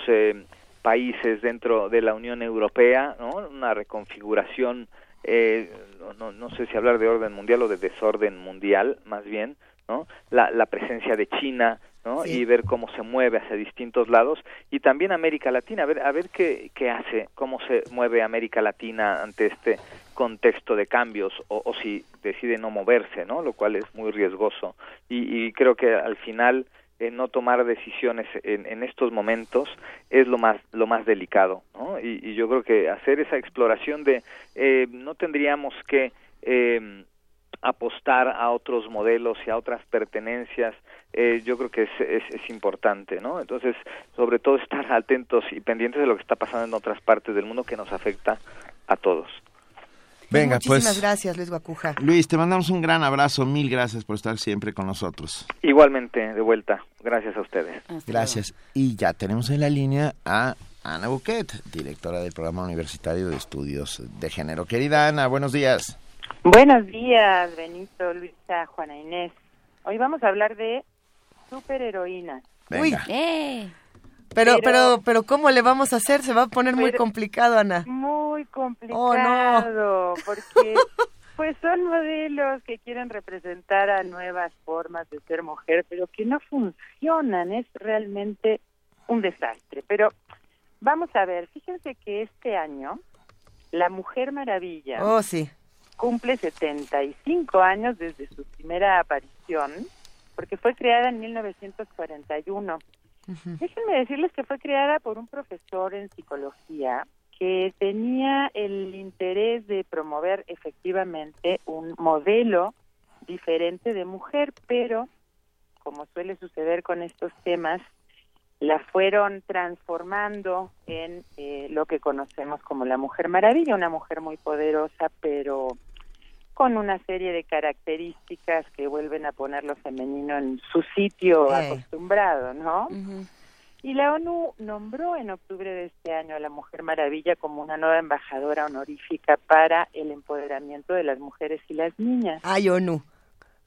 países dentro de la Unión Europea, ¿no? Una reconfiguración, no sé si hablar de orden mundial o de desorden mundial, más bien, ¿no? La presencia de China, ¿no? Sí. Y ver cómo se mueve hacia distintos lados, y también América Latina, a ver qué hace, cómo se mueve América Latina ante este contexto de cambios, o si decide no moverse, ¿no? Lo cual es muy riesgoso, y creo que al final no tomar decisiones en estos momentos es lo más delicado, ¿no? Y yo creo que hacer esa exploración de no tendríamos que apostar a otros modelos y a otras pertenencias, yo creo que es importante, ¿no? Entonces, sobre todo estar atentos y pendientes de lo que está pasando en otras partes del mundo, que nos afecta a todos. Venga, muchísimas gracias, Luis Guacuja. Luis, te mandamos un gran abrazo, mil gracias por estar siempre con nosotros. Igualmente, de vuelta, gracias a ustedes. Gracias, y ya tenemos en la línea a Ana Buquet, directora del Programa Universitario de Estudios de Género. Querida Ana, buenos días. Buenos días, Benito, Luisa, Juana Inés. Hoy vamos a hablar de superheroínas. Venga. Uy, Pero ¿cómo le vamos a hacer? Se va a poner muy complicado, Ana. Muy complicado, oh, no. Porque pues son modelos que quieren representar a nuevas formas de ser mujer, pero que no funcionan, es realmente un desastre. Pero vamos a ver, fíjense que este año la Mujer Maravilla cumple 75 años desde su primera aparición, porque fue creada en 1941. Déjenme decirles que fue creada por un profesor en psicología que tenía el interés de promover efectivamente un modelo diferente de mujer, pero, como suele suceder con estos temas, la fueron transformando en lo que conocemos como la Mujer Maravilla, una mujer muy poderosa, pero con una serie de características que vuelven a poner lo femenino en su sitio acostumbrado, ¿no? Uh-huh. Y la ONU nombró en octubre de este año a la Mujer Maravilla como una nueva embajadora honorífica para el empoderamiento de las mujeres y las niñas. ¡Ay, ONU!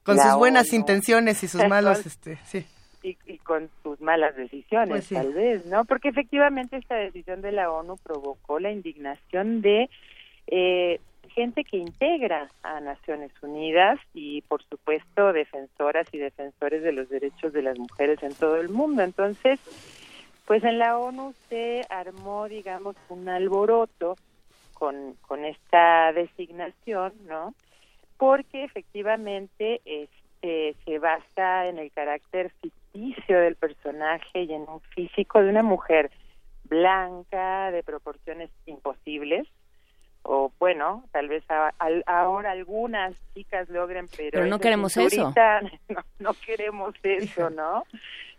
Con sus buenas intenciones y sus malos... Y con sus malas decisiones, pues sí, tal vez, ¿no? Porque efectivamente esta decisión de la ONU provocó la indignación de... gente que integra a Naciones Unidas y, por supuesto, defensoras y defensores de los derechos de las mujeres en todo el mundo. Entonces, pues en la ONU se armó, digamos, un alboroto con esta designación, ¿no? Porque efectivamente se basa en el carácter ficticio del personaje y en un físico de una mujer blanca, de proporciones imposibles, o bueno, tal vez ahora algunas chicas logren, pero no queremos eso. No queremos eso, ¿no?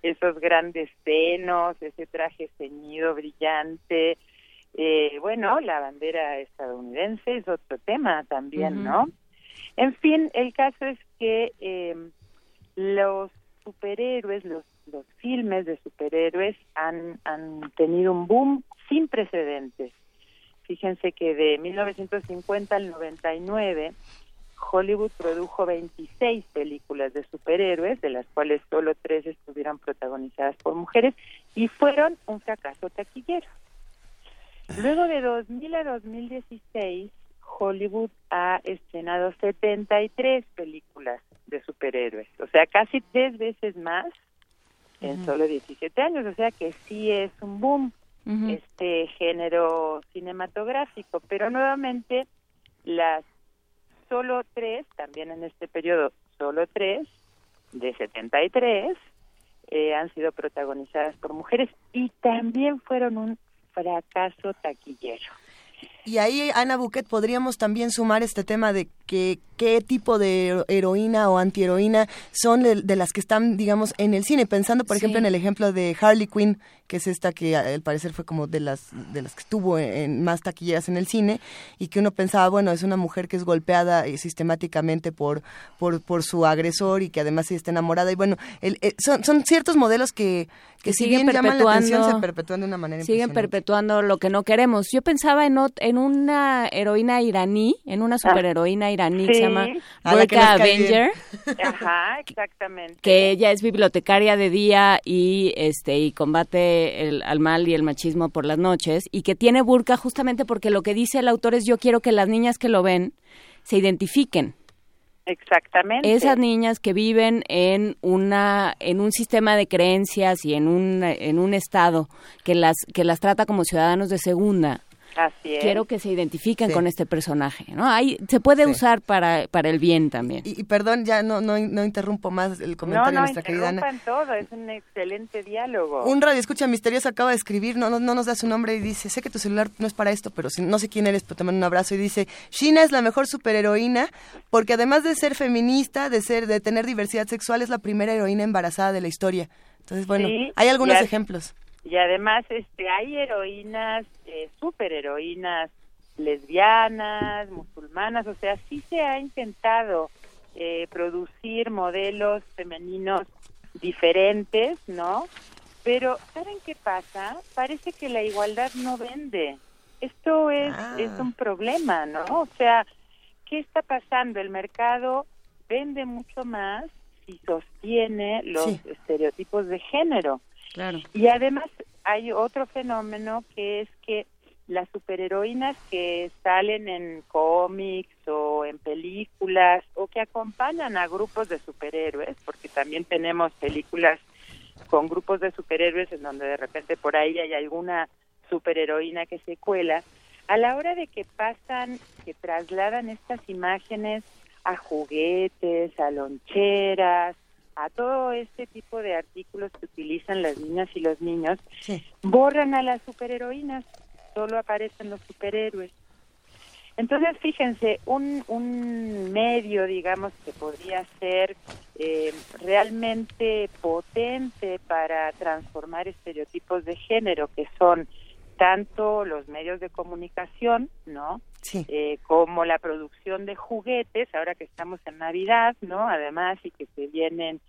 Esos grandes senos, ese traje ceñido, brillante. Bueno, la bandera estadounidense es otro tema también, uh-huh, ¿no? En fin, el caso es que los superhéroes, los filmes de superhéroes han tenido un boom sin precedentes. Fíjense que de 1950 al 99, Hollywood produjo 26 películas de superhéroes, de las cuales solo 3 estuvieron protagonizadas por mujeres, y fueron un fracaso taquillero. Luego de 2000 a 2016, Hollywood ha estrenado 73 películas de superhéroes, o sea, casi 3 veces más en solo 17 años, o sea que sí es un boom este género cinematográfico, pero nuevamente las solo 3, también en este periodo, solo 3 de 73 han sido protagonizadas por mujeres y también fueron un fracaso taquillero. Y ahí, Ana Buquet, podríamos también sumar este tema de que qué tipo de heroína o antiheroína son de las que están, digamos, en el cine. Pensando, por ejemplo, en el ejemplo de Harley Quinn, que es esta que al parecer fue como de las que estuvo en más taquilleras en el cine, y que uno pensaba, bueno, es una mujer que es golpeada sistemáticamente por su agresor y que además sí está enamorada. Y bueno, son ciertos modelos que si bien llaman la atención, se perpetúan de una manera impresionante. Siguen perpetuando lo que no queremos. Yo pensaba en una heroína iraní, en una superheroína iraní que se llama Burka Avenger. Ajá, exactamente. Que ella es bibliotecaria de día y combate al mal y el machismo por las noches, y que tiene burka justamente porque lo que dice el autor es: yo quiero que las niñas que lo ven se identifiquen. Exactamente. Esas niñas que viven en un sistema de creencias y en un estado que las trata como ciudadanos de segunda. Así es. Quiero que se identifiquen con este personaje, ¿no? Ahí se puede usar para el bien también. Y perdón, ya no interrumpo más el comentario de nuestra querida Ana. No, interrumpan todo, es un excelente diálogo. Un radioescucha misterioso acaba de escribir, no nos da su nombre, y dice: sé que tu celular no es para esto, pero no sé quién eres, pero te mando un abrazo. Y dice: Sheena es la mejor superheroína porque además de ser feminista, de tener diversidad sexual, es la primera heroína embarazada de la historia. Entonces, bueno, hay algunos ejemplos. Y además hay heroínas, superheroínas lesbianas, musulmanas, o sea, sí se ha intentado producir modelos femeninos diferentes, ¿no? Pero, ¿saben qué pasa? Parece que la igualdad no vende. Esto es un problema, ¿no? O sea, ¿qué está pasando? El mercado vende mucho más si sostiene los estereotipos de género. Claro. Y además hay otro fenómeno, que es que las superheroínas que salen en cómics o en películas o que acompañan a grupos de superhéroes, porque también tenemos películas con grupos de superhéroes en donde de repente por ahí hay alguna superheroína que se cuela, a la hora de que trasladan estas imágenes a juguetes, a loncheras, a todo este tipo de artículos que utilizan las niñas y los niños, borran a las superheroínas, solo aparecen los superhéroes. Entonces, fíjense, un medio, digamos, que podría ser realmente potente para transformar estereotipos de género, que son tanto los medios de comunicación, ¿no? Sí. Como la producción de juguetes, ahora que estamos en Navidad, ¿no? Además, y que se vienen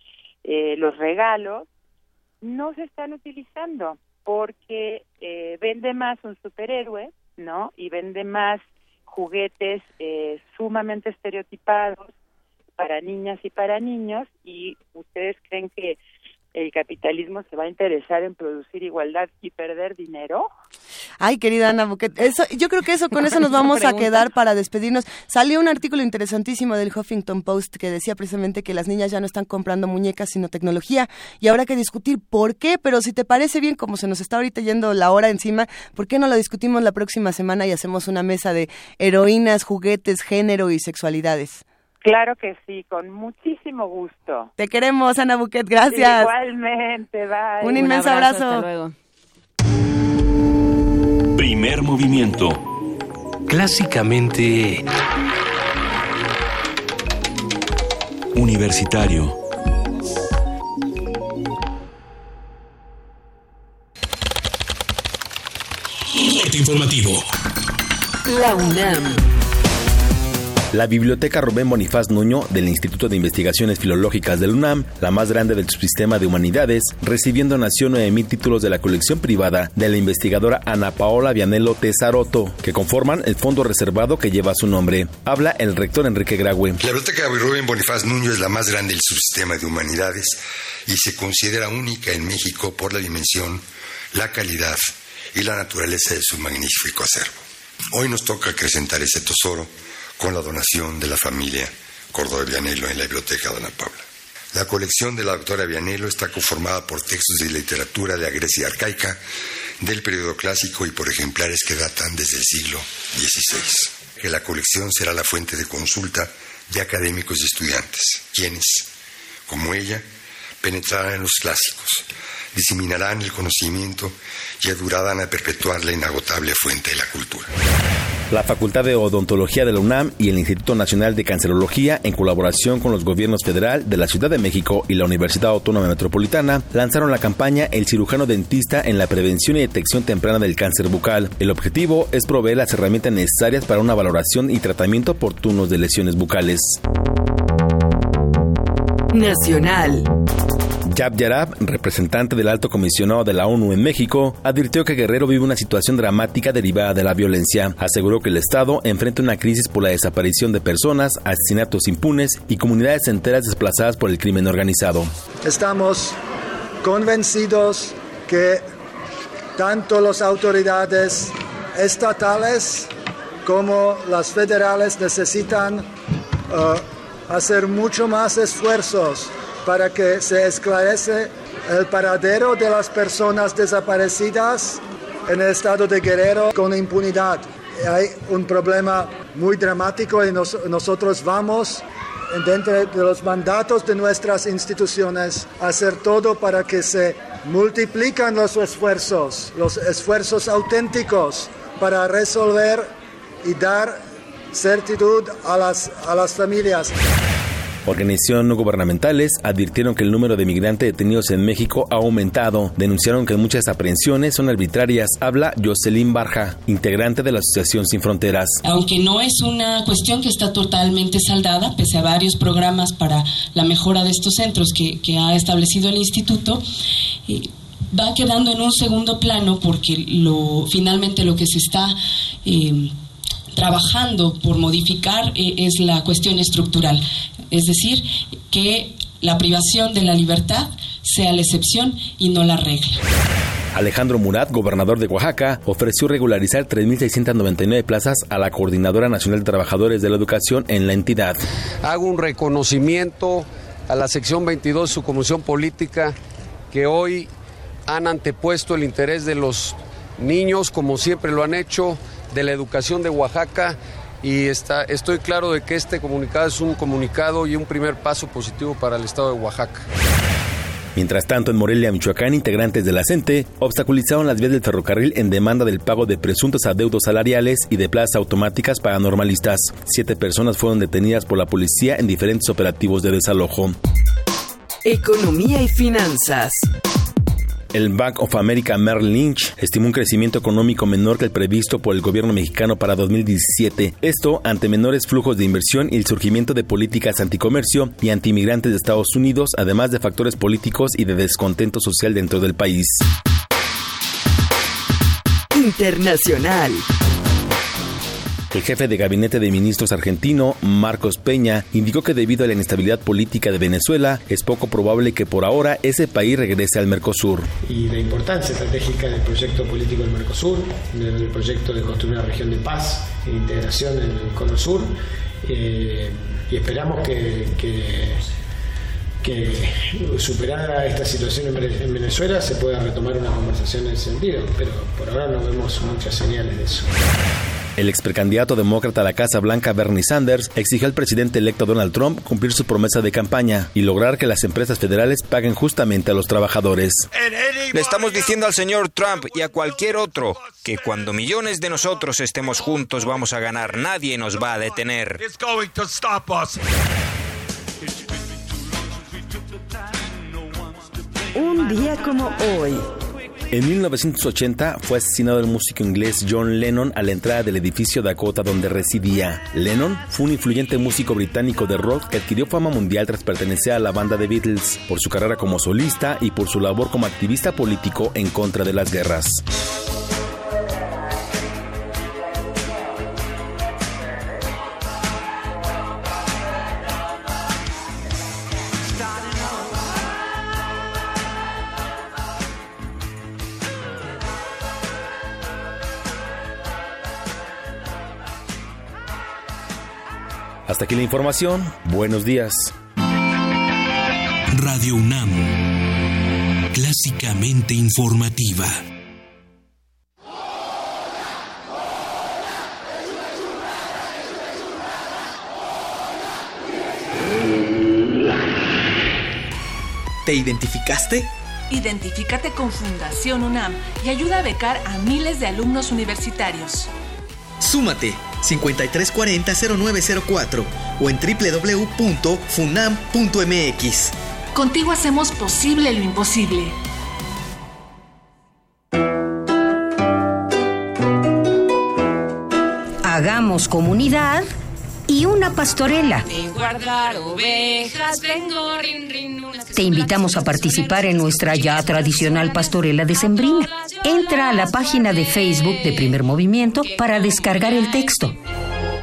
los regalos, no se están utilizando porque vende más un superhéroe, ¿no? Y vende más juguetes sumamente estereotipados para niñas y para niños, y ustedes creen que el capitalismo se va a interesar en producir igualdad y perder dinero. Ay, querida Ana Buquet, yo creo que con eso nos vamos a quedar para despedirnos. Salió un artículo interesantísimo del Huffington Post que decía precisamente que las niñas ya no están comprando muñecas sino tecnología, y habrá que discutir por qué, pero si te parece bien, como se nos está ahorita yendo la hora encima, ¿por qué no lo discutimos la próxima semana y hacemos una mesa de heroínas, juguetes, género y sexualidades? Claro que sí, con muchísimo gusto. Te queremos, Ana Buquet, gracias. Igualmente, bye. Un inmenso abrazo. Hasta luego. Primer movimiento. Clásicamente universitario. Informativo. La UNAM. La Biblioteca Rubén Bonifaz Nuño del Instituto de Investigaciones Filológicas del UNAM, la más grande del subsistema de humanidades, recibió en donación 9,000 títulos de la colección privada de la investigadora Ana Paola Vianello Tesaroto, que conforman el fondo reservado que lleva su nombre. Habla el rector Enrique Graue. La Biblioteca Rubén Bonifaz Nuño es la más grande del subsistema de humanidades y se considera única en México por la dimensión, la calidad y la naturaleza de su magnífico acervo. Hoy nos toca acrecentar ese tesoro con la donación de la familia Córdoba Vianello en la Biblioteca de Ana Paula. La colección de la doctora Vianello está conformada por textos de literatura de la Grecia arcaica, del periodo clásico y por ejemplares que datan desde el siglo XVI. Que la colección será la fuente de consulta de académicos y estudiantes, quienes, como ella, penetrarán en los clásicos, diseminarán el conocimiento y ayudarán a perpetuar la inagotable fuente de la cultura. La Facultad de Odontología de la UNAM y el Instituto Nacional de Cancerología, en colaboración con los gobiernos federal de la Ciudad de México y la Universidad Autónoma Metropolitana, lanzaron la campaña El Cirujano Dentista en la Prevención y Detección Temprana del Cáncer Bucal. El objetivo es proveer las herramientas necesarias para una valoración y tratamiento oportunos de lesiones bucales. Nacional. Yap Yarab, representante del Alto Comisionado de la ONU en México, advirtió que Guerrero vive una situación dramática derivada de la violencia. Aseguró que el Estado enfrenta una crisis por la desaparición de personas, asesinatos impunes y comunidades enteras desplazadas por el crimen organizado. Estamos convencidos que tanto las autoridades estatales como las federales necesitan hacer mucho más esfuerzos para que se esclarezca el paradero de las personas desaparecidas en el estado de Guerrero con impunidad. Hay un problema muy dramático y nosotros vamos, dentro de los mandatos de nuestras instituciones, a hacer todo para que se multipliquen los esfuerzos auténticos para resolver y dar certidumbre a las familias. Organizaciones no gubernamentales advirtieron que el número de migrantes detenidos en México ha aumentado. Denunciaron que muchas aprehensiones son arbitrarias. Habla Jocelyn Barja, integrante de la Asociación Sin Fronteras. Aunque no es una cuestión que está totalmente saldada, pese a varios programas para la mejora de estos centros que ha establecido el instituto, va quedando en un segundo plano porque finalmente lo que se está trabajando por modificar es la cuestión estructural. Es decir, que la privación de la libertad sea la excepción y no la regla. Alejandro Murat, gobernador de Oaxaca, ofreció regularizar 3.699 plazas a la Coordinadora Nacional de Trabajadores de la Educación en la entidad. Hago un reconocimiento a la sección 22 de su comisión política, que hoy han antepuesto el interés de los niños, como siempre lo han hecho, de la educación de Oaxaca, y estoy claro de que este comunicado es un comunicado y un primer paso positivo para el estado de Oaxaca. Mientras tanto, en Morelia, Michoacán, integrantes de la CENTE obstaculizaron las vías del ferrocarril en demanda del pago de presuntos adeudos salariales y de plazas automáticas para normalistas. 7 personas fueron detenidas por la policía en diferentes operativos de desalojo. Economía y finanzas. El Bank of America Merrill Lynch estimó un crecimiento económico menor que el previsto por el gobierno mexicano para 2017. Esto ante menores flujos de inversión y el surgimiento de políticas anticomercio y antimigrantes de Estados Unidos, además de factores políticos y de descontento social dentro del país. Internacional. El jefe de gabinete de ministros argentino, Marcos Peña, indicó que debido a la inestabilidad política de Venezuela, es poco probable que por ahora ese país regrese al Mercosur. Y la importancia estratégica del proyecto político del Mercosur, del proyecto de construir una región de paz e integración en el Cono Sur, y esperamos que superada esta situación en Venezuela se pueda retomar una conversación en ese sentido, pero por ahora no vemos muchas señales de eso. El exprecandidato demócrata a la Casa Blanca, Bernie Sanders, exigió al presidente electo Donald Trump cumplir su promesa de campaña y lograr que las empresas federales paguen justamente a los trabajadores. Le estamos diciendo al señor Trump y a cualquier otro que cuando millones de nosotros estemos juntos vamos a ganar. Nadie nos va a detener. Un día como hoy. En 1980 fue asesinado el músico inglés John Lennon a la entrada del edificio Dakota donde residía. Lennon fue un influyente músico británico de rock que adquirió fama mundial tras pertenecer a la banda The Beatles, por su carrera como solista y por su labor como activista político en contra de las guerras. Hasta aquí la información. Buenos días. Radio UNAM, clásicamente informativa. ¿Te identificaste? Identifícate con Fundación UNAM y ayuda a becar a miles de alumnos universitarios. Súmate 5340-0904 o en www.funam.mx. Contigo hacemos posible lo imposible. Hagamos comunidad y una pastorela. De guardar ovejas vengo, rin, rin, unas... Te invitamos a participar en nuestra ya tradicional pastorela decembrina. Entra a la página de Facebook de Primer Movimiento para descargar el texto.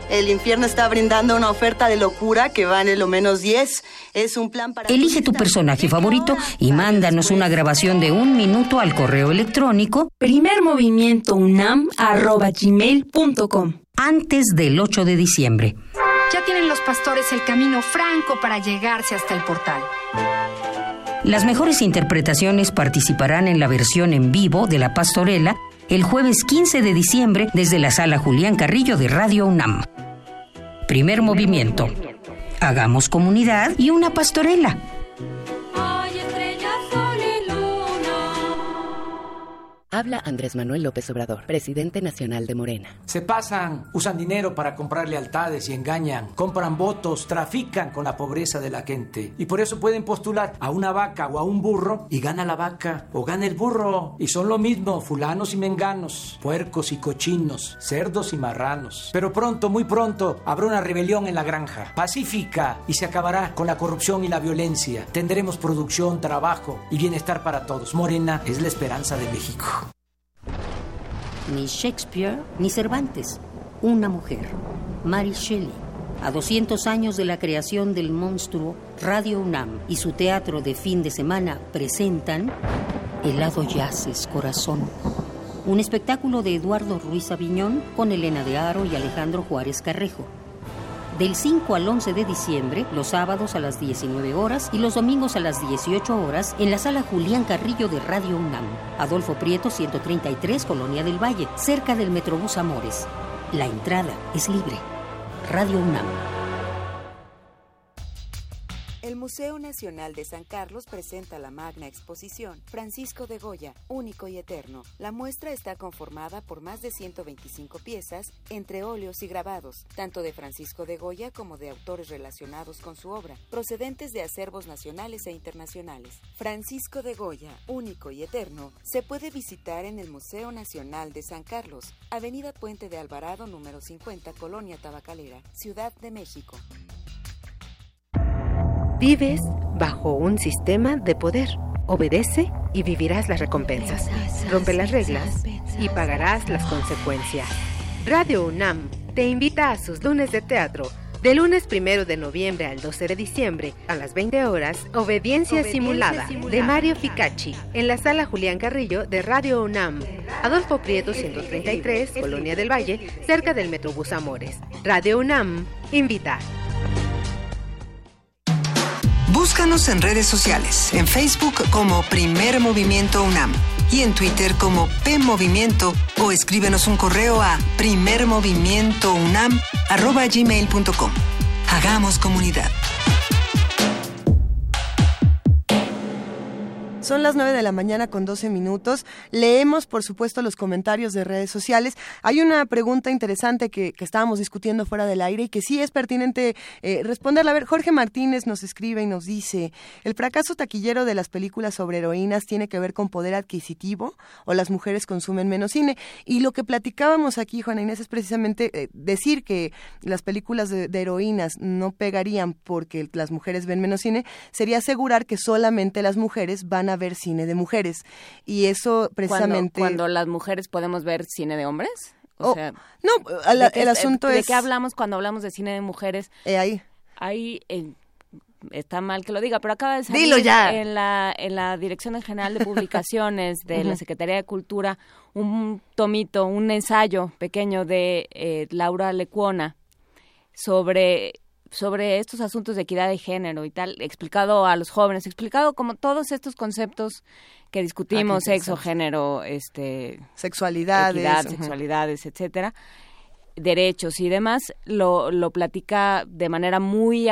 El infierno está brindando una oferta de locura que va en lo menos 10. Es un plan para... Elige tu personaje favorito y mándanos una grabación de 1 minuto al correo electrónico primermovimientounam@gmail.com antes del 8 de diciembre. Ya tienen los pastores el camino franco para llegarse hasta el portal. Las mejores interpretaciones participarán en la versión en vivo de la pastorela el jueves 15 de diciembre desde la Sala Julián Carrillo de Radio UNAM. Primer Movimiento. Hagamos comunidad y una pastorela. Habla Andrés Manuel López Obrador, presidente nacional de Morena. Se pasan, usan dinero para comprar lealtades y engañan, compran votos, trafican con la pobreza de la gente. Y por eso pueden postular a una vaca o a un burro y gana la vaca o gana el burro. Y son lo mismo, fulanos y menganos, puercos y cochinos, cerdos y marranos. Pero pronto, muy pronto, habrá una rebelión en la granja, pacífica, y se acabará con la corrupción y la violencia. Tendremos producción, trabajo y bienestar para todos. Morena es la esperanza de México. Ni Shakespeare ni Cervantes, una mujer, Mary Shelley. A 200 años de la creación del monstruo, Radio UNAM y su teatro de fin de semana presentan Helado yaces, corazón, un espectáculo de Eduardo Ruiz Aviñón con Elena de Haro y Alejandro Juárez Carrejo. Del 5 al 11 de diciembre, los sábados a las 19 horas y los domingos a las 18 horas en la Sala Julián Carrillo de Radio UNAM. Adolfo Prieto, 133, Colonia del Valle, cerca del Metrobús Amores. La entrada es libre. Radio UNAM. El Museo Nacional de San Carlos presenta la magna exposición Francisco de Goya, único y eterno. La muestra está conformada por más de 125 piezas, entre óleos y grabados, tanto de Francisco de Goya como de autores relacionados con su obra, procedentes de acervos nacionales e internacionales. Francisco de Goya, único y eterno, se puede visitar en el Museo Nacional de San Carlos, Avenida Puente de Alvarado, número 50, Colonia Tabacalera, Ciudad de México. Vives bajo un sistema de poder. Obedece y vivirás las recompensas. Rompe las reglas y pagarás las consecuencias. Radio UNAM te invita a sus lunes de teatro. De lunes 1 de noviembre al 12 de diciembre, a las 20 horas, Obediencia simulada, de Mario Ficacci, en la Sala Julián Carrillo de Radio UNAM. Adolfo Prieto, 133, Colonia del Valle, cerca del Metrobús Amores. Radio UNAM invita. Búscanos en redes sociales, en Facebook como Primer Movimiento UNAM y en Twitter como PMovimiento, o escríbenos un correo a primermovimientounam@gmail.com. Hagamos comunidad. Son las 9 de la mañana con 12 minutos. Leemos, por supuesto, los comentarios de redes sociales. Hay una pregunta interesante que estábamos discutiendo fuera del aire y que sí es pertinente responderla. A ver, Jorge Martínez nos escribe y nos dice: ¿el fracaso taquillero de las películas sobre heroínas tiene que ver con poder adquisitivo o las mujeres consumen menos cine? Y lo que platicábamos aquí, Juana Inés, es precisamente decir que las películas de heroínas no pegarían porque las mujeres ven menos cine, sería asegurar que solamente las mujeres van a ver cine de mujeres, y eso precisamente... ¿Cuando las mujeres podemos ver cine de hombres? El asunto es... ¿De qué hablamos cuando hablamos de cine de mujeres? Está mal que lo diga, pero acaba de salir... ¡Dilo ya! En la Dirección General de Publicaciones de la Secretaría de Cultura, un tomito, un ensayo pequeño de Laura Lecuona sobre sobre estos asuntos de equidad de género y tal, explicado a los jóvenes, explicado como todos estos conceptos que discutimos, sexo, género, sexualidades, equidad, uh-huh, sexualidades, etcétera, derechos y demás, lo platica de manera muy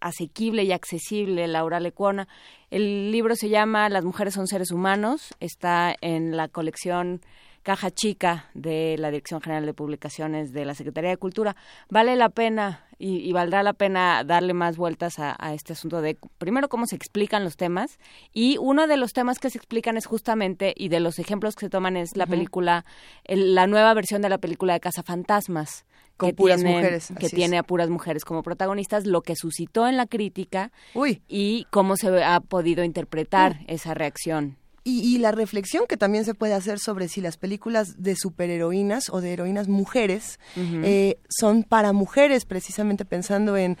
asequible y accesible Laura Lecuona. El libro se llama Las mujeres son seres humanos, está en la colección Caja Chica de la Dirección General de Publicaciones de la Secretaría de Cultura. Vale la pena y valdrá la pena darle más vueltas a este asunto de, primero, cómo se explican los temas. Y uno de los temas que se explican es justamente, y de los ejemplos que se toman es la, uh-huh, película, la nueva versión de la película de Cazafantasmas. Con que puras mujeres. Que tiene a puras mujeres como protagonistas, lo que suscitó en la crítica. Uy. Y cómo se ha podido interpretar, uh-huh, esa reacción. Y la reflexión que también se puede hacer sobre si las películas de superheroínas o de heroínas mujeres, uh-huh, son para mujeres, precisamente pensando en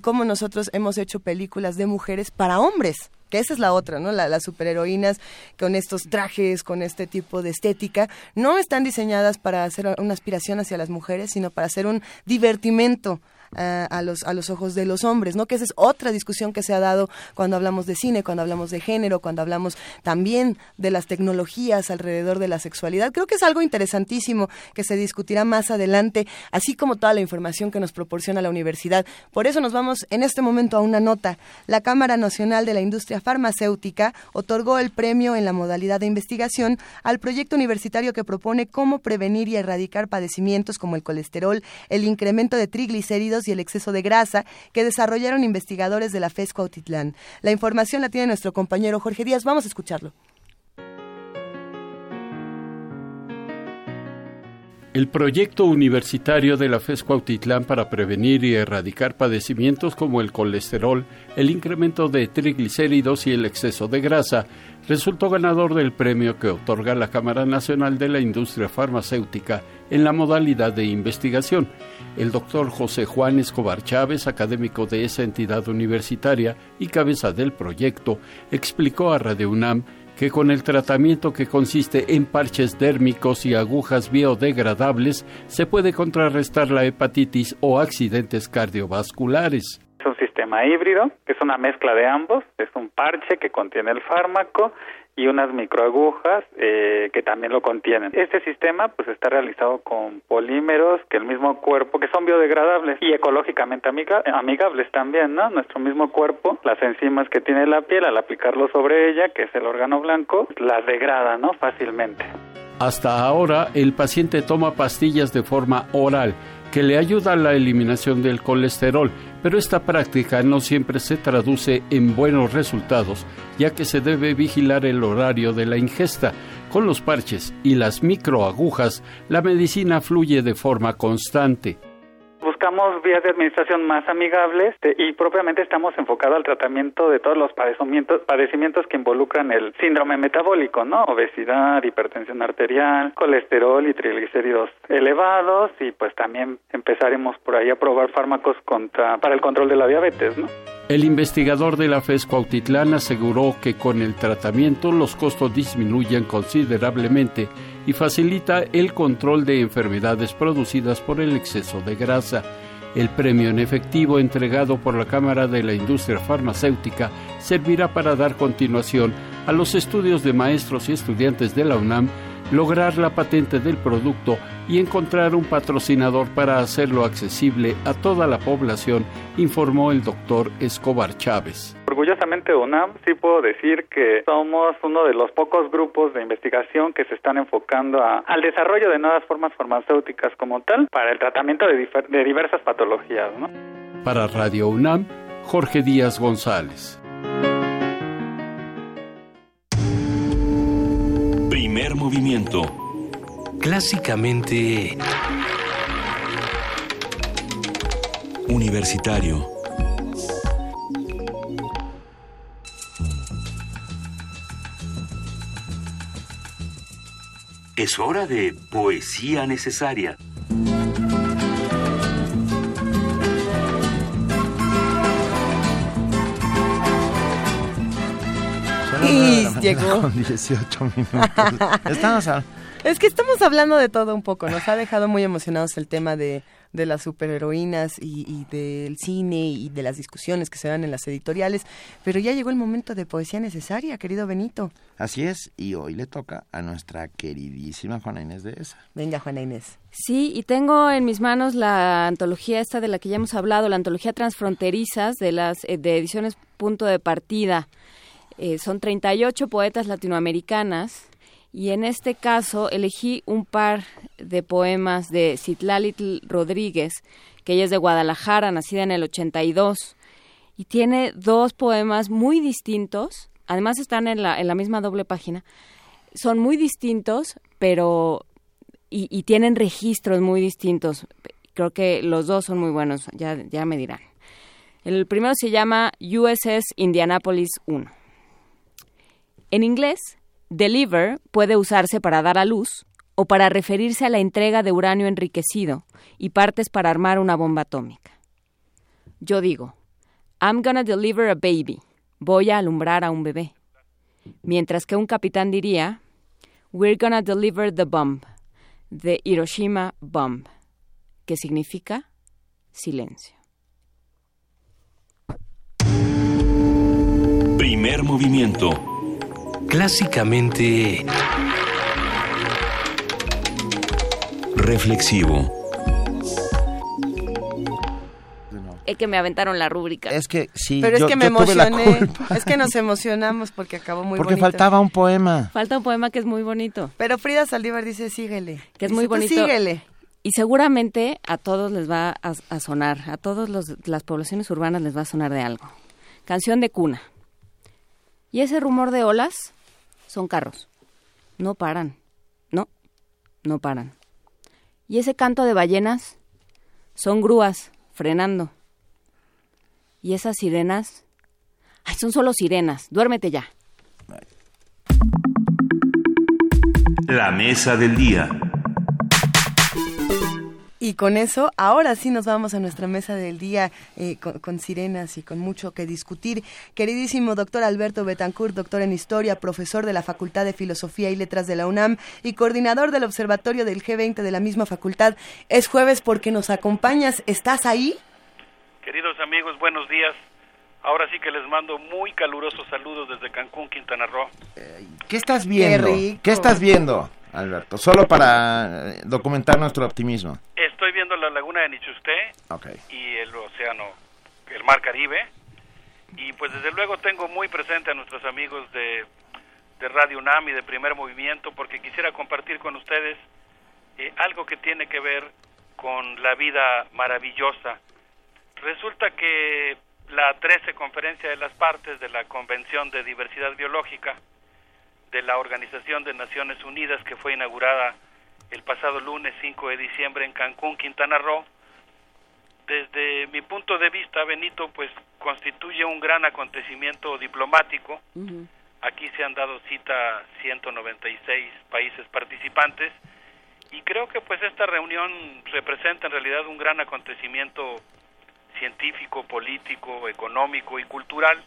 cómo nosotros hemos hecho películas de mujeres para hombres. Que esa es la otra, ¿no? Las superheroínas con estos trajes, con este tipo de estética, no están diseñadas para hacer una aspiración hacia las mujeres, sino para hacer un divertimento a los ojos de los hombres, ¿no? Que esa es otra discusión que se ha dado cuando hablamos de cine, cuando hablamos de género, cuando hablamos también de las tecnologías alrededor de la sexualidad. Creo que es algo interesantísimo que se discutirá más adelante, así como toda la información que nos proporciona la universidad. Por eso nos vamos en este momento a una nota. La Cámara Nacional de la Industria Farmacéutica otorgó el premio en la modalidad de investigación al proyecto universitario que propone cómo prevenir y erradicar padecimientos como el colesterol, el incremento de triglicéridos y el exceso de grasa que desarrollaron investigadores de la FES Cuautitlán. La información la tiene nuestro compañero Jorge Díaz. Vamos a escucharlo. El proyecto universitario de la FES Cuautitlán para prevenir y erradicar padecimientos como el colesterol, el incremento de triglicéridos y el exceso de grasa resultó ganador del premio que otorga la Cámara Nacional de la Industria Farmacéutica en la modalidad de investigación. El doctor José Juan Escobar Chávez, académico de esa entidad universitaria y cabeza del proyecto, explicó a Radio UNAM que con el tratamiento, que consiste en parches dérmicos y agujas biodegradables, se puede contrarrestar la hepatitis o accidentes cardiovasculares. Es un sistema híbrido, que es una mezcla de ambos. Es un parche que contiene el fármaco y unas microagujas que también lo contienen. Este sistema pues está realizado con polímeros que el mismo cuerpo, que son biodegradables y ecológicamente amigables también, ¿no? Nuestro mismo cuerpo, las enzimas que tiene la piel al aplicarlo sobre ella, que es el órgano blanco, las degrada, ¿no? Fácilmente. Hasta ahora el paciente toma pastillas de forma oral que le ayuda a la eliminación del colesterol, pero esta práctica no siempre se traduce en buenos resultados, ya que se debe vigilar el horario de la ingesta. Con los parches y las microagujas, la medicina fluye de forma constante. Buscamos vías de administración más amigables y propiamente estamos enfocados al tratamiento de todos los padecimientos que involucran el síndrome metabólico, ¿no? Obesidad, hipertensión arterial, colesterol y triglicéridos elevados, y pues también empezaremos por ahí a probar fármacos para el control de la diabetes, ¿no? El investigador de la FES Cuautitlán aseguró que con el tratamiento los costos disminuyen considerablemente y facilita el control de enfermedades producidas por el exceso de grasa. El premio en efectivo entregado por la Cámara de la Industria Farmacéutica servirá para dar continuación a los estudios de maestros y estudiantes de la UNAM, lograr la patente del producto y encontrar un patrocinador para hacerlo accesible a toda la población, informó el doctor Escobar Chávez. Orgullosamente, UNAM, sí puedo decir que somos uno de los pocos grupos de investigación que se están enfocando al desarrollo de nuevas formas farmacéuticas como tal para el tratamiento de diversas patologías, ¿no? Para Radio UNAM, Jorge Díaz González. Primer movimiento. Clásicamente universitario. Es hora de poesía necesaria. Y llegó. Con 18 minutos. Estamos Es que estamos hablando de todo un poco, nos ha dejado muy emocionados el tema de las superheroínas y del cine y de las discusiones que se dan en las editoriales, pero ya llegó el momento de poesía necesaria, querido Benito. Así es, y hoy le toca a nuestra queridísima Juana Inés de esa. Venga, Juana Inés. Sí, y tengo en mis manos la antología esta de la que ya hemos hablado, la antología Transfronterizas de Ediciones Punto de Partida. Son 38 poetas latinoamericanas. Y en este caso elegí un par de poemas de Citlalitl Rodríguez, que ella es de Guadalajara, nacida en el 82, y tiene dos poemas muy distintos, además están en la misma doble página, son muy distintos, pero y tienen registros muy distintos. Creo que los dos son muy buenos, ya me dirán. El primero se llama USS Indianapolis 1. En inglés, deliver puede usarse para dar a luz o para referirse a la entrega de uranio enriquecido y partes para armar una bomba atómica. Yo digo, I'm gonna deliver a baby. Voy a alumbrar a un bebé. Mientras que un capitán diría, we're gonna deliver the bomb, the Hiroshima bomb, que significa silencio. Primer movimiento. Clásicamente reflexivo. Es que me aventaron la rúbrica. Es que sí, pero es que me emocioné. Es que nos emocionamos porque acabó muy bonito. Porque faltaba un poema. Falta un poema que es muy bonito. Pero Frida Saldívar dice síguele. Que es muy bonito. Síguele. Y seguramente a todos les va a sonar. A todas las poblaciones urbanas les va a sonar de algo. Canción de cuna. Y ese rumor de olas son carros. No paran. No paran. Y ese canto de ballenas son grúas frenando. Y esas sirenas, ay, son solo sirenas. Duérmete ya. La mesa del día. Y con eso, ahora sí nos vamos a nuestra mesa del día con sirenas y con mucho que discutir. Queridísimo doctor Alberto Betancourt, doctor en Historia, profesor de la Facultad de Filosofía y Letras de la UNAM y coordinador del Observatorio del G20 de la misma facultad. Es jueves porque nos acompañas. ¿Estás ahí? Queridos amigos, buenos días. Ahora sí que les mando muy calurosos saludos desde Cancún, Quintana Roo. ¿Qué estás viendo? ¿Qué estás viendo, Alberto? Solo para documentar nuestro optimismo. Estoy viendo la laguna de Nichusté, okay, y el océano, el mar Caribe. Y pues desde luego tengo muy presente a nuestros amigos de Radio UNAM y de Primer Movimiento, porque quisiera compartir con ustedes algo que tiene que ver con la vida maravillosa. Resulta que la 13 Conferencia de las Partes de la Convención de Diversidad Biológica de la Organización de Naciones Unidas, que fue inaugurada el pasado lunes 5 de diciembre en Cancún, Quintana Roo, desde mi punto de vista, Benito, pues constituye un gran acontecimiento diplomático. Uh-huh. Aquí se han dado cita 196 países participantes y creo que pues esta reunión representa en realidad un gran acontecimiento científico, político, económico y cultural.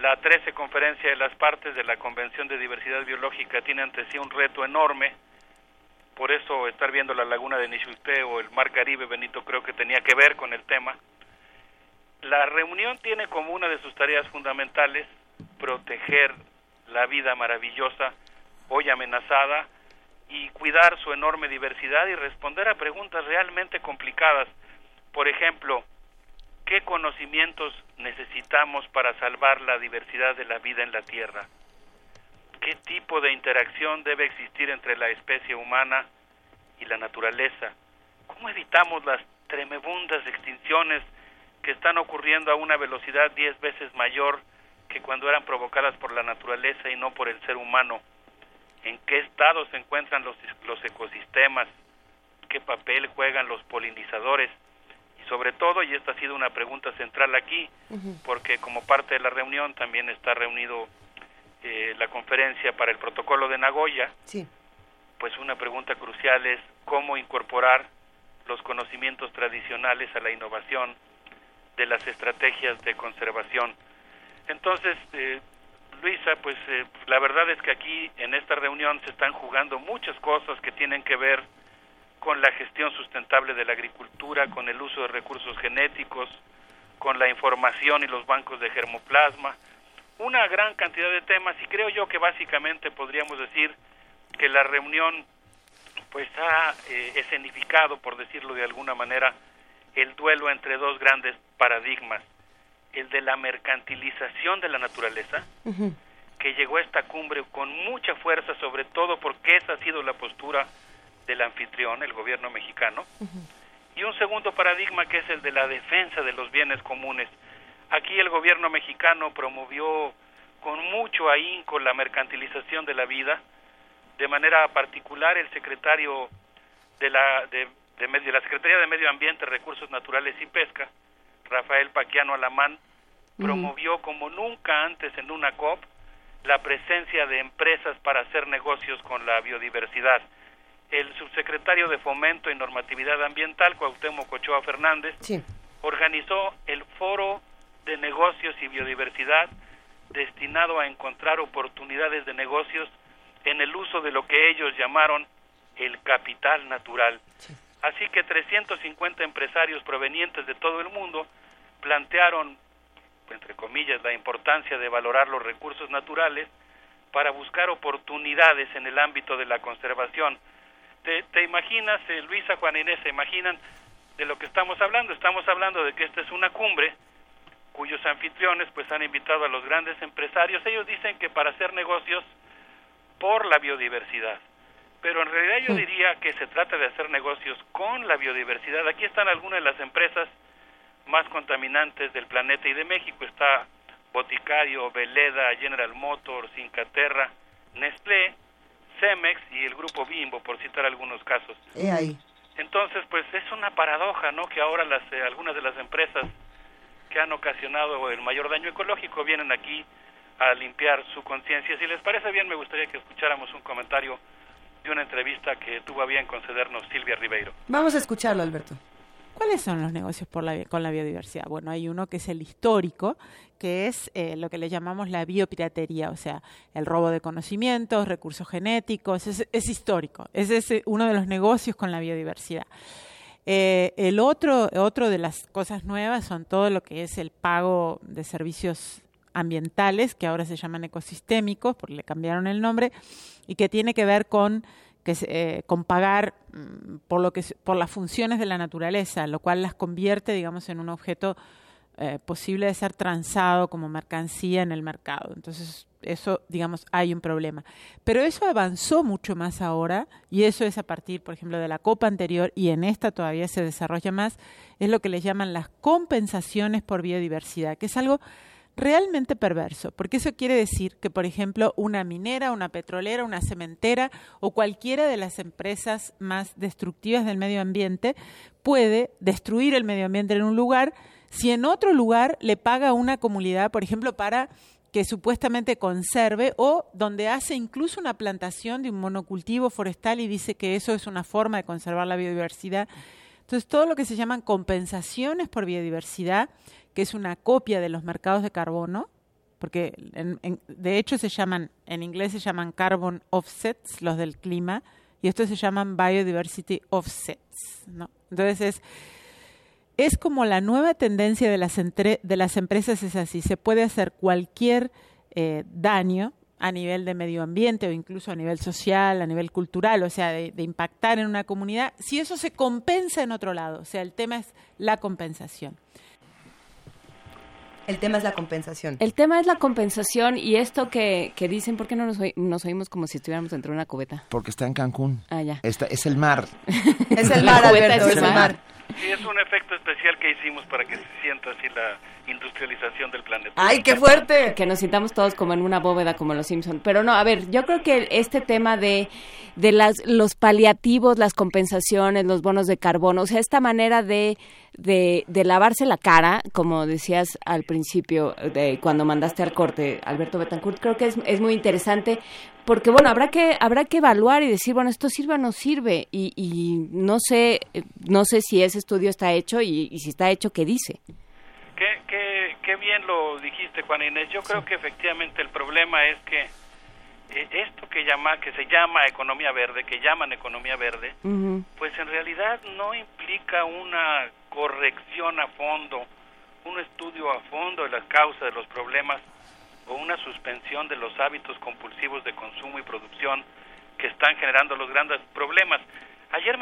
La 13 Conferencia de las Partes de la Convención de Diversidad Biológica tiene ante sí un reto enorme, por eso estar viendo la laguna de Nichulté o el mar Caribe, Benito, creo que tenía que ver con el tema. La reunión tiene como una de sus tareas fundamentales proteger la vida maravillosa, hoy amenazada, y cuidar su enorme diversidad y responder a preguntas realmente complicadas. Por ejemplo, ¿qué conocimientos necesitamos para salvar la diversidad de la vida en la Tierra? ¿Qué tipo de interacción debe existir entre la especie humana y la naturaleza? ¿Cómo evitamos las tremebundas extinciones que están ocurriendo a una velocidad 10 veces mayor que cuando eran provocadas por la naturaleza y no por el ser humano? ¿En qué estado se encuentran los ecosistemas? ¿Qué papel juegan los polinizadores? Sobre todo, y esta ha sido una pregunta central aquí, porque como parte de la reunión también está reunido la conferencia para el protocolo de Nagoya, sí, pues una pregunta crucial es cómo incorporar los conocimientos tradicionales a la innovación de las estrategias de conservación. Entonces, Luisa, pues la verdad es que aquí en esta reunión se están jugando muchas cosas que tienen que ver con la gestión sustentable de la agricultura, con el uso de recursos genéticos, con la información y los bancos de germoplasma, una gran cantidad de temas, y creo yo que básicamente podríamos decir que la reunión pues ha escenificado, por decirlo de alguna manera, el duelo entre dos grandes paradigmas, el de la mercantilización de la naturaleza, uh-huh, que llegó a esta cumbre con mucha fuerza, sobre todo porque esa ha sido la postura del anfitrión, el gobierno mexicano, uh-huh, y un segundo paradigma que es el de la defensa de los bienes comunes. Aquí el gobierno mexicano promovió con mucho ahínco la mercantilización de la vida, de manera particular el secretario de la Secretaría de Medio Ambiente, Recursos Naturales y Pesca, Rafael Paquiano Alamán, promovió como nunca antes en una COP la presencia de empresas para hacer negocios con la biodiversidad. El subsecretario de Fomento y Normatividad Ambiental, Cuauhtémoc Ochoa Fernández, sí, organizó el Foro de Negocios y Biodiversidad destinado a encontrar oportunidades de negocios en el uso de lo que ellos llamaron el capital natural. Sí. Así que 350 empresarios provenientes de todo el mundo plantearon, entre comillas, la importancia de valorar los recursos naturales para buscar oportunidades en el ámbito de la conservación. ¿Te imaginas, Luisa, Juana Inés, se imaginan de lo que estamos hablando? Estamos hablando de que esta es una cumbre cuyos anfitriones pues han invitado a los grandes empresarios. Ellos dicen que para hacer negocios por la biodiversidad, pero en realidad yo diría que se trata de hacer negocios con la biodiversidad. Aquí están algunas de las empresas más contaminantes del planeta y de México. Está Boticario, Veleda, General Motors, Incaterra, Nestlé, Cemex y el grupo Bimbo, por citar algunos casos. Entonces, pues es una paradoja, ¿no?, que ahora algunas de las empresas que han ocasionado el mayor daño ecológico vienen aquí a limpiar su conciencia. Si les parece bien, me gustaría que escucháramos un comentario de una entrevista que tuvo a bien concedernos Silvia Ribeiro. Vamos a escucharlo, Alberto. ¿Cuáles son los negocios con la biodiversidad? Bueno, hay uno que es el histórico, que es lo que le llamamos la biopiratería, o sea, el robo de conocimientos, recursos genéticos, es histórico. Ese es uno de los negocios con la biodiversidad. El otro de las cosas nuevas son todo lo que es el pago de servicios ambientales, que ahora se llaman ecosistémicos, porque le cambiaron el nombre, y que tiene que ver con pagar por las funciones de la naturaleza, lo cual las convierte, digamos, en un objeto posible de ser transado como mercancía en el mercado. Entonces, eso, digamos, hay un problema. Pero eso avanzó mucho más ahora, y eso es a partir, por ejemplo, de la COP anterior, y en esta todavía se desarrolla más, es lo que le llaman las compensaciones por biodiversidad, que es algo realmente perverso, porque eso quiere decir que, por ejemplo, una minera, una petrolera, una cementera o cualquiera de las empresas más destructivas del medio ambiente puede destruir el medio ambiente en un lugar si en otro lugar le paga una comunidad, por ejemplo, para que supuestamente conserve, o donde hace incluso una plantación de un monocultivo forestal y dice que eso es una forma de conservar la biodiversidad. Entonces, todo lo que se llaman compensaciones por biodiversidad, que es una copia de los mercados de carbono, porque de hecho en inglés se llaman carbon offsets, los del clima, y estos se llaman biodiversity offsets, ¿no? Entonces es como la nueva tendencia de las empresas, es así, se puede hacer cualquier daño a nivel de medio ambiente o incluso a nivel social, a nivel cultural, o sea, de impactar en una comunidad, si eso se compensa en otro lado, o sea, el tema es la compensación. El tema es la compensación. El tema es la compensación, y esto que dicen, ¿por qué no nos oímos como si estuviéramos dentro de una cubeta? Porque está en Cancún. Ah, ya. Es el mar. Es el mar, Alberto, es el mar. Sí, es un efecto especial que hicimos para que se sienta así la industrialización del planeta. ¡Ay, qué fuerte! Que nos sintamos todos como en una bóveda, como los Simpson. Pero no, a ver, yo creo que este tema de los paliativos, las compensaciones, los bonos de carbono, o sea, esta manera de lavarse la cara, como decías al principio, cuando mandaste al corte, Alberto Betancourt, creo que es muy interesante. Porque, bueno, habrá que evaluar y decir, bueno, esto sirve o no sirve, y no sé si ese estudio está hecho, y si está hecho, ¿qué dice? ¿Qué qué bien lo dijiste, Juana Inés. Yo creo que efectivamente el problema es que esto que se llama economía verde, que llaman economía verde, uh-huh, pues en realidad no implica una corrección a fondo, un estudio a fondo de las causas de los problemas o una suspensión de los hábitos compulsivos de consumo y producción que están generando los grandes problemas. Ayer antier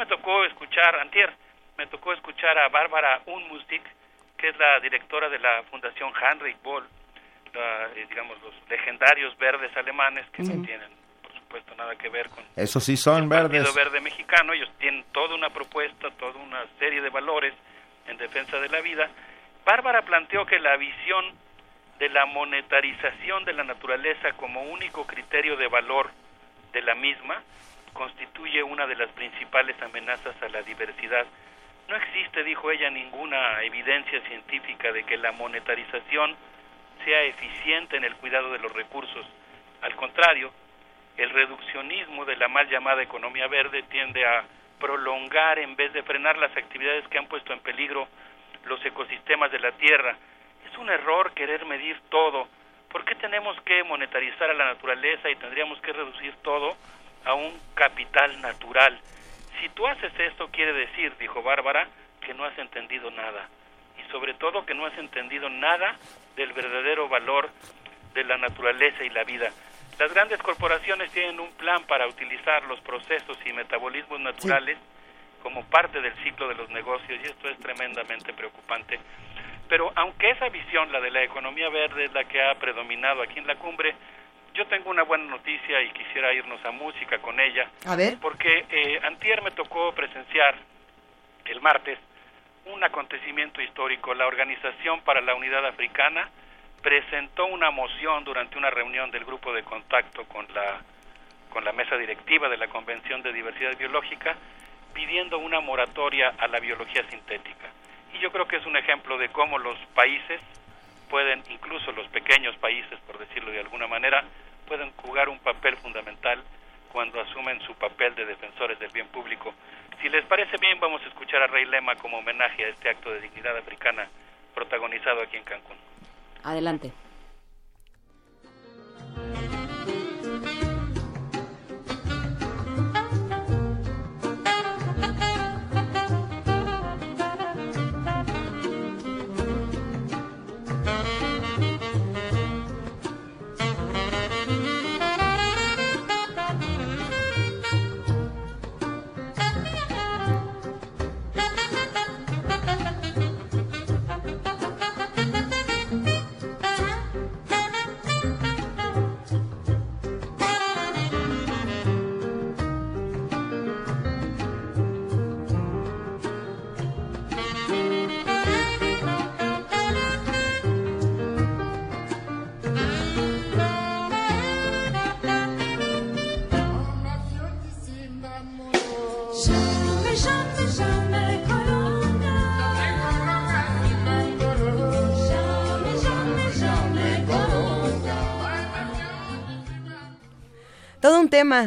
me tocó escuchar a Bárbara Unmusik, que es la directora de la Fundación Heinrich Böll, los legendarios verdes alemanes que no tienen, por supuesto, nada que ver con... Eso sí son verdes. El Partido Verde Mexicano, ellos tienen toda una propuesta, toda una serie de valores en defensa de la vida. Bárbara planteó que la visión de la monetarización de la naturaleza como único criterio de valor de la misma constituye una de las principales amenazas a la diversidad. No existe, dijo ella, ninguna evidencia científica de que la monetarización sea eficiente en el cuidado de los recursos. Al contrario, el reduccionismo de la mal llamada economía verde tiende a prolongar en vez de frenar las actividades que han puesto en peligro los ecosistemas de la Tierra. Es un error querer medir todo. ¿Por qué tenemos que monetarizar a la naturaleza y tendríamos que reducir todo a un capital natural? Si tú haces esto, quiere decir, dijo Bárbara, que no has entendido nada. Y sobre todo que no has entendido nada del verdadero valor de la naturaleza y la vida. Las grandes corporaciones tienen un plan para utilizar los procesos y metabolismos naturales como parte del ciclo de los negocios, y esto es tremendamente preocupante. Pero aunque esa visión, la de la economía verde, es la que ha predominado aquí en la cumbre, yo tengo una buena noticia y quisiera irnos a música con ella. A ver. Porque antier me tocó presenciar, el martes, un acontecimiento histórico. La Organización para la Unidad Africana presentó una moción durante una reunión del grupo de contacto con la mesa directiva de la Convención de Diversidad Biológica, pidiendo una moratoria a la biología sintética. Y yo creo que es un ejemplo de cómo los países pueden, incluso los pequeños países, por decirlo de alguna manera, pueden jugar un papel fundamental cuando asumen su papel de defensores del bien público. Si les parece bien, vamos a escuchar a Rey Lema como homenaje a este acto de dignidad africana protagonizado aquí en Cancún. Adelante.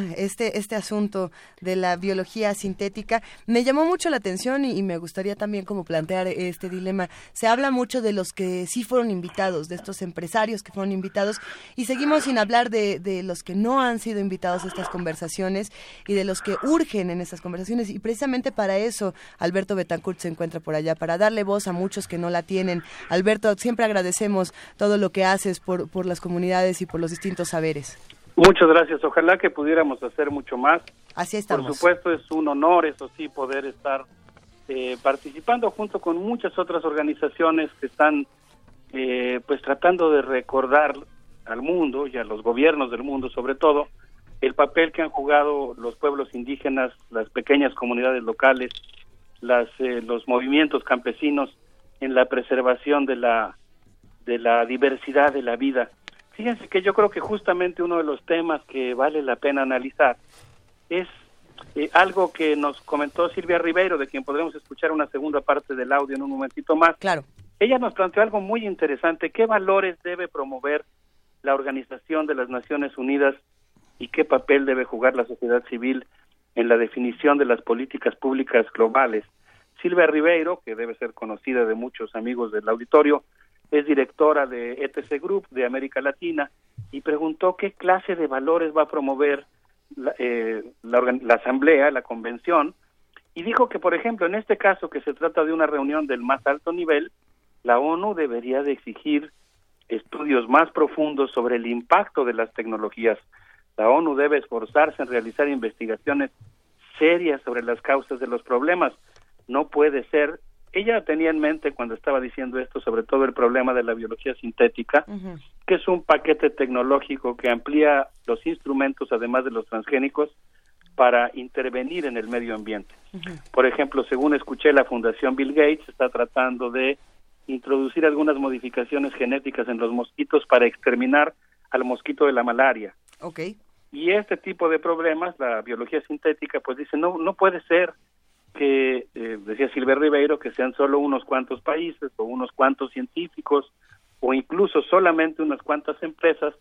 Este asunto de la biología sintética me llamó mucho la atención y me gustaría también como plantear este dilema. Se habla mucho de los que sí fueron invitados, de estos empresarios que fueron invitados, y seguimos sin hablar de los que no han sido invitados a estas conversaciones y de los que urgen en estas conversaciones, y precisamente para eso Alberto Betancourt se encuentra por allá, para darle voz a muchos que no la tienen. Alberto, siempre agradecemos todo lo que haces por las comunidades y por los distintos saberes. Muchas gracias. Ojalá que pudiéramos hacer mucho más. Así estamos. Por supuesto, es un honor, eso sí, poder estar participando junto con muchas otras organizaciones que están pues tratando de recordar al mundo y a los gobiernos del mundo, sobre todo, el papel que han jugado los pueblos indígenas, las pequeñas comunidades locales, los movimientos campesinos en la preservación de la diversidad de la vida. Fíjense que yo creo que justamente uno de los temas que vale la pena analizar es algo que nos comentó Silvia Ribeiro, de quien podremos escuchar una segunda parte del audio en un momentito más. Claro. Ella nos planteó algo muy interesante: ¿qué valores debe promover la Organización de las Naciones Unidas y qué papel debe jugar la sociedad civil en la definición de las políticas públicas globales? Silvia Ribeiro, que debe ser conocida de muchos amigos del auditorio, es directora de ETC Group de América Latina, y preguntó qué clase de valores va a promover la asamblea, la convención, y dijo que, por ejemplo, en este caso que se trata de una reunión del más alto nivel, la ONU debería de exigir estudios más profundos sobre el impacto de las tecnologías. La ONU debe esforzarse en realizar investigaciones serias sobre las causas de los problemas. No puede ser, ella tenía en mente cuando estaba diciendo esto, sobre todo el problema de la biología sintética, uh-huh, que es un paquete tecnológico que amplía los instrumentos, además de los transgénicos, para intervenir en el medio ambiente. Uh-huh. Por ejemplo, según escuché, la Fundación Bill Gates está tratando de introducir algunas modificaciones genéticas en los mosquitos para exterminar al mosquito de la malaria. Okay. Y este tipo de problemas, la biología sintética, pues dice, no puede ser que, decía Silver Ribeiro, que sean solo unos cuantos países o unos cuantos científicos o incluso solamente unas cuantas empresas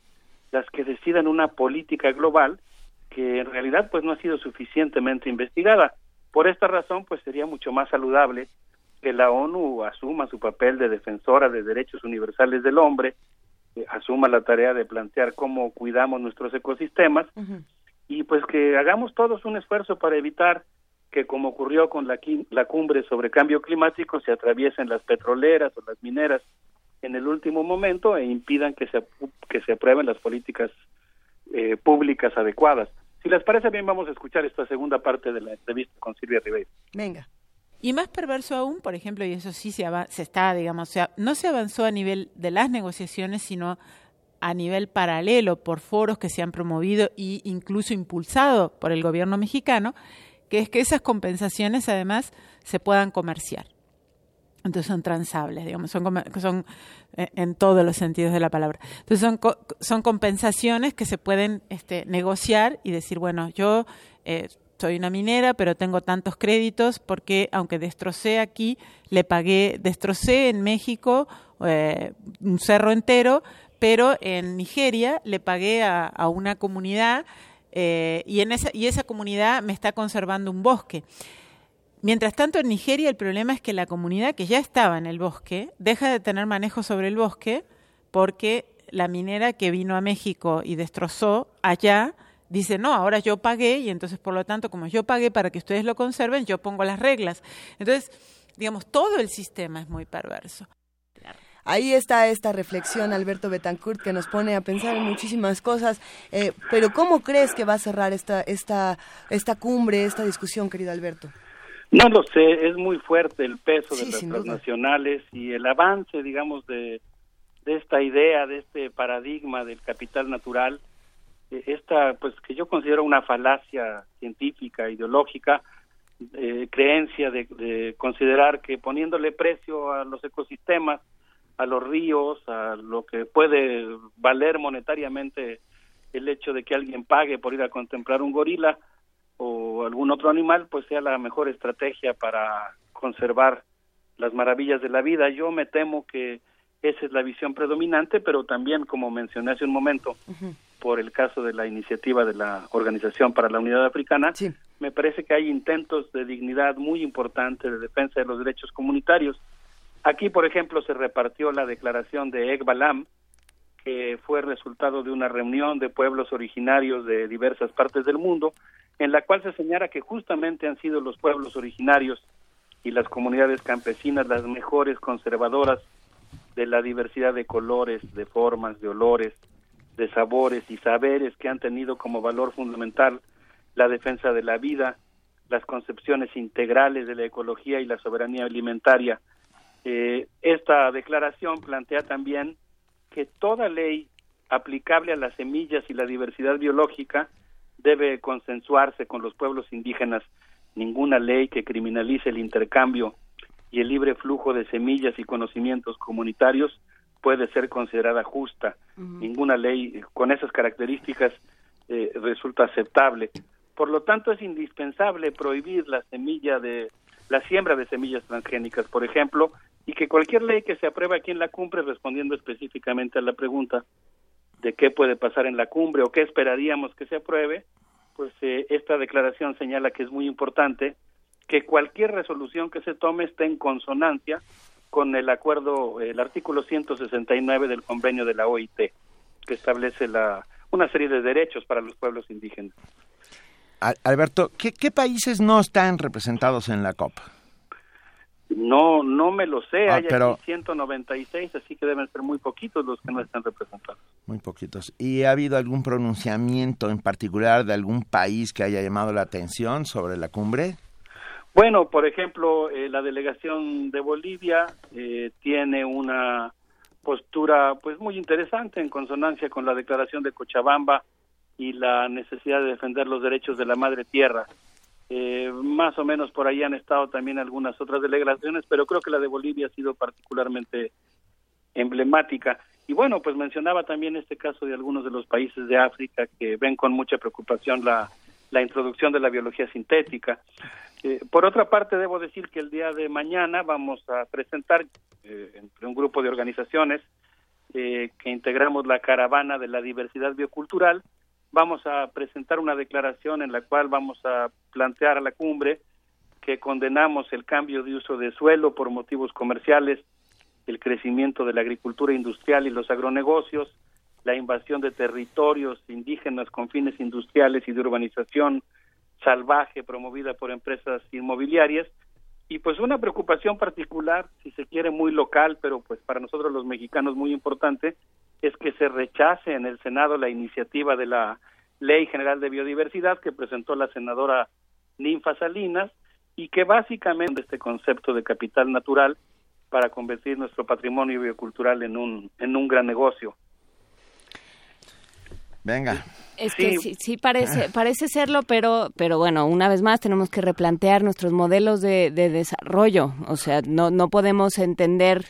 las que decidan una política global que en realidad pues no ha sido suficientemente investigada. Por esta razón pues sería mucho más saludable que la ONU asuma su papel de defensora de derechos universales del hombre, asuma la tarea de plantear cómo cuidamos nuestros ecosistemas, uh-huh, y pues que hagamos todos un esfuerzo para evitar que, como ocurrió con la cumbre sobre cambio climático, se atraviesen las petroleras o las mineras en el último momento e impidan que se aprueben las políticas públicas adecuadas. Si les parece bien, vamos a escuchar esta segunda parte de la entrevista con Silvia Ribeiro. Venga. Y más perverso aún, por ejemplo, y eso sí no se avanzó a nivel de las negociaciones, sino a nivel paralelo por foros que se han promovido e incluso impulsado por el gobierno mexicano, que es que esas compensaciones además se puedan comerciar. Entonces son transables, son en todos los sentidos de la palabra. Entonces son compensaciones que se pueden negociar y decir, bueno, yo soy una minera, pero tengo tantos créditos porque aunque destrocé aquí, destrocé en México un cerro entero, pero en Nigeria le pagué a una comunidad y esa comunidad me está conservando un bosque. Mientras tanto, en Nigeria el problema es que la comunidad que ya estaba en el bosque deja de tener manejo sobre el bosque porque la minera que vino a México y destrozó allá dice, no, ahora yo pagué y entonces, por lo tanto, como yo pagué para que ustedes lo conserven, yo pongo las reglas. Entonces, digamos, todo el sistema es muy perverso. Ahí está esta reflexión, Alberto Betancourt, que nos pone a pensar en muchísimas cosas. Pero ¿cómo crees que va a cerrar esta cumbre, esta discusión, querido Alberto? No lo sé, es muy fuerte el peso de las transnacionales y el avance, digamos, de esta idea, de este paradigma del capital natural. Esta, pues, que yo considero una falacia científica, ideológica, creencia de considerar que poniéndole precio a los ecosistemas, a los ríos, a lo que puede valer monetariamente el hecho de que alguien pague por ir a contemplar un gorila o algún otro animal, pues sea la mejor estrategia para conservar las maravillas de la vida. Yo me temo que esa es la visión predominante, pero también, como mencioné hace un momento, uh-huh, por el caso de la iniciativa de la Organización para la Unidad Africana, sí, me parece que hay intentos de dignidad muy importantes de defensa de los derechos comunitarios. Aquí, por ejemplo, se repartió la declaración de Ekbalam, que fue resultado de una reunión de pueblos originarios de diversas partes del mundo, en la cual se señala que justamente han sido los pueblos originarios y las comunidades campesinas las mejores conservadoras de la diversidad de colores, de formas, de olores, de sabores y saberes que han tenido como valor fundamental la defensa de la vida, las concepciones integrales de la ecología y la soberanía alimentaria. Esta declaración plantea también que toda ley aplicable a las semillas y la diversidad biológica debe consensuarse con los pueblos indígenas. Ninguna ley que criminalice el intercambio y el libre flujo de semillas y conocimientos comunitarios puede ser considerada justa. Uh-huh. Ninguna ley con esas características resulta aceptable. Por lo tanto, es indispensable prohibir la siembra de semillas transgénicas, por ejemplo, y que cualquier ley que se apruebe aquí en la cumbre, respondiendo específicamente a la pregunta de qué puede pasar en la cumbre o qué esperaríamos que se apruebe, pues esta declaración señala que es muy importante que cualquier resolución que se tome esté en consonancia con el acuerdo, el artículo 169 del convenio de la OIT, que establece una serie de derechos para los pueblos indígenas. Alberto, ¿qué países no están representados en la COP? No me lo sé, hay aquí 196, así que deben ser muy poquitos los que no están representados. Muy poquitos. ¿Y ha habido algún pronunciamiento en particular de algún país que haya llamado la atención sobre la cumbre? Bueno, por ejemplo, la delegación de Bolivia tiene una postura pues muy interesante, en consonancia con la declaración de Cochabamba y la necesidad de defender los derechos de la madre tierra. Más o menos por ahí han estado también algunas otras delegaciones, pero creo que la de Bolivia ha sido particularmente emblemática. Y bueno, pues mencionaba también este caso de algunos de los países de África que ven con mucha preocupación la introducción de la biología sintética. Por otra parte, debo decir que el día de mañana vamos a presentar entre un grupo de organizaciones que integramos la Caravana de la Diversidad Biocultural, vamos a presentar una declaración en la cual vamos a plantear a la cumbre que condenamos el cambio de uso de suelo por motivos comerciales, el crecimiento de la agricultura industrial y los agronegocios, la invasión de territorios indígenas con fines industriales y de urbanización salvaje promovida por empresas inmobiliarias, y pues una preocupación particular, si se quiere muy local, pero pues para nosotros los mexicanos muy importante, es que se rechace en el Senado la iniciativa de la Ley General de Biodiversidad que presentó la senadora Ninfa Salinas y que básicamente este concepto de capital natural para convertir nuestro patrimonio biocultural en un gran negocio. Venga. Es que sí parece serlo, pero bueno, una vez más tenemos que replantear nuestros modelos de desarrollo. O sea, no podemos entender...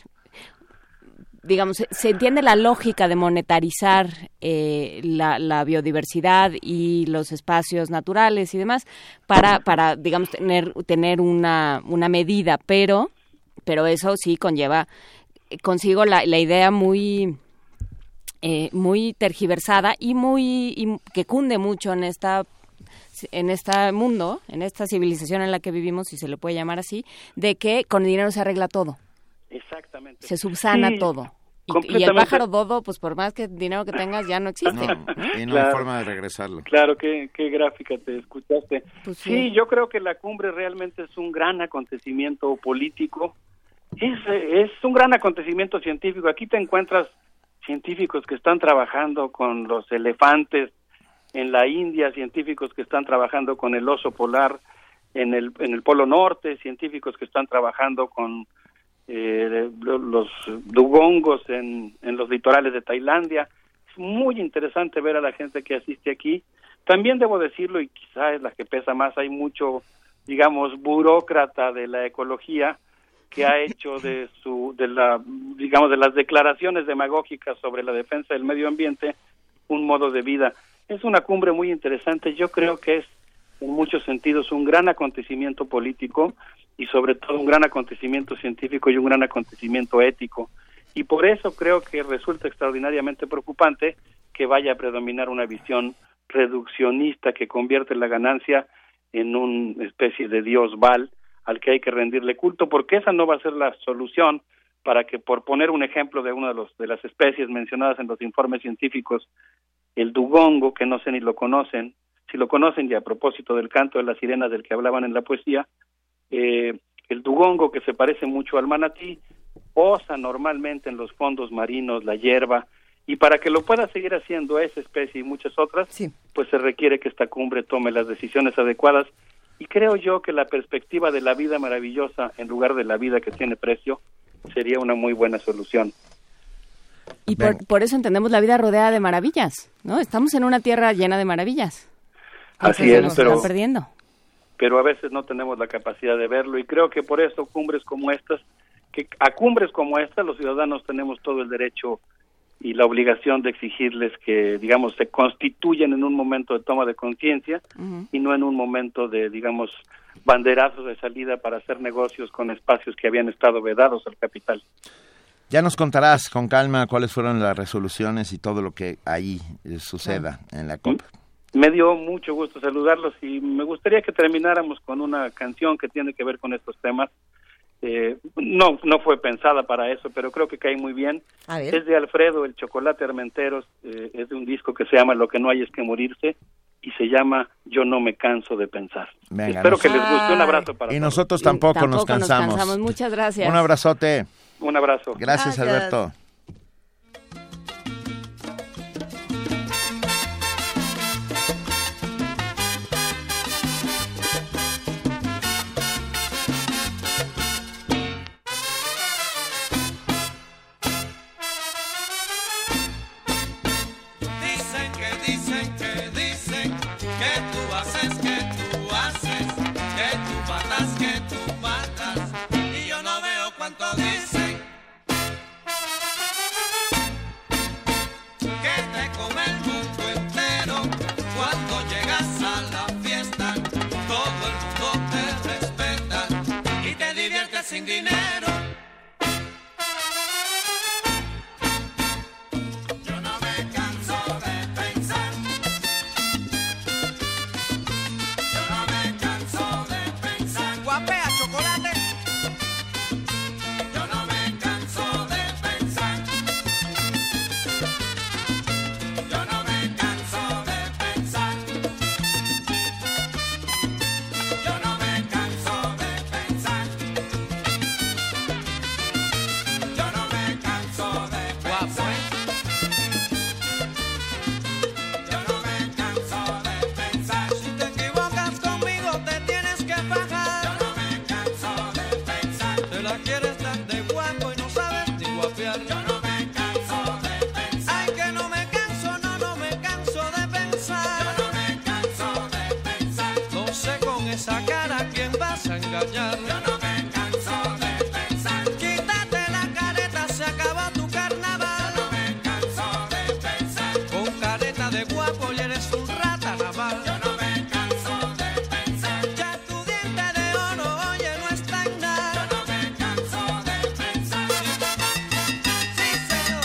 Digamos, se entiende la lógica de monetarizar la biodiversidad y los espacios naturales y demás para digamos, tener una medida, pero eso sí conlleva consigo la idea muy tergiversada y que cunde mucho en este mundo, en esta civilización en la que vivimos, si se le puede llamar así, de que con dinero se arregla todo. Exactamente. Se subsana todo. Y el pájaro dodo, pues por más que dinero que tengas, ya no existe. Y no hay forma de regresarlo. Claro, qué gráfica te escuchaste. Pues sí, yo creo que la cumbre realmente es un gran acontecimiento político. Es un gran acontecimiento científico. Aquí te encuentras científicos que están trabajando con los elefantes en la India, científicos que están trabajando con el oso polar en el Polo Norte, científicos que están trabajando con... los dugongos en los litorales de Tailandia. Es muy interesante ver a la gente que asiste aquí. También debo decirlo, y quizá es la que pesa más, hay mucho, digamos, burócrata de la ecología que ha hecho de las declaraciones demagógicas sobre la defensa del medio ambiente un modo de vida. Es una cumbre muy interesante. Yo creo que es en muchos sentidos un gran acontecimiento político y sobre todo un gran acontecimiento científico y un gran acontecimiento ético, y por eso creo que resulta extraordinariamente preocupante que vaya a predominar una visión reduccionista que convierte la ganancia en una especie de dios Baal al que hay que rendirle culto, porque esa no va a ser la solución para que, por poner un ejemplo de una de las especies mencionadas en los informes científicos, el dugongo, que no sé ni lo conocen, si lo conocen, y a propósito del canto de las sirenas del que hablaban en la poesía, el dugongo, que se parece mucho al manatí, osa normalmente en los fondos marinos, la hierba, y para que lo pueda seguir haciendo esa especie y muchas otras, pues se requiere que esta cumbre tome las decisiones adecuadas, y creo yo que la perspectiva de la vida maravillosa en lugar de la vida que tiene precio sería una muy buena solución. Y por eso entendemos la vida rodeada de maravillas, ¿no? Estamos en una tierra llena de maravillas. Así es, pero... Pero a veces no tenemos la capacidad de verlo, y creo que por eso a cumbres como estas los ciudadanos tenemos todo el derecho y la obligación de exigirles que, digamos, se constituyan en un momento de toma de conciencia y no en un momento de, digamos, banderazos de salida para hacer negocios con espacios que habían estado vedados al capital. Ya nos contarás con calma cuáles fueron las resoluciones y todo lo que ahí suceda en la COP. Me dio mucho gusto saludarlos y me gustaría que termináramos con una canción que tiene que ver con estos temas. No fue pensada para eso, pero creo que cae muy bien. Es de Alfredo El Chocolate Armenteros, es de un disco que se llama Lo que no hay es que morirse, y se llama Yo no me canso de pensar. Venga, espero que les guste. Un abrazo para todos. Y nosotros tampoco nos cansamos. Muchas gracias. Un abrazote. Un abrazo. Gracias. Alberto. Sin dinero, yo no me canso de pensar, yo no me canso de pensar. Guapea, Chocolate. Yo no me canso de pensar, yo no me canso de pensar, yo no me canso de pensar. Engañar. Yo no me canso de pensar. Quítate la careta, se acaba tu carnaval. Yo no me canso de pensar. Con careta de guapo y eres un rata naval. Yo no me canso de pensar. Ya tu diente de oro, oye, no es tan nada. Yo no me canso de pensar. Sí, señor.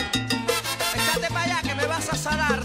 Échate para allá que me vas a salar.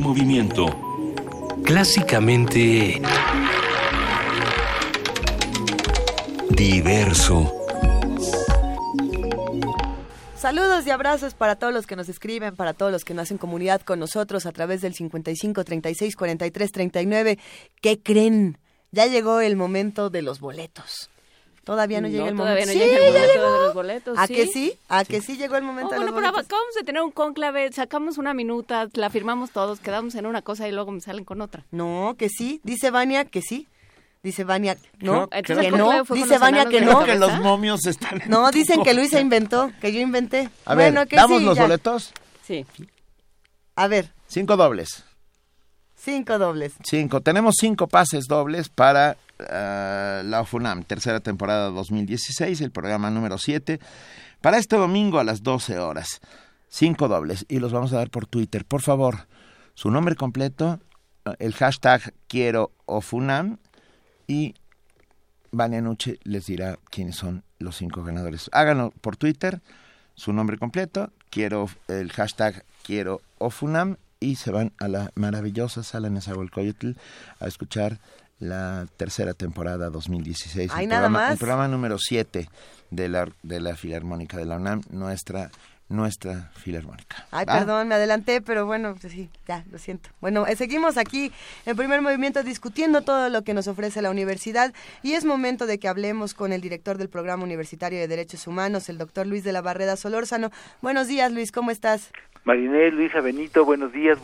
Movimiento. Clásicamente diverso. Saludos y abrazos para todos los que nos escriben, para todos los que no hacen comunidad con nosotros a través del 55 36 43 39. ¿Qué creen? Ya llegó el momento de los boletos. Todavía no llega el momento. No, sí, llega el momento de los boletos. ¿A que sí? ¿A que sí llegó el momento de los boletos? Bueno, pero acabamos de tener un cónclave, sacamos una minuta, la firmamos todos, quedamos en una cosa y luego me salen con otra. No, que sí. Dice Vania que sí. Dice Vania no, que no. Dice Vania que no. Que los momios están. No, dicen que Luisa inventó, que yo inventé. A ver, bueno, ¿damos los boletos? Sí. A ver. 5 dobles. 5 dobles. 5. Tenemos 5 pases dobles para... la OFUNAM, tercera temporada 2016, el programa número 7, para este domingo a las 12 horas. 5 dobles, y los vamos a dar por Twitter. Por favor, su nombre completo, el hashtag Quiero OFUNAM, y Vania Nuche les dirá quiénes son los 5 ganadores. Háganlo por Twitter, su nombre completo, el hashtag Quiero OFUNAM, y se van a la maravillosa sala Nezahualcóyotl a escuchar la tercera temporada 2016. Hay nada más. El programa número 7 de la Filarmónica de la UNAM, nuestra Filarmónica. Ay, ¿va? Perdón, me adelanté, pero bueno, pues sí, ya, lo siento. Bueno, seguimos aquí en Primer Movimiento discutiendo todo lo que nos ofrece la universidad, y es momento de que hablemos con el director del Programa Universitario de Derechos Humanos, el doctor Luis de la Barreda Solórzano. Buenos días, Luis, ¿cómo estás? Marinel, Luisa, Benito, buenos días,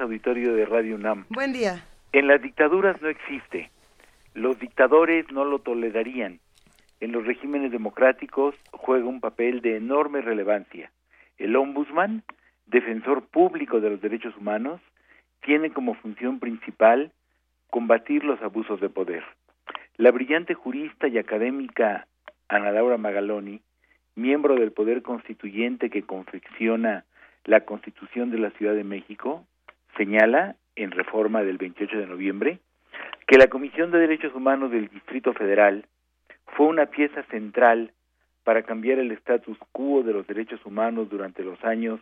auditorio de Radio UNAM. Buen día. En las dictaduras no existe, los dictadores no lo tolerarían. En los regímenes democráticos juega un papel de enorme relevancia. El Ombudsman, defensor público de los derechos humanos, tiene como función principal combatir los abusos de poder. La brillante jurista y académica Ana Laura Magaloni, miembro del Poder Constituyente que confecciona la Constitución de la Ciudad de México, señala, en Reforma del 28 de noviembre, que la Comisión de Derechos Humanos del Distrito Federal fue una pieza central para cambiar el status quo de los derechos humanos durante los años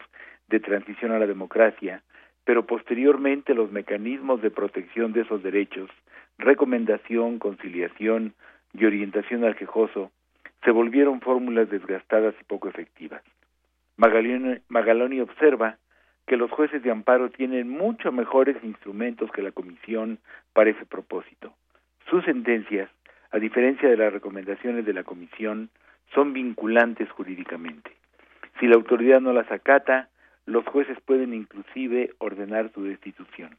de transición a la democracia, pero posteriormente los mecanismos de protección de esos derechos, recomendación, conciliación y orientación al quejoso, se volvieron fórmulas desgastadas y poco efectivas. Magaloni observa que los jueces de amparo tienen mucho mejores instrumentos que la Comisión para ese propósito. Sus sentencias, a diferencia de las recomendaciones de la Comisión, son vinculantes jurídicamente. Si la autoridad no las acata, los jueces pueden inclusive ordenar su destitución.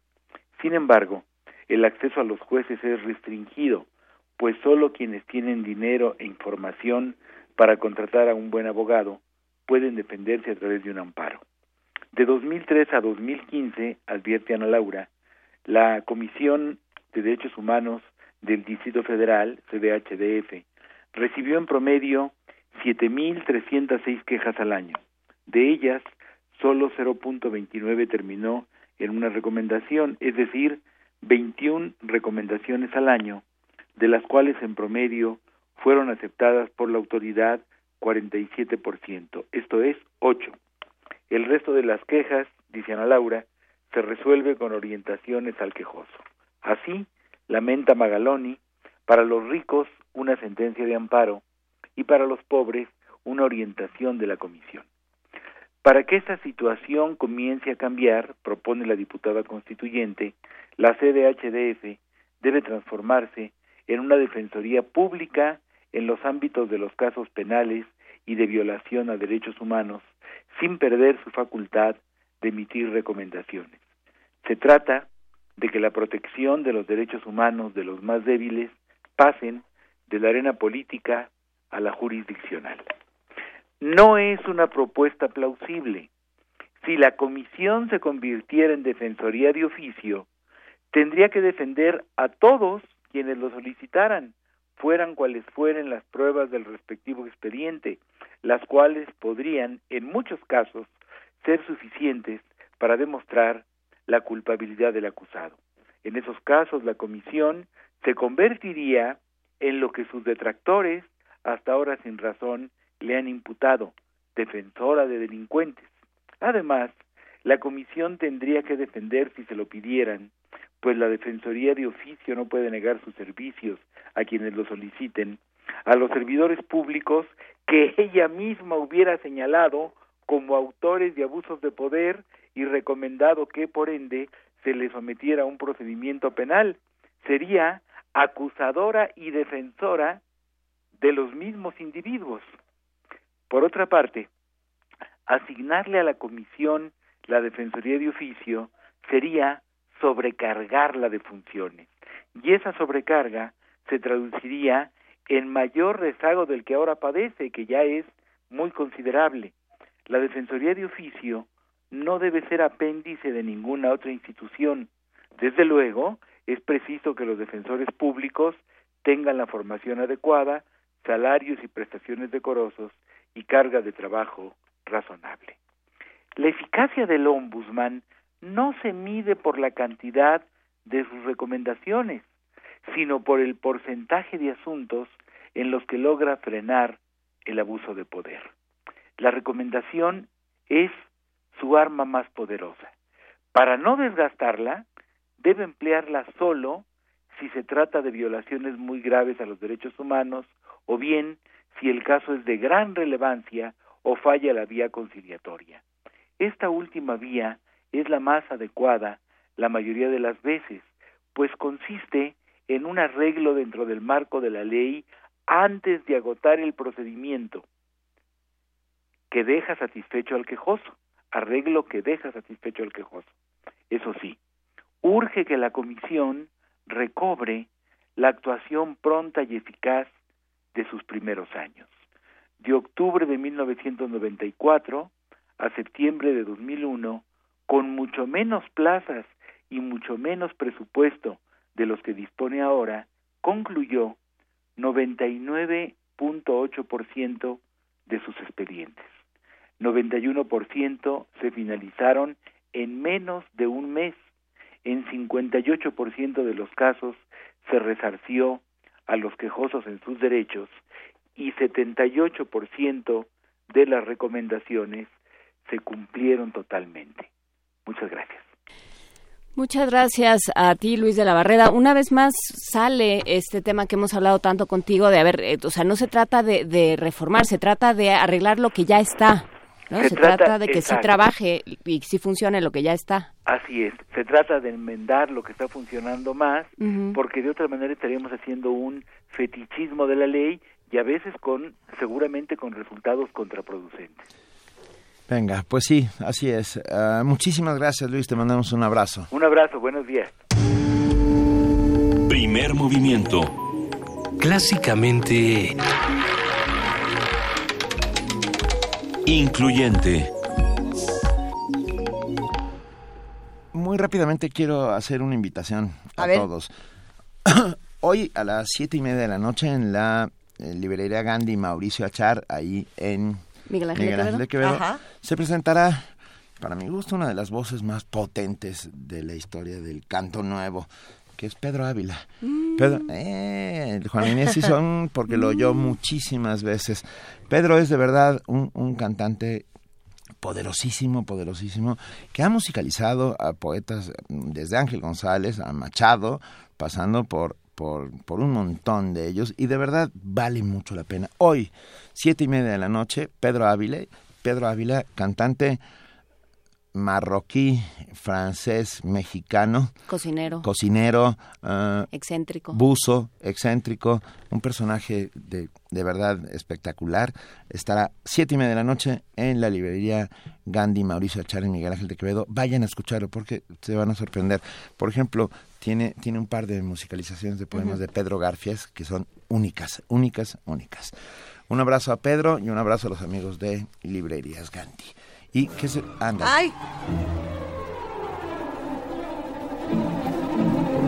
Sin embargo, el acceso a los jueces es restringido, pues solo quienes tienen dinero e información para contratar a un buen abogado pueden defenderse a través de un amparo. De 2003 a 2015, advierte Ana Laura, la Comisión de Derechos Humanos del Distrito Federal, CDHDF, recibió en promedio 7.306 quejas al año. De ellas, solo 0.29 terminó en una recomendación, es decir, 21 recomendaciones al año, de las cuales en promedio fueron aceptadas por la autoridad 47%, esto es 8. El resto de las quejas, dice Ana Laura, se resuelve con orientaciones al quejoso. Así, lamenta Magaloni, para los ricos una sentencia de amparo y para los pobres una orientación de la comisión. Para que esta situación comience a cambiar, propone la diputada constituyente, la CDHDF debe transformarse en una defensoría pública en los ámbitos de los casos penales y de violación a derechos humanos, sin perder su facultad de emitir recomendaciones. Se trata de que la protección de los derechos humanos de los más débiles pasen de la arena política a la jurisdiccional. No es una propuesta plausible. Si la comisión se convirtiera en defensoría de oficio, tendría que defender a todos quienes lo solicitaran, fueran cuales fueren las pruebas del respectivo expediente, las cuales podrían, en muchos casos, ser suficientes para demostrar la culpabilidad del acusado. En esos casos, la comisión se convertiría en lo que sus detractores, hasta ahora sin razón, le han imputado, defensora de delincuentes. Además, la comisión tendría que defender si se lo pidieran, pues la defensoría de oficio no puede negar sus servicios a quienes lo soliciten, a los servidores públicos que ella misma hubiera señalado como autores de abusos de poder y recomendado que, por ende, se les sometiera a un procedimiento penal. Sería acusadora y defensora de los mismos individuos. Por otra parte, asignarle a la comisión la defensoría de oficio sería sobrecargarla de funciones, y esa sobrecarga se traduciría en mayor rezago del que ahora padece, que ya es muy considerable. La Defensoría de Oficio no debe ser apéndice de ninguna otra institución. Desde luego, es preciso que los defensores públicos tengan la formación adecuada, salarios y prestaciones decorosos y carga de trabajo razonable. La eficacia del Ombudsman no se mide por la cantidad de sus recomendaciones, sino por el porcentaje de asuntos en los que logra frenar el abuso de poder. La recomendación es su arma más poderosa. Para no desgastarla, debe emplearla solo si se trata de violaciones muy graves a los derechos humanos o bien si el caso es de gran relevancia o falla la vía conciliatoria. Esta última vía es la más adecuada la mayoría de las veces, pues consiste en un arreglo dentro del marco de la ley antes de agotar el procedimiento, que deja satisfecho al quejoso, arreglo que deja satisfecho al quejoso. Eso sí, urge que la comisión recobre la actuación pronta y eficaz de sus primeros años. De octubre de 1994 a septiembre de 2001, con mucho menos plazas y mucho menos presupuesto de los que dispone ahora, concluyó 99.8% de sus expedientes. 91% se finalizaron en menos de un mes. En 58% de los casos se resarció a los quejosos en sus derechos y 78% de las recomendaciones se cumplieron totalmente. Muchas gracias. Muchas gracias a ti, Luis de la Barrera. Una vez más sale este tema que hemos hablado tanto contigo de, a ver, o sea, no se trata de reformar, se trata de arreglar lo que ya está, ¿no? Se trata de que sí trabaje y sí funcione lo que ya está. Así es, se trata de enmendar lo que está funcionando más, porque de otra manera estaríamos haciendo un fetichismo de la ley y a veces seguramente con resultados contraproducentes. Venga, pues sí, así es. Muchísimas gracias, Luis, te mandamos un abrazo. Un abrazo, buenos días. Primer movimiento. Clásicamente incluyente. Muy rápidamente quiero hacer una invitación a todos. Hoy a las 7:30 de la noche en la librería Gandhi Mauricio Achar, ahí en Miguel Ángel de Quevedo, se presentará, para mi gusto, una de las voces más potentes de la historia del canto nuevo, que es Pedro Ávila. Juan Inés y son, porque lo oyó muchísimas veces. Pedro es de verdad un cantante poderosísimo, que ha musicalizado a poetas desde Ángel González a Machado, pasando por un montón de ellos, y de verdad vale mucho la pena. Hoy, 7:30 de la noche, Pedro Ávila, cantante marroquí, francés, mexicano, cocinero, excéntrico, buzo, excéntrico, un personaje de verdad espectacular. Estará 7:30 de la noche en la librería Gandhi Mauricio Achar en Miguel Ángel de Quevedo. Vayan a escucharlo porque se van a sorprender. Por ejemplo, tiene un par de musicalizaciones de poemas de Pedro Garfias que son únicas. Un abrazo a Pedro y un abrazo a los amigos de Librerías Gandhi. ¿Y qué se anda? ¡Ay!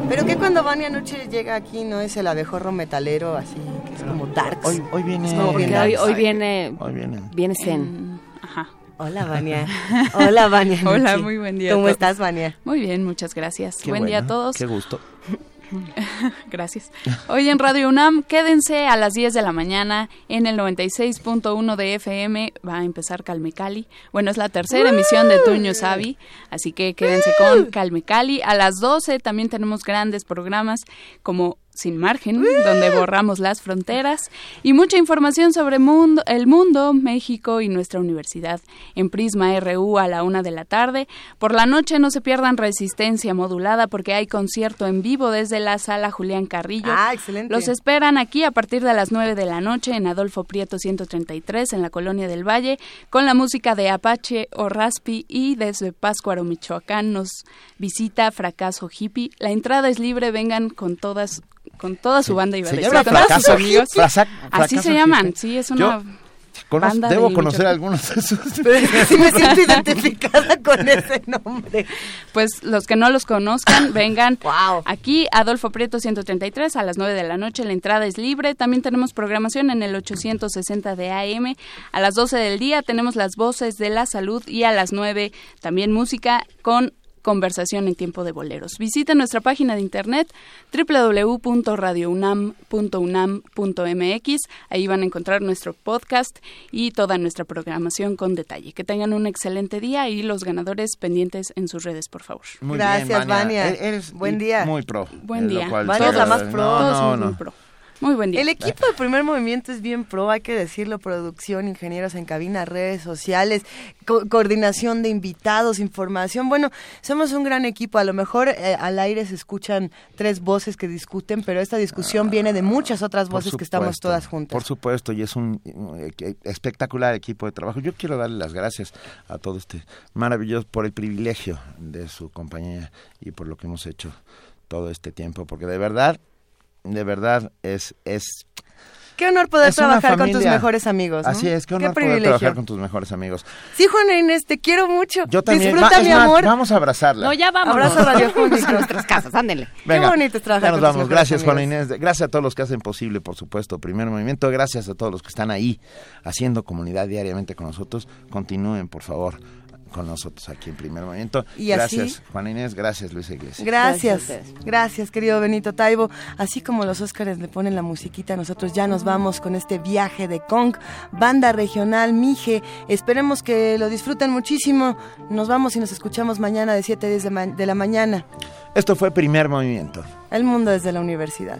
Pero que cuando Vania anoche llega aquí no es el abejorro metalero así, que es como Tarks. Hoy viene... Hoy viene Zen. Ajá. Hola, Vania. Hola, muy buen día. ¿Cómo estás, Vania? Muy bien, muchas gracias. Buen día a todos. Qué gusto. Gracias. Hoy en Radio UNAM, quédense a las 10 de la mañana en el 96.1 de FM. Va a empezar Calmecali. Bueno, es la tercera emisión de Tuño Sabi, así que quédense con Calmecali. A las 12 también tenemos grandes programas como Sin Margen, donde borramos las fronteras, y mucha información sobre el mundo, México y nuestra universidad en Prisma RU a la 1:00 p.m. Por la noche no se pierdan Resistencia Modulada porque hay concierto en vivo desde la sala Julián Carrillo. Ah, excelente. Los esperan aquí a partir de las 9:00 p.m. en Adolfo Prieto 133 en la Colonia del Valle, con la música de Apache o Raspi, y desde Pátzcuaro, Michoacán, nos visita Fracaso Hippie. La entrada es libre, vengan con toda su banda y sus amigos. Así se llaman, sí, es una banda. Debo conocer algunos de sus. Sí, me siento identificada con ese nombre. Pues los que no los conozcan, vengan. Wow. Aquí, Adolfo Prieto 133, a las 9:00 p.m, la entrada es libre. También tenemos programación en el 860 de AM. A las 12:00 p.m. tenemos las voces de la salud y a las 9:00 también música con Conversación en tiempo de boleros. Visita nuestra página de internet www.radiounam.unam.mx. Ahí van a encontrar nuestro podcast y toda nuestra programación con detalle. Que tengan un excelente día y los ganadores pendientes en sus redes, por favor. Muy gracias, Vania. Eres buen día. Muy pro. Buen día. Vania es la más pro. Muy pro. Muy buen día. El equipo de Primer Movimiento es bien pro, hay que decirlo: producción, ingenieros en cabina, redes sociales, coordinación de invitados, información. Bueno, somos un gran equipo. A lo mejor al aire se escuchan 3 voces que discuten, pero esta discusión viene de muchas otras voces que estamos todas juntas. Por supuesto, y es un espectacular equipo de trabajo. Yo quiero darle las gracias a todo este maravilloso por el privilegio de su compañía y por lo que hemos hecho todo este tiempo, porque de verdad... es Qué honor poder trabajar con tus mejores amigos, ¿no? Así es, qué honor poder trabajar con tus mejores amigos. Sí, Juan Inés, te quiero mucho. Yo también. Disfruta, mi amor. Vamos a abrazarla. No, ya vamos. Abrazo radiofónico a nuestras casas, ándele. Venga, qué bonito es trabajar con tus mejores amigos. Gracias, Juan Inés. Gracias a todos los que hacen posible, por supuesto, Primer Movimiento. Gracias a todos los que están ahí haciendo comunidad diariamente con nosotros. Continúen, por favor, con nosotros aquí en Primer Movimiento. Gracias, Juana Inés. Gracias, Luisa Iglesias. Gracias, querido Benito Taibo. Así como los Óscares le ponen la musiquita, nosotros ya nos vamos con este viaje de Conk, banda regional Mije. Esperemos que lo disfruten muchísimo. Nos vamos y nos escuchamos mañana de 7 a 10 de la mañana. Esto fue Primer Movimiento. El mundo desde la universidad.